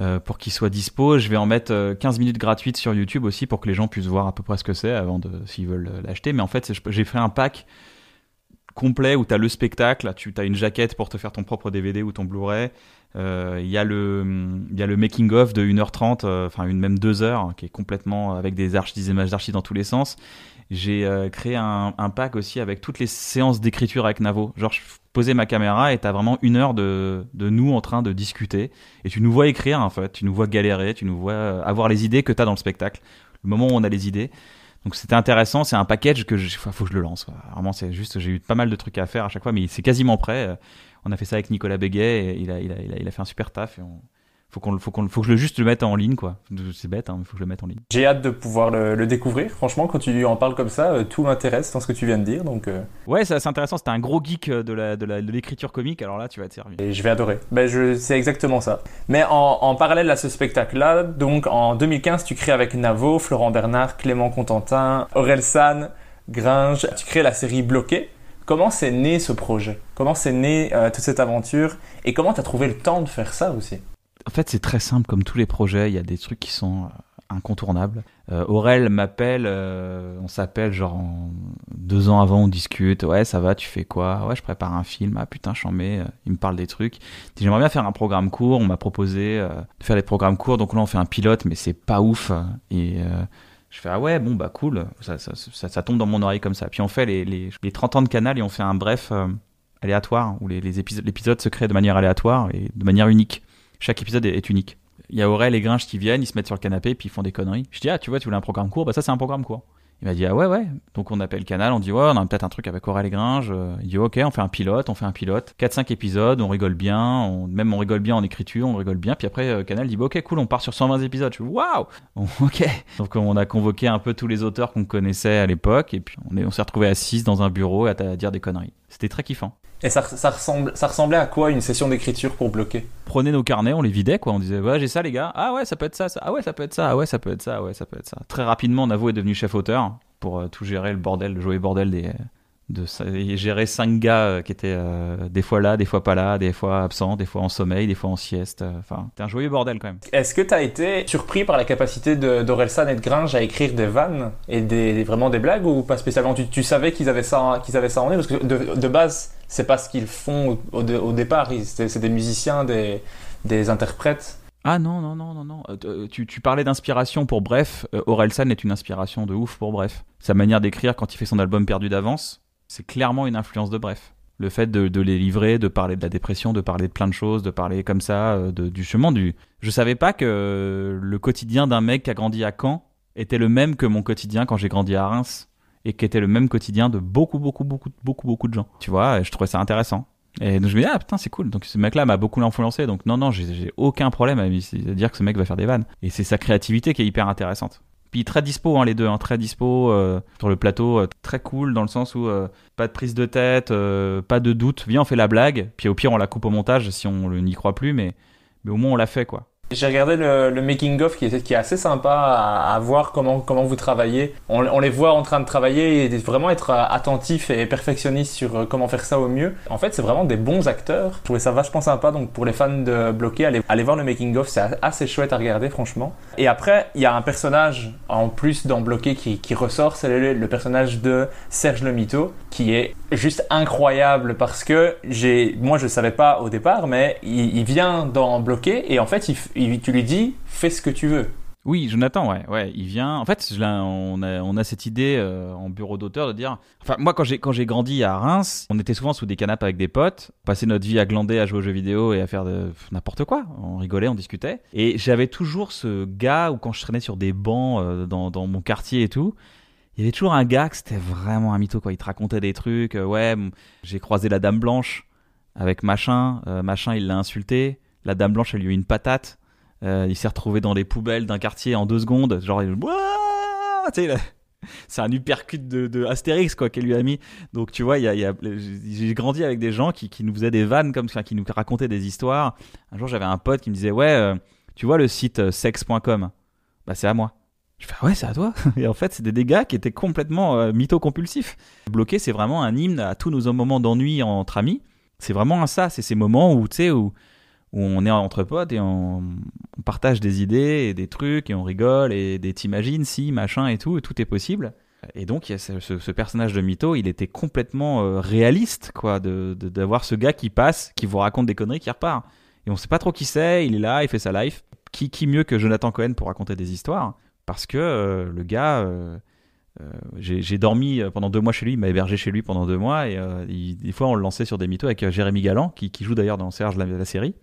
euh, pour qu'il soit dispo. Je vais en mettre euh, quinze minutes gratuites sur YouTube aussi pour que les gens puissent voir à peu près ce que c'est avant de, s'ils veulent l'acheter. Mais en fait, c'est, j'ai fait un pack complet où t'as le spectacle, tu as une jaquette pour te faire ton propre D V D ou ton Blu-ray. Il euh, y a le, y a le making-of de une heure trente, enfin euh, une même deux heures, hein, qui est complètement avec des, arch- des images d'archives dans tous les sens. J'ai euh, créé un, un pack aussi avec toutes les séances d'écriture avec Navo. Genre, je posais ma caméra et t'as vraiment une heure de, de nous en train de discuter. Et tu nous vois écrire, en fait. Tu nous vois galérer, tu nous vois avoir les idées que t'as dans le spectacle. Le moment où on a les idées. Donc, c'était intéressant. C'est un package que je, faut que je le lance. Vraiment, c'est juste, j'ai eu pas mal de trucs à faire à chaque fois, mais c'est quasiment prêt. On a fait ça avec Nicolas Béguet et il a, il a, il a, il a fait un super taf et on... Faut qu'on, faut qu'on, faut que je le juste le mette en ligne, quoi. C'est bête, hein, mais faut que je le mette en ligne. J'ai hâte de pouvoir le, le découvrir. Franchement, quand tu en parles comme ça, euh, tout m'intéresse dans ce que tu viens de dire, donc. Euh... Ouais, ça, c'est intéressant. C'était un gros geek de la, de la, de l'écriture comique. Alors là, tu vas te servir. Et je vais adorer. Ben, je, c'est exactement ça. Mais en, en parallèle à ce spectacle-là, donc en deux mille quinze, tu crées avec Navo, Florent Bernard, Clément Contentin, Orelsan, Gringe. Tu crées la série Bloquée. Comment c'est né ce projet ? Comment c'est né euh, toute cette aventure ? Et comment t'as trouvé le temps de faire ça aussi ? En fait, c'est très simple, comme tous les projets, il y a des trucs qui sont incontournables. Euh, Aurel m'appelle, euh, on s'appelle genre en... deux ans avant, on discute. Ouais, ça va, tu fais quoi ? Ouais, je prépare un film. Ah putain, j'en mets. Il me parle des trucs. J'aimerais bien faire un programme court. On m'a proposé euh, de faire des programmes courts. Donc là, on fait un pilote, mais c'est pas ouf. Et euh, je fais ah ouais, bon bah cool. Ça, ça, ça, ça tombe dans mon oreille comme ça. Puis on fait les, les, les trente ans de Canal et on fait un bref euh, aléatoire où les, les épis- l'épisode se crée de manière aléatoire et de manière unique. Chaque épisode est unique. Il y a Aurel et Gringe qui viennent, ils se mettent sur le canapé et puis ils font des conneries. Je dis, ah, tu vois, tu voulais un programme court ? Bah, ça, c'est un programme court. Il m'a dit ah ouais ouais. Donc on appelle Canal, on dit ouais, on a peut-être un truc avec Aurel et Gringe. Il dit ok, on fait un pilote, on fait un pilote. quatre cinq épisodes, on rigole bien, on, même on rigole bien en écriture, on rigole bien. Puis après Canal dit bah, ok cool, on part sur cent vingt épisodes. Je suis waouh, ok. Donc on a convoqué un peu tous les auteurs qu'on connaissait à l'époque et puis on, est, on s'est retrouvés assis dans un bureau à, à dire des conneries. C'était très kiffant. Et ça, ça, ressemble, ça ressemblait à quoi une session d'écriture pour Bloquer ? Prenez nos carnets, on les vidait quoi, on disait ouais j'ai ça les gars, ah ouais ça peut être ça, ça. Ah ouais ça peut être ça, ah ouais ça peut être ça, ah ouais ça peut être ça. Très rapidement Navo est devenu chef auteur pour euh, tout gérer le bordel, le joyeux bordel des, de, de gérer cinq gars euh, qui étaient euh, des fois là, des fois pas là, des fois absents, des fois en sommeil, des fois en sieste, enfin euh, c'était un joyeux bordel quand même. Est-ce que t'as été surpris par la capacité de, d'Orelsan et de Gringe à écrire des vannes et des, des, vraiment des blagues ou pas spécialement ? Tu, tu savais qu'ils avaient ça, qu'ils avaient ça en eux parce que de, de base c'est pas ce qu'ils font au, au, au départ, Ils, c'est, c'est des musiciens, des, des interprètes. Ah non, non, non, non, non. Euh, tu, tu parlais d'inspiration pour Bref. Euh, Orelsan est une inspiration de ouf pour Bref. Sa manière d'écrire quand il fait son album Perdu d'avance, c'est clairement une influence de Bref. Le fait de, de les livrer, de parler de la dépression, de parler de plein de choses, de parler comme ça, euh, de, du chemin du... Je savais pas que le quotidien d'un mec qui a grandi à Caen était le même que mon quotidien quand j'ai grandi à Reims. Et qui était le même quotidien de beaucoup, beaucoup, beaucoup, beaucoup, beaucoup de gens. Tu vois, je trouvais ça intéressant. Et donc je me dis, ah putain, c'est cool. Donc ce mec-là m'a beaucoup influencé. Donc non, non, j'ai, j'ai aucun problème à dire que ce mec va faire des vannes. Et c'est sa créativité qui est hyper intéressante. Puis très dispo, hein, les deux, hein, très dispo euh, sur le plateau, euh, très cool dans le sens où euh, pas de prise de tête, euh, pas de doute. Viens, on fait la blague. Puis au pire, on la coupe au montage si on n'y croit plus, mais, mais au moins on l'a fait, quoi. J'ai regardé le, le making of qui est, qui est assez sympa à, à voir comment, comment vous travaillez. On, on les voit en train de travailler et vraiment être attentif et perfectionniste sur comment faire ça au mieux. En fait, c'est vraiment des bons acteurs. Je trouvais ça vachement sympa. Donc pour les fans de Bloqué, allez, allez voir le making of, c'est assez chouette à regarder franchement. Et après, il y a un personnage en plus dans Bloqué qui, qui ressort, c'est le, le personnage de Serge le Mytho qui est juste incroyable parce que j'ai, moi je savais pas au départ, mais il, il vient dans Bloqué et en fait il, il tu lui dis, fais ce que tu veux. Oui, Jonathan, ouais, ouais, il vient. En fait, là, on a, on a cette idée euh, en bureau d'auteur de dire. Enfin, moi, quand j'ai, quand j'ai grandi à Reims, on était souvent sous des canapes avec des potes, on passait notre vie à glander, à jouer aux jeux vidéo et à faire de, pff, n'importe quoi. On rigolait, on discutait. Et j'avais toujours ce gars où quand je traînais sur des bancs euh, dans, dans mon quartier et tout, il y avait toujours un gars que c'était vraiment un mytho, quoi. Il te racontait des trucs. Euh, ouais, j'ai croisé la dame blanche avec machin. Euh, machin, il l'a insulté. La dame blanche, elle lui a eu une patate. Euh, il s'est retrouvé dans les poubelles d'un quartier en deux secondes. Genre, il... tu sais, là, c'est un uppercut de, de Astérix quoi, qu'elle lui a mis. Donc, tu vois, y a, y a... j'ai grandi avec des gens qui, qui nous faisaient des vannes, comme ça, qui nous racontaient des histoires. Un jour, j'avais un pote qui me disait ouais, euh, tu vois le site sexe point com ? Bah, c'est à moi. Je fais ouais, c'est à toi. Et en fait, c'est des dégâts qui étaient complètement euh, mytho-compulsifs. Bloqué, c'est vraiment un hymne à tous nos moments d'ennui entre amis. C'est vraiment ça. C'est ces moments où, tu sais, où. où on est entre potes et on partage des idées et des trucs et on rigole et des t'imagines, si, machin et tout, et tout est possible. Et donc, il y a ce, ce personnage de mytho, il était complètement réaliste, quoi, de, de, d'avoir ce gars qui passe, qui vous raconte des conneries, qui repart. Et on sait pas trop qui c'est, il est là, il fait sa life. Qui, qui mieux que Jonathan Cohen pour raconter des histoires ? Parce que euh, le gars... Euh, Euh, j'ai, j'ai dormi pendant deux mois chez lui, il m'a hébergé chez lui pendant deux mois et euh, il, des fois on le lançait sur des mythos avec euh, Jérémy Galland qui, qui joue d'ailleurs dans Serge la, la série,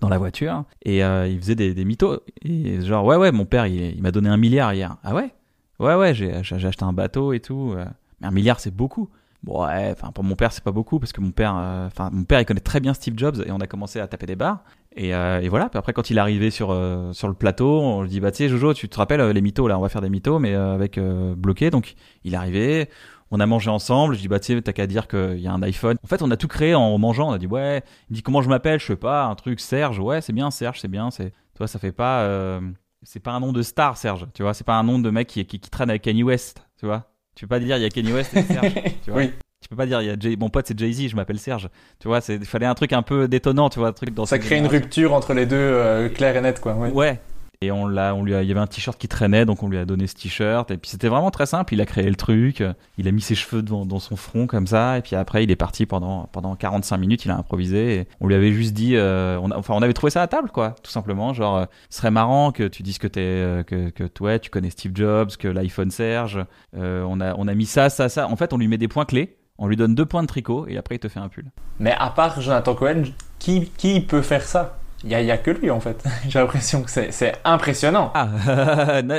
dans la voiture et euh, il faisait des, des mythos et genre ouais ouais mon père il, il m'a donné un milliard hier. Ah ouais ouais ouais j'ai, j'ai acheté un bateau et tout, euh, mais un milliard c'est beaucoup. Bon, ouais, enfin pour mon père c'est pas beaucoup parce que mon père, enfin euh, mon père il connaît très bien Steve Jobs et on a commencé à taper des barres et, euh, et voilà. Puis après quand il est arrivé sur euh, sur le plateau, on lui dit bah tu sais Jojo tu te rappelles euh, les mythos là, on va faire des mythos mais euh, avec euh, Bloqué. Donc il est arrivé, on a mangé ensemble, je dis bah tu sais t'as qu'à dire qu'il y a un iPhone. En fait on a tout créé en mangeant, on a dit ouais, il me dit comment je m'appelle, je sais pas, un truc Serge, ouais c'est bien Serge, c'est bien, c'est toi ça fait pas, euh... c'est pas un nom de star Serge, tu vois, c'est pas un nom de mec qui qui, qui traîne avec Kanye West, tu vois. Tu peux pas dire il y a Kanye West et Serge, tu vois. Oui. Tu peux pas dire il y a Jay, mon pote c'est Jay-Z, je m'appelle Serge. Tu vois, c'est fallait un truc un peu détonnant, tu vois, un truc dans ça crée une rupture entre les deux euh, clair et net quoi. Ouais. ouais. Et on l'a on lui a, il y avait un t-shirt qui traînait donc on lui a donné ce t-shirt et puis c'était vraiment très simple, il a créé le truc, il a mis ses cheveux devant dans son front comme ça et puis après il est parti pendant pendant quarante-cinq minutes, il a improvisé et on lui avait juste dit euh, on a, enfin on avait trouvé ça à table quoi, tout simplement, genre euh, ce serait marrant que tu dises que t'es euh, que que toi tu connais Steve Jobs, que l'iPhone Serge, euh, on a on a mis ça ça ça. En fait, on lui met des points clés, on lui donne deux points de tricot et après il te fait un pull. Mais à part Jonathan Cohen, qui qui peut faire ça ? il n'y a, a que lui en fait. J'ai l'impression que c'est, c'est impressionnant. Ah,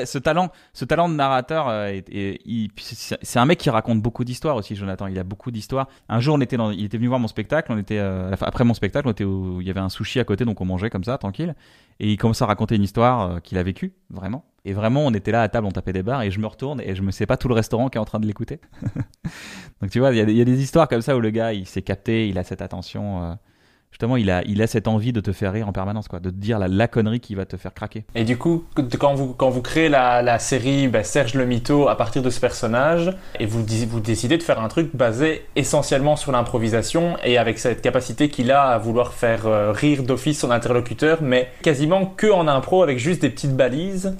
ce talent, ce talent de narrateur, est, est, il, c'est un mec qui raconte beaucoup d'histoires aussi, Jonathan. Il a beaucoup d'histoires. Un jour, on était dans, il était venu voir mon spectacle. On était euh, après mon spectacle, on était où, il y avait un sushi à côté, donc on mangeait comme ça, tranquille. Et il commençait à raconter une histoire qu'il a vécue, vraiment. Et vraiment, on était là à table, on tapait des barres, et je me retourne et je me sais pas tout le restaurant qui est en train de l'écouter. Donc tu vois, il y, y a des histoires comme ça où le gars, il s'est capté, il a cette attention. Euh, justement, il a, il a cette envie de te faire rire en permanence, quoi, de te dire la, la connerie qui va te faire craquer. Et du coup, quand vous, quand vous créez la, la série ben, Serge le Mytho à partir de ce personnage, et vous, vous décidez de faire un truc basé essentiellement sur l'improvisation et avec cette capacité qu'il a à vouloir faire euh, rire d'office son interlocuteur, mais quasiment que en impro avec juste des petites balises.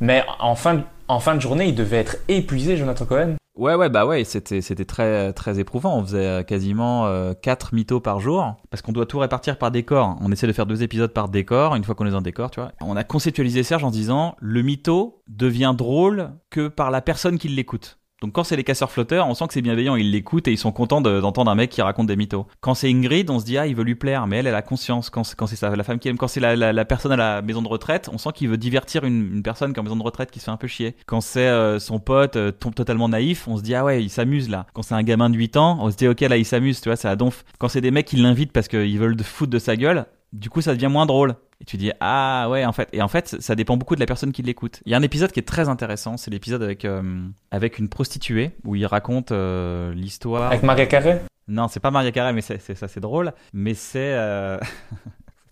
Mais en fin de, en fin de journée, il devait être épuisé, Jonathan Cohen. Ouais, ouais, bah ouais, c'était, c'était très, très éprouvant. On faisait quasiment euh, quatre mythos par jour parce qu'on doit tout répartir par décor. On essaie de faire deux épisodes par décor. Une fois qu'on est dans le décor, tu vois. On a conceptualisé Serge en disant le mytho devient drôle que par la personne qui l'écoute. Donc quand c'est les casseurs-flotteurs, on sent que c'est bienveillant, ils l'écoutent et ils sont contents de, d'entendre un mec qui raconte des mythos. Quand c'est Ingrid, on se dit « Ah, il veut lui plaire », mais elle, elle a conscience. Quand c'est, quand c'est ça, la femme qui aime, quand c'est la, la, la personne à la maison de retraite, on sent qu'il veut divertir une, une personne qui est en maison de retraite qui se fait un peu chier. Quand c'est euh, son pote euh, tombe totalement naïf, on se dit « Ah ouais, il s'amuse là ». Quand c'est un gamin de huit ans, on se dit « Ok, là, il s'amuse, tu vois, c'est la donf ». Quand c'est des mecs qui l'invitent parce qu'ils veulent foutre de sa gueule, du coup, ça devient moins drôle. Et tu dis, ah ouais, en fait. Et en fait, ça dépend beaucoup de la personne qui l'écoute. Il y a un épisode qui est très intéressant, c'est l'épisode avec, euh, avec une prostituée, où il raconte euh, l'histoire. Avec Maria Carré ? Non, c'est pas Maria Carré, mais c'est, c'est, ça, c'est drôle. Mais c'est euh...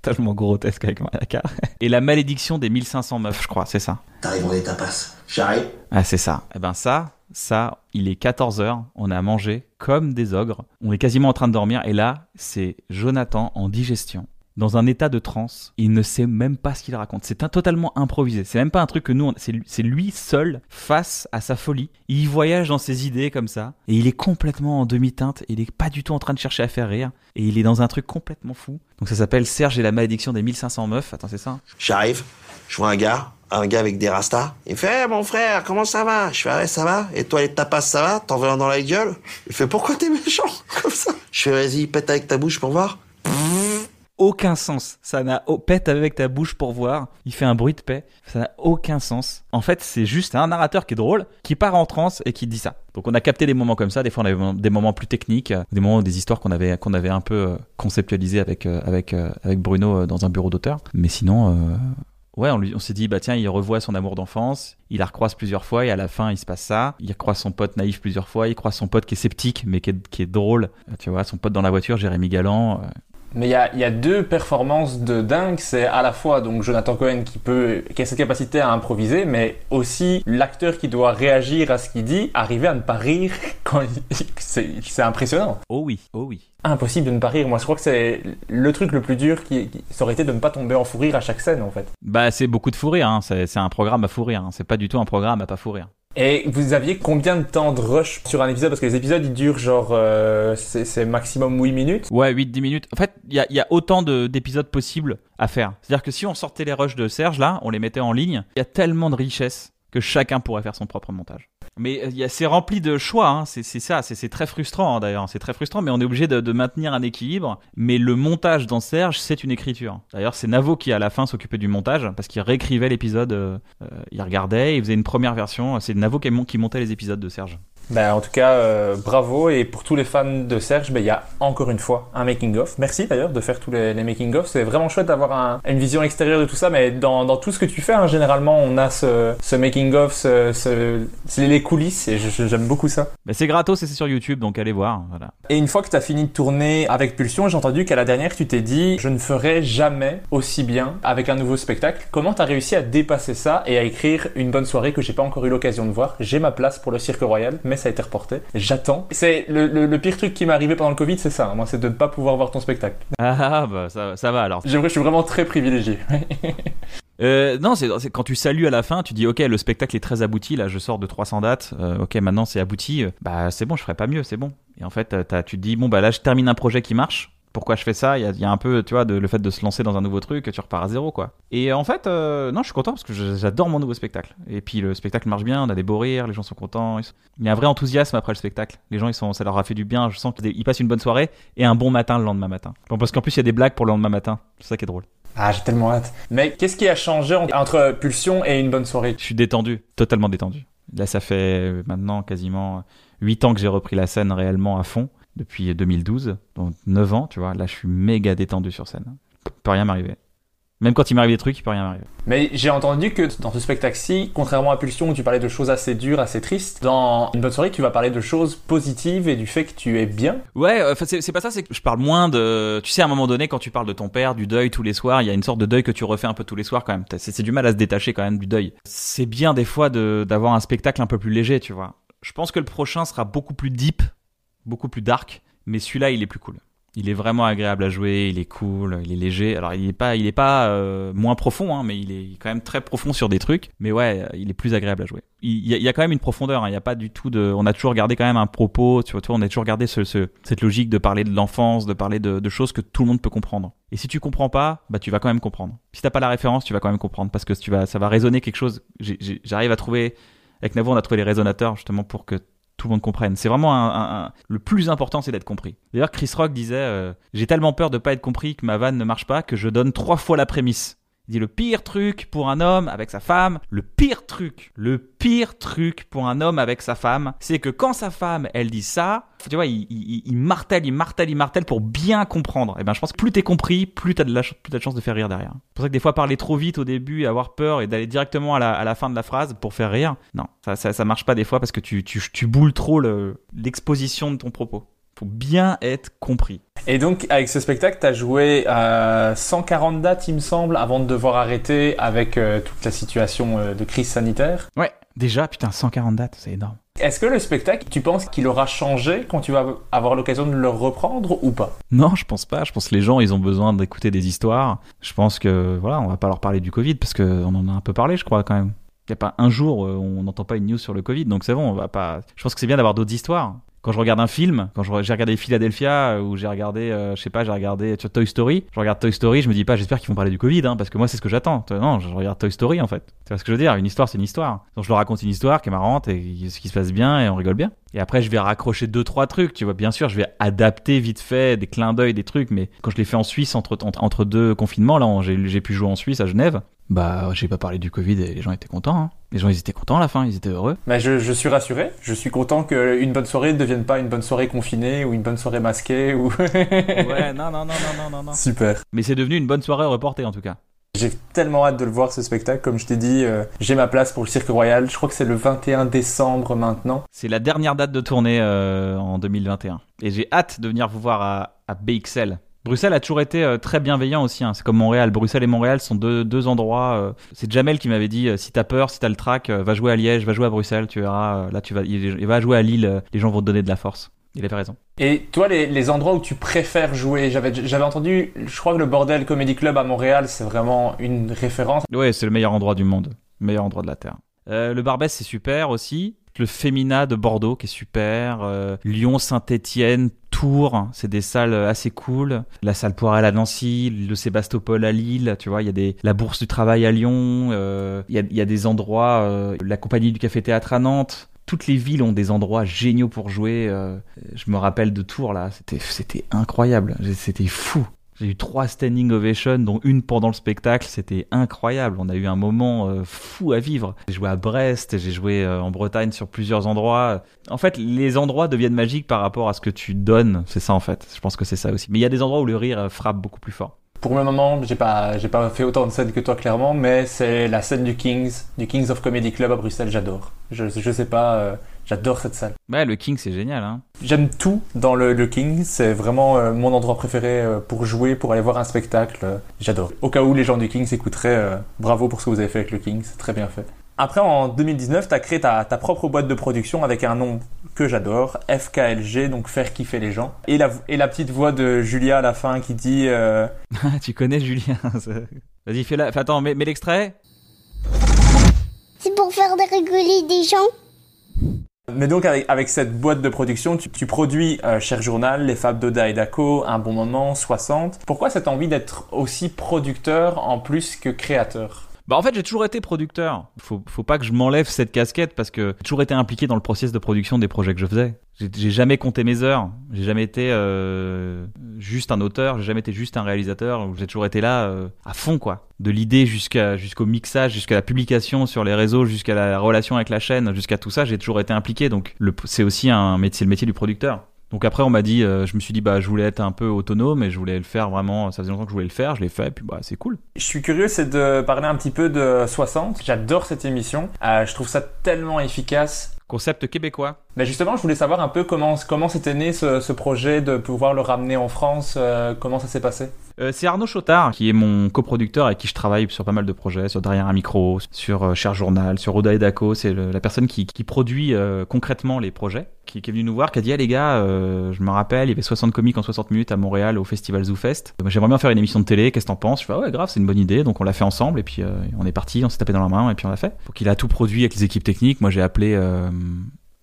tellement grotesque avec Maria Carré. Et la malédiction des mille cinq cents meufs, je crois, c'est ça. T'arrives, on est tapas. J'arrive. Ah, c'est ça. Eh ben, ça, ça, il est quatorze heures, on a mangé comme des ogres, on est quasiment en train de dormir, et là, c'est Jonathan en digestion. Dans un état de transe, il ne sait même pas ce qu'il raconte. C'est un, totalement improvisé. C'est même pas un truc que nous, on, c'est, c'est lui seul face à sa folie. Il voyage dans ses idées comme ça, et il est complètement en demi-teinte. Il est pas du tout en train de chercher à faire rire, et il est dans un truc complètement fou. Donc ça s'appelle Serge et la malédiction des mille cinq cents meufs. Attends, c'est ça. Hein. J'arrive, je vois un gars, un gars avec des rastas. Il fait hey, « mon frère, comment ça va ?» Je fais ah, « ouais, ça va. Et toi, les tapas, ça va? T'en veux un dans la gueule ?» Il fait « pourquoi t'es méchant comme ça ?» Je fais « vas-y, pète avec ta bouche pour voir. » Aucun sens. Ça n'a oh, pète avec ta bouche pour voir. Il fait un bruit de paix. Ça n'a aucun sens. En fait, c'est juste un narrateur qui est drôle, qui part en transe et qui dit ça. Donc, on a capté des moments comme ça. Des fois, on avait des moments plus techniques, des moments, des histoires qu'on avait, qu'on avait un peu conceptualisées avec, avec, avec Bruno dans un bureau d'auteur. Mais sinon, euh, ouais, on, lui, on s'est dit, bah tiens, il revoit son amour d'enfance. Il la recroise plusieurs fois et à la fin, il se passe ça. Il recroise son pote naïf plusieurs fois. Il croise son pote qui est sceptique, mais qui est, qui est drôle. Tu vois, son pote dans la voiture, Jérémy Galland. Euh, Mais il y a, y a deux performances de dingue, c'est à la fois donc Jonathan Cohen qui peut, qui a cette capacité à improviser, mais aussi l'acteur qui doit réagir à ce qu'il dit, arriver à ne pas rire quand il... c'est, c'est impressionnant. Oh oui, oh oui. Impossible de ne pas rire. Moi, je crois que c'est le truc le plus dur qui, qui ça aurait été de ne pas tomber en fou rire à chaque scène en fait. Bah c'est beaucoup de fou rire, hein. c'est, c'est un programme à fou rire, hein. C'est pas du tout un programme à pas fou rire. Et vous aviez combien de temps de rush sur un épisode? Parce que les épisodes, ils durent genre... Euh, c'est, c'est maximum huit minutes. Ouais, huit dix minutes. En fait, il y, y a autant de, d'épisodes possibles à faire. C'est-à-dire que si on sortait les rushs de Serge, là, on les mettait en ligne, il y a tellement de richesse que chacun pourrait faire son propre montage. Mais y a, c'est rempli de choix, hein. c'est, c'est ça, c'est, c'est très frustrant hein, d'ailleurs, c'est très frustrant, mais on est obligé de, de maintenir un équilibre. Mais le montage dans Serge, c'est une écriture. D'ailleurs, c'est Navo qui à la fin s'occupait du montage, parce qu'il réécrivait l'épisode, euh, il regardait, il faisait une première version, c'est Navo qui, qui montait les épisodes de Serge. Ben, en tout cas, euh, bravo, et pour tous les fans de Serge, ben, y a encore une fois un making-of. Merci d'ailleurs de faire tous les, les making-of, c'est vraiment chouette d'avoir un, une vision extérieure de tout ça, mais dans, dans tout ce que tu fais, hein, généralement, on a ce, ce making-of, ce, ce, c'est les coulisses, et je, je, j'aime beaucoup ça. Ben, c'est gratos et c'est sur YouTube, donc allez voir. Voilà. Et une fois que tu as fini de tourner avec Pulsion, j'ai entendu qu'à la dernière, tu t'es dit « je ne ferai jamais aussi bien avec un nouveau spectacle ». Comment tu as réussi à dépasser ça et à écrire Une bonne soirée que j'ai pas encore eu l'occasion de voir? J'ai ma place pour le Cirque Royal, mais ça a été reporté. J'attends. C'est le, le, le pire truc qui m'est arrivé pendant le Covid, c'est ça. Moi, c'est de ne pas pouvoir voir ton spectacle. Ah bah ça, ça va alors. J'aimerais, je suis vraiment très privilégié. Euh, non, c'est, c'est quand tu salues à la fin, tu dis ok, le spectacle est très abouti. Là, je sors de trois cents dates. Euh, ok, maintenant c'est abouti. Euh, bah c'est bon, je ferai pas mieux, c'est bon. Et en fait, t'as, tu te dis bon bah là, je termine un projet qui marche. Pourquoi je fais ça? Il y a, y a un peu, tu vois, de, le fait de se lancer dans un nouveau truc, tu repars à zéro, quoi. Et en fait, euh, non, je suis content parce que je, j'adore mon nouveau spectacle. Et puis le spectacle marche bien, on a des beaux rires, les gens sont contents. Sont... Il y a un vrai enthousiasme après le spectacle. Les gens, ils sont, ça leur a fait du bien. Je sens qu'ils passent une bonne soirée et un bon matin le lendemain matin. Bon, parce qu'en plus, il y a des blagues pour le lendemain matin. C'est ça qui est drôle. Ah, j'ai tellement hâte. Mais qu'est-ce qui a changé entre Pulsion et Une bonne soirée ? Je suis détendu, totalement détendu. Là, ça fait maintenant quasiment huit ans que j'ai repris la scène réellement à fond, depuis deux mille douze, donc neuf ans, tu vois. Là, je suis méga détendu sur scène. Il peut rien m'arriver. Même quand il m'arrive des trucs, il peut rien m'arriver. Mais j'ai entendu que dans ce spectacle-ci, contrairement à Pulsion où tu parlais de choses assez dures, assez tristes, dans Une bonne soirée, tu vas parler de choses positives et du fait que tu es bien. Ouais, euh, c'est, c'est pas ça, c'est que je parle moins de... Tu sais, à un moment donné, quand tu parles de ton père, du deuil tous les soirs, il y a une sorte de deuil que tu refais un peu tous les soirs quand même. C'est, c'est du mal à se détacher quand même du deuil. C'est bien des fois de, d'avoir un spectacle un peu plus léger, tu vois. Je pense que le prochain sera beaucoup plus deep, beaucoup plus dark, mais celui-là, il est plus cool. Il est vraiment agréable à jouer, il est cool, il est léger. Alors, il est pas, il est pas euh, moins profond, hein, mais il est quand même très profond sur des trucs. Mais ouais, il est plus agréable à jouer. Il y a, il y a quand même une profondeur. Hein, il y a pas du tout de. On a toujours gardé quand même un propos. Tu vois, on a toujours gardé ce, ce, cette logique de parler de l'enfance, de parler de, de choses que tout le monde peut comprendre. Et si tu comprends pas, bah tu vas quand même comprendre. Si t'as pas la référence, tu vas quand même comprendre parce que tu vas, ça va résonner quelque chose. J'ai, j'ai, j'arrive à trouver. Avec Navo, on a trouvé les résonateurs justement pour que tout le monde comprenne. C'est vraiment un, un, un... le plus important, c'est d'être compris. D'ailleurs, Chris Rock disait euh, « J'ai tellement peur de pas être compris que ma vanne ne marche pas que je donne trois fois la prémisse. » Il dit le pire truc pour un homme avec sa femme, le pire truc, le pire truc pour un homme avec sa femme, c'est que quand sa femme, elle dit ça, tu vois, il, il, il martèle, il martèle, il martèle pour bien comprendre. Et ben, je pense que plus t'es compris, plus t'as de la, plus t'as de chance de faire rire derrière. C'est pour ça que des fois, parler trop vite au début, avoir peur et d'aller directement à la, à la fin de la phrase pour faire rire, non, ça, ça, ça marche pas des fois parce que tu, tu, tu boules trop le, l'exposition de ton propos. Pour bien être compris. Et donc, avec ce spectacle, t'as joué euh, cent quarante dates, il me semble, avant de devoir arrêter avec euh, toute la situation euh, de crise sanitaire. Ouais, déjà, putain, cent quarante dates, c'est énorme. Est-ce que le spectacle, tu penses qu'il aura changé quand tu vas avoir l'occasion de le reprendre ou pas ? Non, je pense pas. Je pense que les gens, ils ont besoin d'écouter des histoires. Je pense que, voilà, on va pas leur parler du Covid, parce qu'on en a un peu parlé, je crois, quand même. Il n'y a pas un jour, on n'entend pas une news sur le Covid, donc c'est bon, on va pas... Je pense que c'est bien d'avoir d'autres histoires. Quand je regarde un film, quand je, j'ai regardé Philadelphia ou j'ai regardé, euh, je sais pas, j'ai regardé tu vois, Toy Story, je regarde Toy Story, je me dis pas, j'espère qu'ils vont parler du Covid, hein, parce que moi c'est ce que j'attends. Non, je regarde Toy Story en fait. Tu vois ce que je veux dire ? Une histoire, c'est une histoire. Donc je leur raconte une histoire qui est marrante et ce qui se passe bien et on rigole bien. Et après je vais raccrocher deux trois trucs, tu vois. Bien sûr, je vais adapter vite fait des clins d'œil, des trucs. Mais quand je l'ai fait en Suisse entre entre, entre deux confinements, là, on, j'ai, j'ai pu jouer en Suisse à Genève. Bah, j'ai pas parlé du Covid et les gens étaient contents, hein. Les gens, ils étaient contents à la fin, ils étaient heureux. Bah, je, je suis rassuré. Je suis content qu'une bonne soirée ne devienne pas une bonne soirée confinée ou une bonne soirée masquée ou... ouais, non, non, non, non, non, non. Super. Mais c'est devenu une bonne soirée reportée, en tout cas. J'ai tellement hâte de le voir, ce spectacle. Comme je t'ai dit, euh, j'ai ma place pour le Cirque Royal. Je crois que c'est le vingt et un décembre maintenant. C'est la dernière date de tournée euh, en deux mille vingt et un. Et j'ai hâte de venir vous voir à, à B X L. Bruxelles a toujours été très bienveillant aussi, hein. C'est comme Montréal. Bruxelles et Montréal sont deux, deux endroits. Euh, c'est Jamel qui m'avait dit, euh, si t'as peur, si t'as le trac, euh, va jouer à Liège, va jouer à Bruxelles, tu verras, euh, là tu vas, il, il va jouer à Lille, euh, les gens vont te donner de la force. Il avait raison. Et toi, les, les endroits où tu préfères jouer, j'avais, j'avais entendu, je crois que le Bordel Comedy Club à Montréal, c'est vraiment une référence. Ouais, c'est le meilleur endroit du monde, le meilleur endroit de la Terre. Euh, le Barbès, c'est super aussi. Le Fémina de Bordeaux qui est super, euh, Lyon, Saint-Étienne, Tours, c'est des salles assez cool. La salle Poirel à Nancy, le Sébastopol à Lille, tu vois, il y a des la Bourse du Travail à Lyon, il euh, y, y a des endroits, euh, la Compagnie du Café Théâtre à Nantes. Toutes les villes ont des endroits géniaux pour jouer. Euh, je me rappelle de Tours là, c'était c'était incroyable, c'était fou. J'ai eu trois standing ovations, dont une pendant le spectacle. C'était incroyable. On a eu un moment euh, fou à vivre. J'ai joué à Brest, j'ai joué euh, en Bretagne sur plusieurs endroits. En fait, les endroits deviennent magiques par rapport à ce que tu donnes. C'est ça, en fait. Je pense que c'est ça aussi. Mais il y a des endroits où le rire euh, frappe beaucoup plus fort. Pour le moment, j'ai pas, j'ai pas fait autant de scènes que toi, clairement, mais c'est la scène du Kings, du Kings of Comedy Club à Bruxelles. J'adore. Je, je sais pas... Euh... J'adore cette salle. Ouais, le King, c'est génial, hein. J'aime tout dans le, le King. C'est vraiment euh, mon endroit préféré euh, pour jouer, pour aller voir un spectacle. Euh, j'adore. Au cas où les gens du King s'écouteraient, euh, bravo pour ce que vous avez fait avec le King. C'est très bien fait. Après, en deux mille dix-neuf, t'as créé ta, ta propre boîte de production avec un nom que j'adore, F K L G, donc faire kiffer les gens. Et la, et la petite voix de Julia à la fin qui dit... Euh... tu connais Julia. Vas-y, fais la... Fais, attends, mets, mets l'extrait. C'est pour faire rigoler des gens. Mais donc avec, avec cette boîte de production, tu, tu produis euh, Cher Journal, Les Fables d'Oda et d'Aco, Un bon moment, soixante. Pourquoi cette envie d'être aussi producteur en plus que créateur ? Bah en fait j'ai toujours été producteur. Faut faut pas que je m'enlève cette casquette parce que j'ai toujours été impliqué dans le process de production des projets que je faisais. J'ai, j'ai jamais compté mes heures. J'ai jamais été euh, juste un auteur. J'ai jamais été juste un réalisateur. J'ai toujours été là euh, à fond quoi. De l'idée jusqu'à jusqu'au mixage, jusqu'à la publication sur les réseaux, jusqu'à la relation avec la chaîne, jusqu'à tout ça. J'ai toujours été impliqué. Donc le, c'est aussi un métier, le métier du producteur. Donc après on m'a dit, euh, je me suis dit bah je voulais être un peu autonome et je voulais le faire vraiment, ça faisait longtemps que je voulais le faire, je l'ai fait et puis bah c'est cool. Je suis curieux, c'est de parler un petit peu de soixante, j'adore cette émission, euh, je trouve ça tellement efficace. Concept québécois. Ben justement, je voulais savoir un peu comment, comment c'était né ce, ce projet de pouvoir le ramener en France, euh, comment ça s'est passé ? euh, C'est Arnaud Chotard qui est mon coproducteur et avec qui je travaille sur pas mal de projets, sur Derrière un micro, sur euh, Cher Journal, sur Oda et Daco, c'est le, la personne qui, qui produit euh, concrètement les projets, qui, qui est venue nous voir, qui a dit « Ah les gars, euh, je me rappelle, il y avait soixante comiques en soixante minutes à Montréal au Festival ZooFest, j'aimerais bien faire une émission de télé, qu'est-ce que t'en penses ?» Je fais ah « Ouais grave, c'est une bonne idée », donc on l'a fait ensemble et puis euh, on est parti, on s'est tapé dans la main et puis on l'a fait. Donc il a tout produit avec les équipes techniques, moi j'ai appelé... Euh,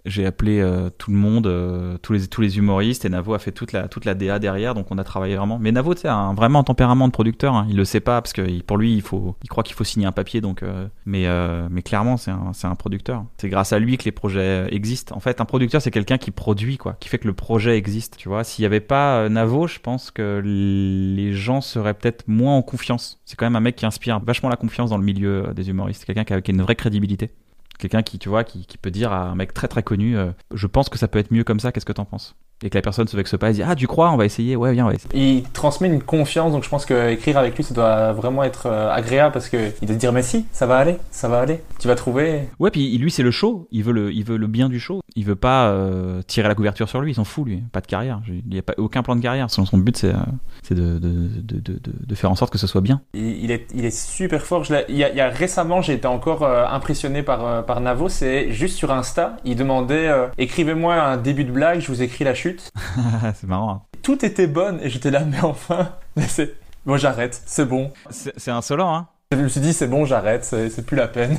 J'ai appelé euh, tout le monde, euh, tous les tous les humoristes, et Navo a fait toute la toute la D A derrière, donc on a travaillé vraiment. Mais Navo, tu sais, a un, vraiment un tempérament de producteur, hein. Il le sait pas parce que il, pour lui, il faut, il croit qu'il faut signer un papier, donc. Euh, mais euh, mais clairement, c'est un c'est un producteur. C'est grâce à lui que les projets existent. En fait, un producteur, c'est quelqu'un qui produit quoi, qui fait que le projet existe. Tu vois, s'il y avait pas euh, Navo, je pense que les gens seraient peut-être moins en confiance. C'est quand même un mec qui inspire vachement la confiance dans le milieu euh, des humoristes. C'est quelqu'un qui a, qui a une vraie crédibilité. Quelqu'un qui, tu vois, qui, qui peut dire à un mec très très connu, euh, je pense que ça peut être mieux comme ça, qu'est-ce que t'en penses ? Et que la personne se vexe pas et dit, ah tu crois, on va essayer, ouais viens, on va essayer. Il transmet une confiance, donc je pense qu'écrire avec lui, ça doit vraiment être euh, agréable parce qu'il doit te dire, mais si, ça va aller, ça va aller, tu vas trouver. Ouais, puis lui c'est le show, il veut le, il veut le bien du show, il veut pas euh, tirer la couverture sur lui, il s'en fout lui, pas de carrière, il n'y a pas, aucun plan de carrière, son, son but c'est, euh, c'est de, de, de, de, de faire en sorte que ce soit bien. Il, il, est, il est super fort, je il, y a, il y a récemment j'ai été encore euh, impressionné par... Euh, par Navo, c'est juste sur Insta, il demandait euh, écrivez-moi un début de blague, je vous écris la chute. C'est marrant. Hein. Tout était bonne et j'étais là, mais enfin, mais c'est... bon j'arrête, c'est bon. C'est, c'est insolent, hein. Je me suis dit c'est bon j'arrête, c'est, c'est plus la peine.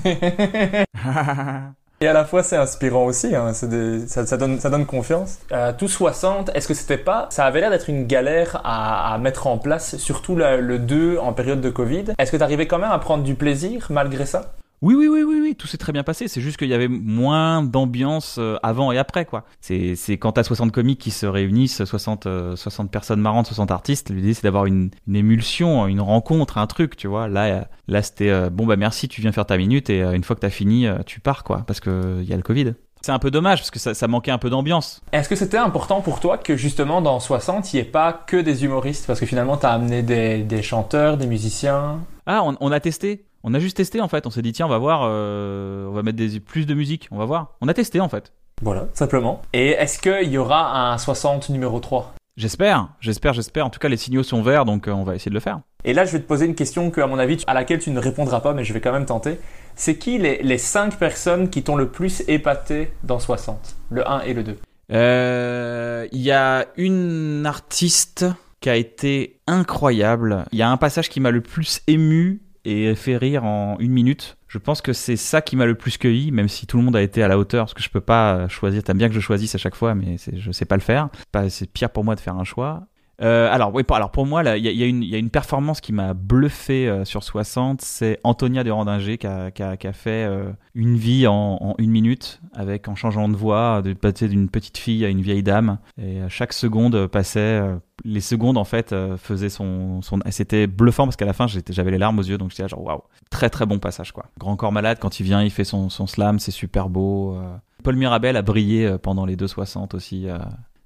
Et à la fois c'est inspirant aussi, hein, c'est des... ça, ça, donne, ça donne confiance. Euh, tout soixante, est-ce que c'était pas, ça avait l'air d'être une galère à, à mettre en place, surtout la, le deux en période de Covid. Est-ce que t'arrivais quand même à prendre du plaisir malgré ça ? Oui, oui, oui, oui, oui, tout s'est très bien passé. C'est juste qu'il y avait moins d'ambiance avant et après, quoi. C'est, c'est quand t'as soixante comiques qui se réunissent, soixante, soixante personnes marrantes, soixante artistes, l'idée c'est d'avoir une, une émulsion, une rencontre, un truc, tu vois. Là, là c'était euh, bon, bah merci, tu viens faire ta minute et euh, une fois que t'as fini, euh, tu pars, quoi, parce que il y a le Covid. C'est un peu dommage parce que ça, ça manquait un peu d'ambiance. Est-ce que c'était important pour toi que justement dans soixante, il n'y ait pas que des humoristes ? Parce que finalement, t'as amené des, des chanteurs, des musiciens. Ah, on, on a testé. On a juste testé en fait, on s'est dit tiens on va voir, euh, on va mettre des, plus de musique, on va voir. On a testé en fait. Voilà, simplement. Et est-ce qu'il y aura un soixante numéro trois ? J'espère, j'espère, j'espère. En tout cas les signaux sont verts donc euh, on va essayer de le faire. Et là je vais te poser une question que, à mon avis, tu, à laquelle tu ne répondras pas mais je vais quand même tenter. C'est qui les, les cinq personnes qui t'ont le plus épaté dans soixante ? Le un et le deux ? Euh, y a une artiste qui a été incroyable. Il y a un passage qui m'a le plus ému et fait rire en une minute. Je pense que c'est ça qui m'a le plus cueilli, même si tout le monde a été à la hauteur, parce que je peux pas choisir. T'aimes bien que je choisisse à chaque fois, mais c'est, je sais pas le faire. Pas, c'est pire pour moi de faire un choix. Euh, alors, oui, alors pour moi, il y, y, y a une performance qui m'a bluffé euh, sur soixante, c'est Antonia de Randinger qui a, qui a, qui a fait euh, une vie en, en une minute, avec, en changeant de voix, de passer d'une petite fille à une vieille dame. Et euh, chaque seconde passait... Euh, les secondes en fait euh, faisaient son, son... C'était bluffant parce qu'à la fin j'étais, j'avais les larmes aux yeux, donc j'étais là genre waouh, très très bon passage quoi. Grand Corps Malade, quand il vient il fait son, son slam, c'est super beau. euh... Paul Mirabel a brillé pendant les deux soixante aussi, euh...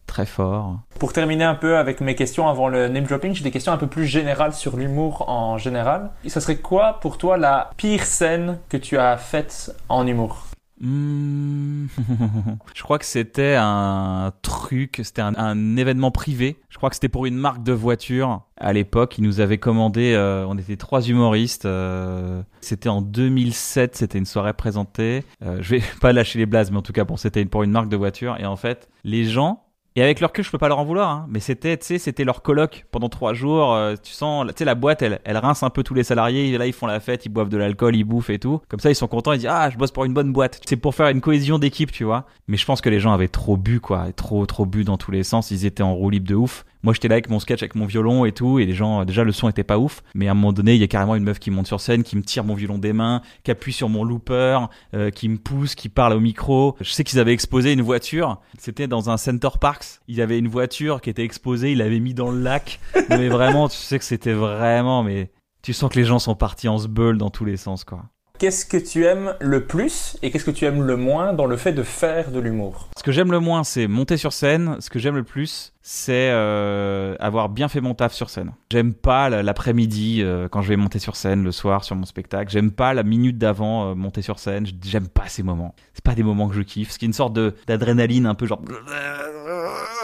très fort. Pour terminer un peu avec mes questions avant le name dropping, j'ai des questions un peu plus générales sur l'humour en général. Et ça serait quoi pour toi la pire scène que tu as faite en humour ? Mmh. Je crois que c'était un truc, c'était un, un événement privé. Je crois que c'était pour une marque de voiture. À l'époque, ils nous avaient commandé, euh, on était trois humoristes. Euh, c'était en deux mille sept, c'était une soirée présentée. Euh, je vais pas lâcher les blazes, mais en tout cas, bon, c'était pour une marque de voiture. Et en fait, les gens... Et avec leur queue, je peux pas leur en vouloir, hein. Mais c'était, tu sais, c'était leur colloque pendant trois jours. Euh, tu sens, tu sais, la boîte, elle, elle rince un peu tous les salariés. Là, ils font la fête, ils boivent de l'alcool, ils bouffent et tout. Comme ça, ils sont contents. Ils disent, ah, je bosse pour une bonne boîte. C'est pour faire une cohésion d'équipe, tu vois. Mais je pense que les gens avaient trop bu, quoi. Trop, trop bu dans tous les sens. Ils étaient en roue libre de ouf. Moi, j'étais là avec mon sketch, avec mon violon et tout, et les gens, déjà, le son était pas ouf. Mais à un moment donné, il y a carrément une meuf qui monte sur scène, qui me tire mon violon des mains, qui appuie sur mon looper, euh, qui me pousse, qui parle au micro. Je sais qu'ils avaient exposé une voiture. C'était dans un Center Parcs. Il y avait une voiture qui était exposée, ils l'avaient mis dans le lac. Non, mais vraiment, tu sais que c'était vraiment, mais tu sens que les gens sont partis en sbeul dans tous les sens, quoi. Qu'est-ce que tu aimes le plus et qu'est-ce que tu aimes le moins dans le fait de faire de l'humour ? Ce que j'aime le moins, c'est monter sur scène. Ce que j'aime le plus, c'est euh, avoir bien fait mon taf sur scène. J'aime pas l'après-midi euh, quand je vais monter sur scène, le soir sur mon spectacle. J'aime pas la minute d'avant euh, monter sur scène. J'aime pas ces moments. C'est pas des moments que je kiffe. C'est une sorte de, d'adrénaline un peu genre...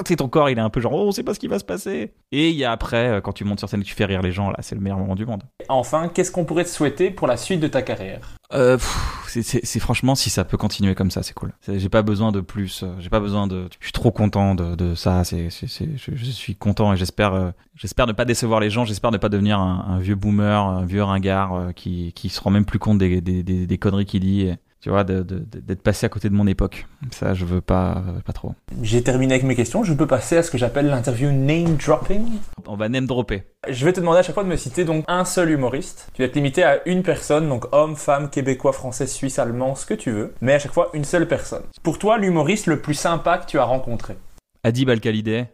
C'est ton corps, il est un peu genre, oh, on sait pas ce qui va se passer. Et il y a après, quand tu montes sur scène et que tu fais rire les gens, là, c'est le meilleur moment du monde. Enfin, qu'est-ce qu'on pourrait te souhaiter pour la suite de ta carrière ? Euh, pff, c'est, c'est, c'est franchement, si ça peut continuer comme ça, c'est cool. C'est, j'ai pas besoin de plus. J'ai pas besoin de. Je suis trop content de, de ça. C'est, c'est, c'est, je, je suis content et j'espère, euh, j'espère ne pas décevoir les gens. J'espère ne pas devenir un, un vieux boomer, un vieux ringard euh, qui, qui se rend même plus compte des, des, des, des conneries qu'il dit. Et... Tu vois, de, de, d'être passé à côté de mon époque. Ça, je veux pas, pas trop. J'ai terminé avec mes questions. Je peux passer à ce que j'appelle l'interview name dropping. On va name dropper. Je vais te demander à chaque fois de me citer donc un seul humoriste. Tu vas te limiter à une personne, donc homme, femme, québécois, français, suisse, allemand, ce que tu veux. Mais à chaque fois, une seule personne. Pour toi, l'humoriste le plus sympa que tu as rencontré ? Adib Al-Khalidé,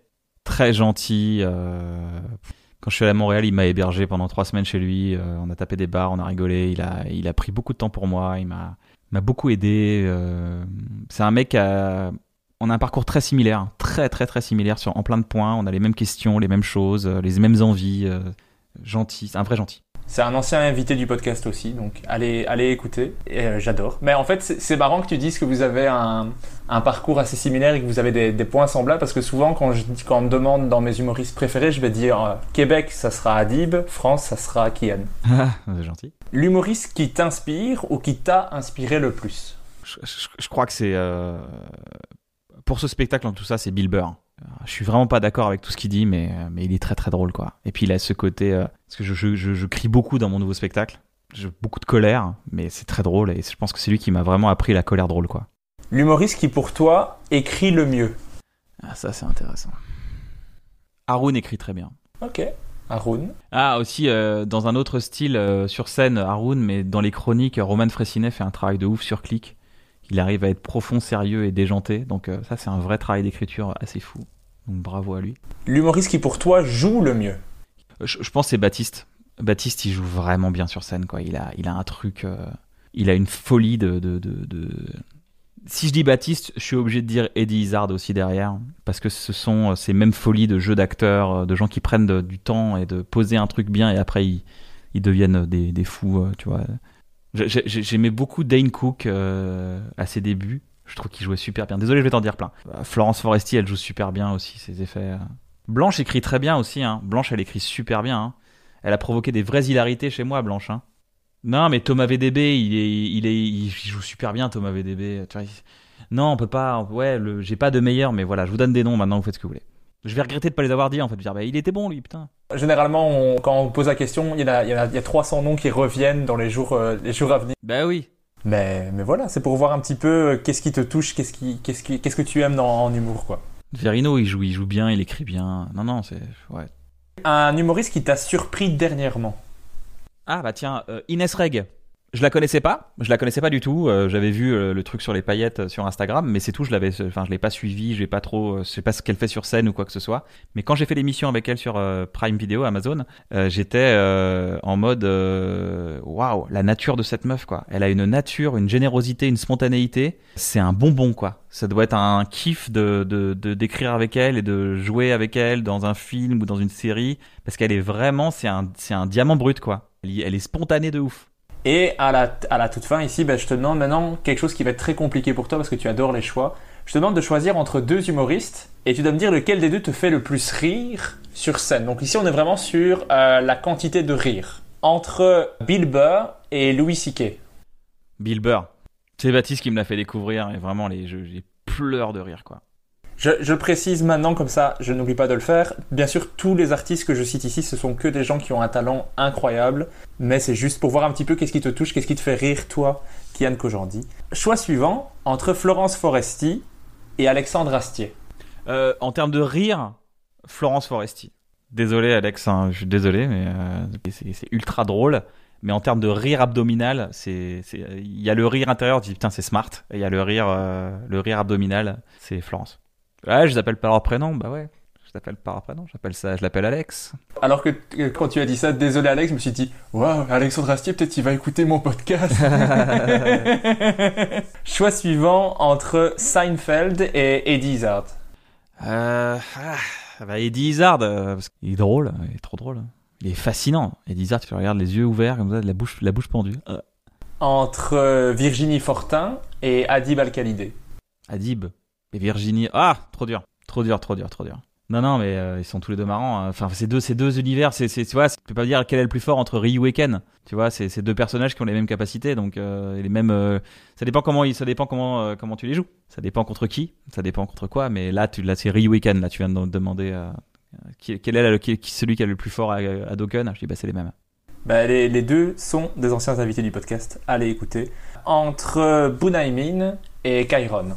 très gentil. Euh... Quand je suis allé à Montréal, il m'a hébergé pendant trois semaines chez lui. Euh, on a tapé des bars, on a rigolé. Il a, il a pris beaucoup de temps pour moi. Il m'a... m'a beaucoup aidé. Euh, c'est un mec à... On a un parcours très similaire, très très très similaire sur en plein de points. On a les mêmes questions, les mêmes choses, les mêmes envies. Euh, gentil, c'est un vrai gentil. C'est un ancien invité du podcast aussi, donc allez, allez écouter. Et, euh, j'adore. Mais en fait, c'est, c'est marrant que tu dises que vous avez un, un parcours assez similaire et que vous avez des, des points semblables, parce que souvent, quand, je, quand on me demande dans mes humoristes préférés, je vais dire euh, Québec, ça sera Adib, France, ça sera Kyan. Ah, c'est gentil. L'humoriste qui t'inspire ou qui t'a inspiré le plus ? Je, je, je crois que c'est... Euh, pour ce spectacle, en tout ça, c'est Bill Burr. Je suis vraiment pas d'accord avec tout ce qu'il dit, mais, mais il est très très drôle, quoi. Et puis il a ce côté... Euh, parce que je, je, je, je crie beaucoup dans mon nouveau spectacle. J'ai beaucoup de colère, mais c'est très drôle. Et je pense que c'est lui qui m'a vraiment appris la colère drôle, quoi. L'humoriste qui, pour toi, écrit le mieux ? Ah, ça, c'est intéressant. Haroun écrit très bien. Ok. Haroun. Ah, aussi, euh, dans un autre style, euh, sur scène, Haroun, mais dans les chroniques, Roman Frayssinet fait un travail de ouf sur Click. Il arrive à être profond, sérieux et déjanté. Donc euh, ça, c'est un vrai travail d'écriture assez fou. Donc bravo à lui. L'humoriste qui, pour toi, joue le mieux ? Je, je pense que c'est Baptiste. Baptiste, il joue vraiment bien sur scène, quoi. Il a, il a un truc... Euh, il a une folie de, de, de, de... Si je dis Baptiste, je suis obligé de dire Eddie Izzard aussi derrière, parce que ce sont ces mêmes folies de jeux d'acteurs, de gens qui prennent de, du temps et de poser un truc bien, et après ils, ils deviennent des, des fous, tu vois. J'ai, j'aimais beaucoup Dane Cook euh, à ses débuts, je trouve qu'il jouait super bien. Désolé, je vais t'en dire plein. Florence Foresti, elle joue super bien aussi, ses effets. Blanche écrit très bien aussi, hein. Blanche, elle écrit super bien, hein. Elle a provoqué des vraies hilarités chez moi, Blanche, hein. Non, mais Thomas V D B, il, est, il, est, il joue super bien, Thomas V D B. Non, on peut pas... Ouais, le, j'ai pas de meilleur, mais voilà, je vous donne des noms, maintenant, vous faites ce que vous voulez. Je vais regretter de pas les avoir dit, en fait. Je vais dire, bah, il était bon, lui, putain. Généralement, on, quand on pose la question, il y, a, il, y a, il y a trois cents noms qui reviennent dans les jours, euh, les jours à venir. Bah oui. Mais, mais voilà, c'est pour voir un petit peu euh, qu'est-ce qui te touche, qu'est-ce, qui, qu'est-ce, qui, qu'est-ce que tu aimes dans, en humour, quoi. Verino, il joue, il joue bien, il écrit bien. Non, non, c'est... Ouais. Un humoriste qui t'a surpris dernièrement ? Ah bah tiens, euh, Inès Reg, je la connaissais pas, je la connaissais pas du tout, euh, j'avais vu euh, le truc sur les paillettes sur Instagram, mais c'est tout, je l'avais, enfin je l'ai pas suivi, j'ai pas trop, euh, je sais pas ce qu'elle fait sur scène ou quoi que ce soit, mais quand j'ai fait l'émission avec elle sur euh, Prime Vidéo, Amazon, euh, j'étais euh, en mode, waouh, wow, la nature de cette meuf, quoi, elle a une nature, une générosité, une spontanéité, c'est un bonbon, quoi, ça doit être un kiff de, de, de, d'écrire avec elle et de jouer avec elle dans un film ou dans une série, parce qu'elle est vraiment, c'est un, c'est un diamant brut, quoi. Elle est spontanée de ouf. Et à la, à la toute fin ici, ben, je te demande maintenant quelque chose qui va être très compliqué pour toi parce que tu adores les choix. Je te demande de choisir entre deux humoristes et tu dois me dire lequel des deux te fait le plus rire sur scène. Donc ici, on est vraiment sur euh, la quantité de rire. Entre Bill Burr et Louis C K. Bill Burr. C'est Baptiste qui me l'a fait découvrir et vraiment, les, je, j'ai pleure de rire, quoi. Je, je précise maintenant, comme ça, je n'oublie pas de le faire. Bien sûr, tous les artistes que je cite ici, ce sont que des gens qui ont un talent incroyable. Mais c'est juste pour voir un petit peu qu'est-ce qui te touche, qu'est-ce qui te fait rire, toi, Kyan Khojandi. Choix suivant, entre Florence Foresti et Alexandre Astier. Euh, en termes de rire, Florence Foresti. Désolé Alex, hein, je suis désolé, mais euh, c'est, c'est ultra drôle. Mais en termes de rire abdominal, c'est, c'est, il y a le rire intérieur, tu dis putain c'est smart. Et il y a le rire, euh, le rire abdominal, c'est Florence. Ouais, je les appelle pas leur prénom, bah ouais. Je t'appelle par après, non, j'appelle ça, je l'appelle Alex. Alors que t- quand tu as dit ça, désolé Alex, je me suis dit, waouh, Alexandre Astier, peut-être il va écouter mon podcast. Choix suivant entre Seinfeld et Eddie Izzard. Euh, ah, bah Eddie Izzard, euh, parce qu'il est drôle, il est trop drôle. Il est fascinant. Eddie Izzard, tu le regardes les yeux ouverts, comme ça, la bouche, la bouche pendue. Euh. Entre Virginie Fortin et Adib Al-Khalidi. Adib et Virginie, ah, trop dur, trop dur, trop dur, trop dur. Non, non, mais euh, ils sont tous les deux marrants. Hein. Enfin, ces deux, ces deux univers, c'est, c'est, tu vois, tu peux pas dire quel est le plus fort entre Ryu et Ken. Tu vois, c'est, c'est deux personnages qui ont les mêmes capacités, donc euh, les mêmes. Euh, ça dépend comment, ils, ça dépend comment, euh, comment tu les joues. Ça dépend contre qui, ça dépend contre quoi. Mais là, tu, là, c'est Ryu et Ken. Là, tu viens de demander euh, qui, quel est la, qui, celui qui a le plus fort à, à de Caunes. Je dis bah c'est les mêmes. Bah, les, les deux sont des anciens invités du podcast. Allez écouter. Entre Bun Hay Mean et Kheiron.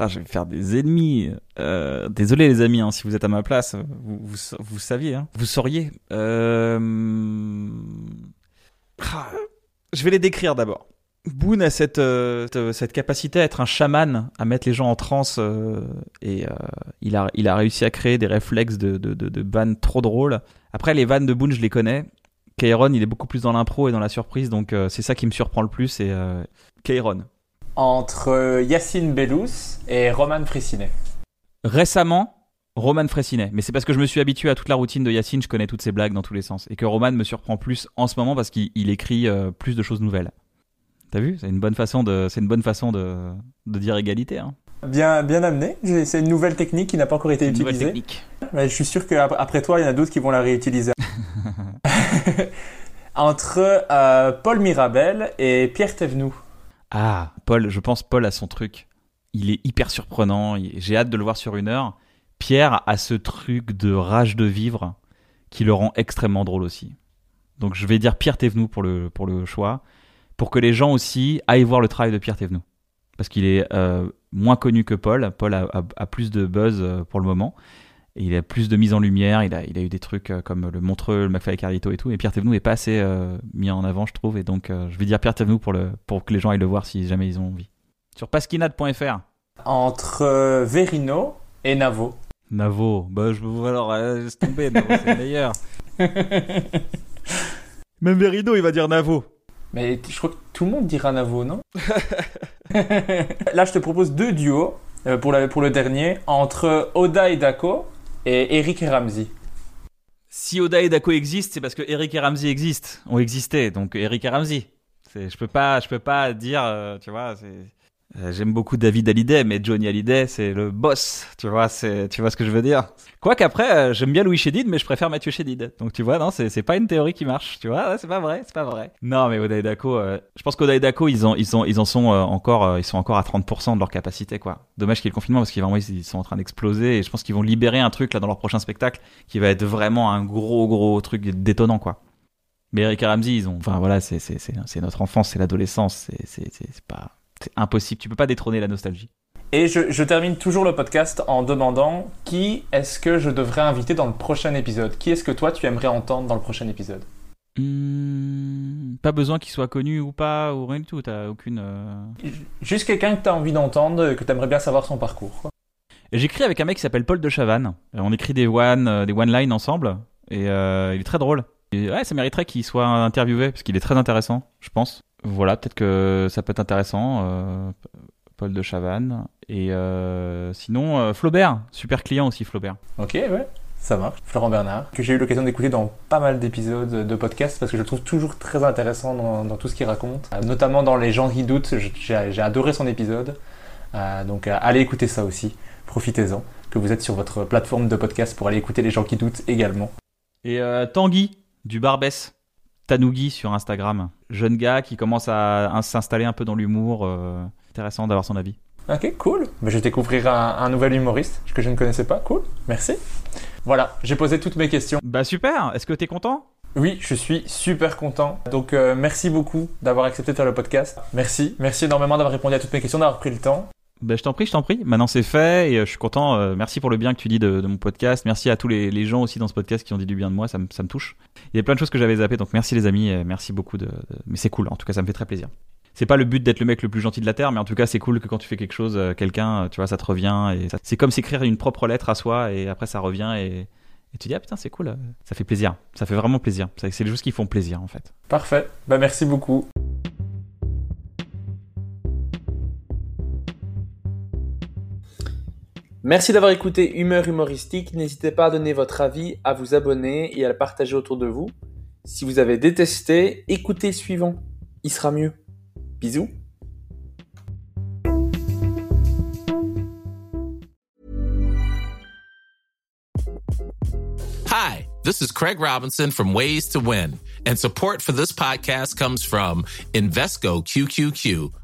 Ah, je vais me faire des ennemis. Euh, désolé les amis, hein, si vous êtes à ma place, vous, vous, vous saviez, hein, vous sauriez. Euh... Ah, je vais les décrire d'abord. Boone a cette, euh, cette capacité à être un chaman, à mettre les gens en transe, euh, et euh, il, a, il a réussi à créer des réflexes de, de, de, de vannes trop drôles. Après, les vannes de Boone, je les connais. Kheiron, il est beaucoup plus dans l'impro et dans la surprise, donc euh, c'est ça qui me surprend le plus, et euh, Kheiron. Entre Yassine Bellouz et Roman Frayssinet. Récemment, Roman Frayssinet. Mais c'est parce que je me suis habitué à toute la routine de Yassine, je connais toutes ses blagues dans tous les sens. Et que Roman me surprend plus en ce moment parce qu'il il écrit euh, plus de choses nouvelles. T'as vu ? C'est une bonne façon de, c'est une bonne façon de, de dire égalité. Hein. Bien, bien amené. C'est une nouvelle technique qui n'a pas encore été une utilisée. Nouvelle technique. Mais je suis sûr qu'après toi, il y en a d'autres qui vont la réutiliser. Entre euh, Paul Mirabel et Pierre Thévenoud. Ah, Paul, je pense Paul a son truc. Il est hyper surprenant. J'ai hâte de le voir sur une heure. Pierre a ce truc de rage de vivre qui le rend extrêmement drôle aussi. Donc je vais dire Pierre Thévenoud pour le, pour le choix, pour que les gens aussi aillent voir le travail de Pierre Thévenoud. Parce qu'il est euh, moins connu que Paul. Paul a, a, a plus de buzz pour le moment. Et il a plus de mise en lumière. Il a, il a eu des trucs comme le Montreux, le McFly et Carlito et tout. Et Pierre Thévenoud est pas assez euh, mis en avant, je trouve. Et donc, euh, je vais dire Pierre Thévenoud pour, le, pour que les gens aillent le voir si jamais ils ont envie. Sur pasquinade point f r. Entre euh, Verino et Navo. Navo. Bah, je vous alors euh, laisse tomber. Navo, c'est le meilleur. Même Verino, il va dire Navo. Mais je crois que tout le monde dira Navo, non ? Là, je te propose deux duos euh, pour, la, pour le dernier. Entre Oda et Dako. Et Eric et Ramsey. Si Oda et Dako existent, c'est parce que Eric et Ramsey existent, ont existé. Donc Eric et Ramsey. C'est, je peux pas, je peux pas dire, euh, tu vois. C'est, euh, j'aime beaucoup David Hallyday, mais Johnny Hallyday, c'est le boss. Tu vois, c'est, tu vois ce que je veux dire. Quoi qu'après, euh, j'aime bien Louis Chédid, mais je préfère Mathieu Chédid. Donc tu vois, non, c'est, c'est pas une théorie qui marche. Tu vois, c'est pas vrai, c'est pas vrai. Non, mais Oda et Dako, euh, je pense qu'Oda et Dako, ils ont, ils ont, ils en sont euh, encore, euh, ils sont encore à trente pour cent de leur capacité, quoi. Dommage qu'il y ait le confinement parce qu'ils vraiment, ils sont en train d'exploser et je pense qu'ils vont libérer un truc là dans leur prochain spectacle qui va être vraiment un gros, gros truc détonnant, quoi. Mais Eric et Ramsey, ils ont, enfin voilà, c'est, c'est, c'est, c'est notre enfance, c'est l'adolescence, c'est, c'est, c'est, c'est pas. C'est impossible, tu peux pas détrôner la nostalgie. Et je, je termine toujours le podcast en demandant qui est-ce que je devrais inviter dans le prochain épisode ? Qui est-ce que toi tu aimerais entendre dans le prochain épisode ? Mmh, pas besoin qu'il soit connu ou pas, ou rien du tout, t'as aucune... Euh... Juste quelqu'un que t'as envie d'entendre, que t'aimerais bien savoir son parcours. J'écris avec un mec qui s'appelle Paul de Chavannes. On écrit des one, des one-line ensemble, et euh, il est très drôle. Et ouais, ça mériterait qu'il soit interviewé, parce qu'il est très intéressant, je pense. Voilà, peut-être que ça peut être intéressant, euh, Paul de Chavannes. Et euh, sinon, euh, Flaubert, super client aussi, Flaubert. Ok, ouais, ça marche. Florent Bernard, que j'ai eu l'occasion d'écouter dans pas mal d'épisodes de podcast, parce que je le trouve toujours très intéressant dans, dans tout ce qu'il raconte, notamment dans Les gens qui doutent, je, j'ai, j'ai adoré son épisode. Euh, donc euh, allez écouter ça aussi, profitez-en, que vous êtes sur votre plateforme de podcast pour aller écouter Les gens qui doutent également. Et euh, Tanguy, du Barbès. Tanougi sur Instagram, jeune gars qui commence à, à s'installer un peu dans l'humour, euh, intéressant d'avoir son avis. Ok, cool. Mais je vais découvrir un, un nouvel humoriste que je ne connaissais pas, cool, merci. Voilà, j'ai posé toutes mes questions. Bah super, est-ce que t'es content ? Oui, je suis super content. Donc euh, merci beaucoup d'avoir accepté de faire le podcast. Merci, merci énormément d'avoir répondu à toutes mes questions, d'avoir pris le temps. Ben, je t'en prie, je t'en prie. Maintenant, c'est fait et euh, je suis content. Euh, merci pour le bien que tu dis de, de mon podcast. Merci à tous les, les gens aussi dans ce podcast qui ont dit du bien de moi. Ça me, ça me touche. Il y a plein de choses que j'avais zappées. Donc, merci les amis. Euh, merci beaucoup. De, de... Mais c'est cool. En tout cas, ça me fait très plaisir. C'est pas le but d'être le mec le plus gentil de la Terre, mais en tout cas, c'est cool que quand tu fais quelque chose, euh, quelqu'un, tu vois, ça te revient. Et ça... C'est comme s'écrire une propre lettre à soi et après, ça revient et, et tu dis, ah putain, c'est cool. Euh... Ça fait plaisir. Ça fait vraiment plaisir. C'est, c'est les choses qui font plaisir, en fait. Parfait. Ben, merci beaucoup. Merci d'avoir écouté Humeur Humoristique. N'hésitez pas à donner votre avis, à vous abonner et à le partager autour de vous. Si vous avez détesté, écoutez le suivant. Il sera mieux. Bisous. Hi, this is Craig Robinson from Ways to Win. And support for this podcast comes from Invesco Q Q Q.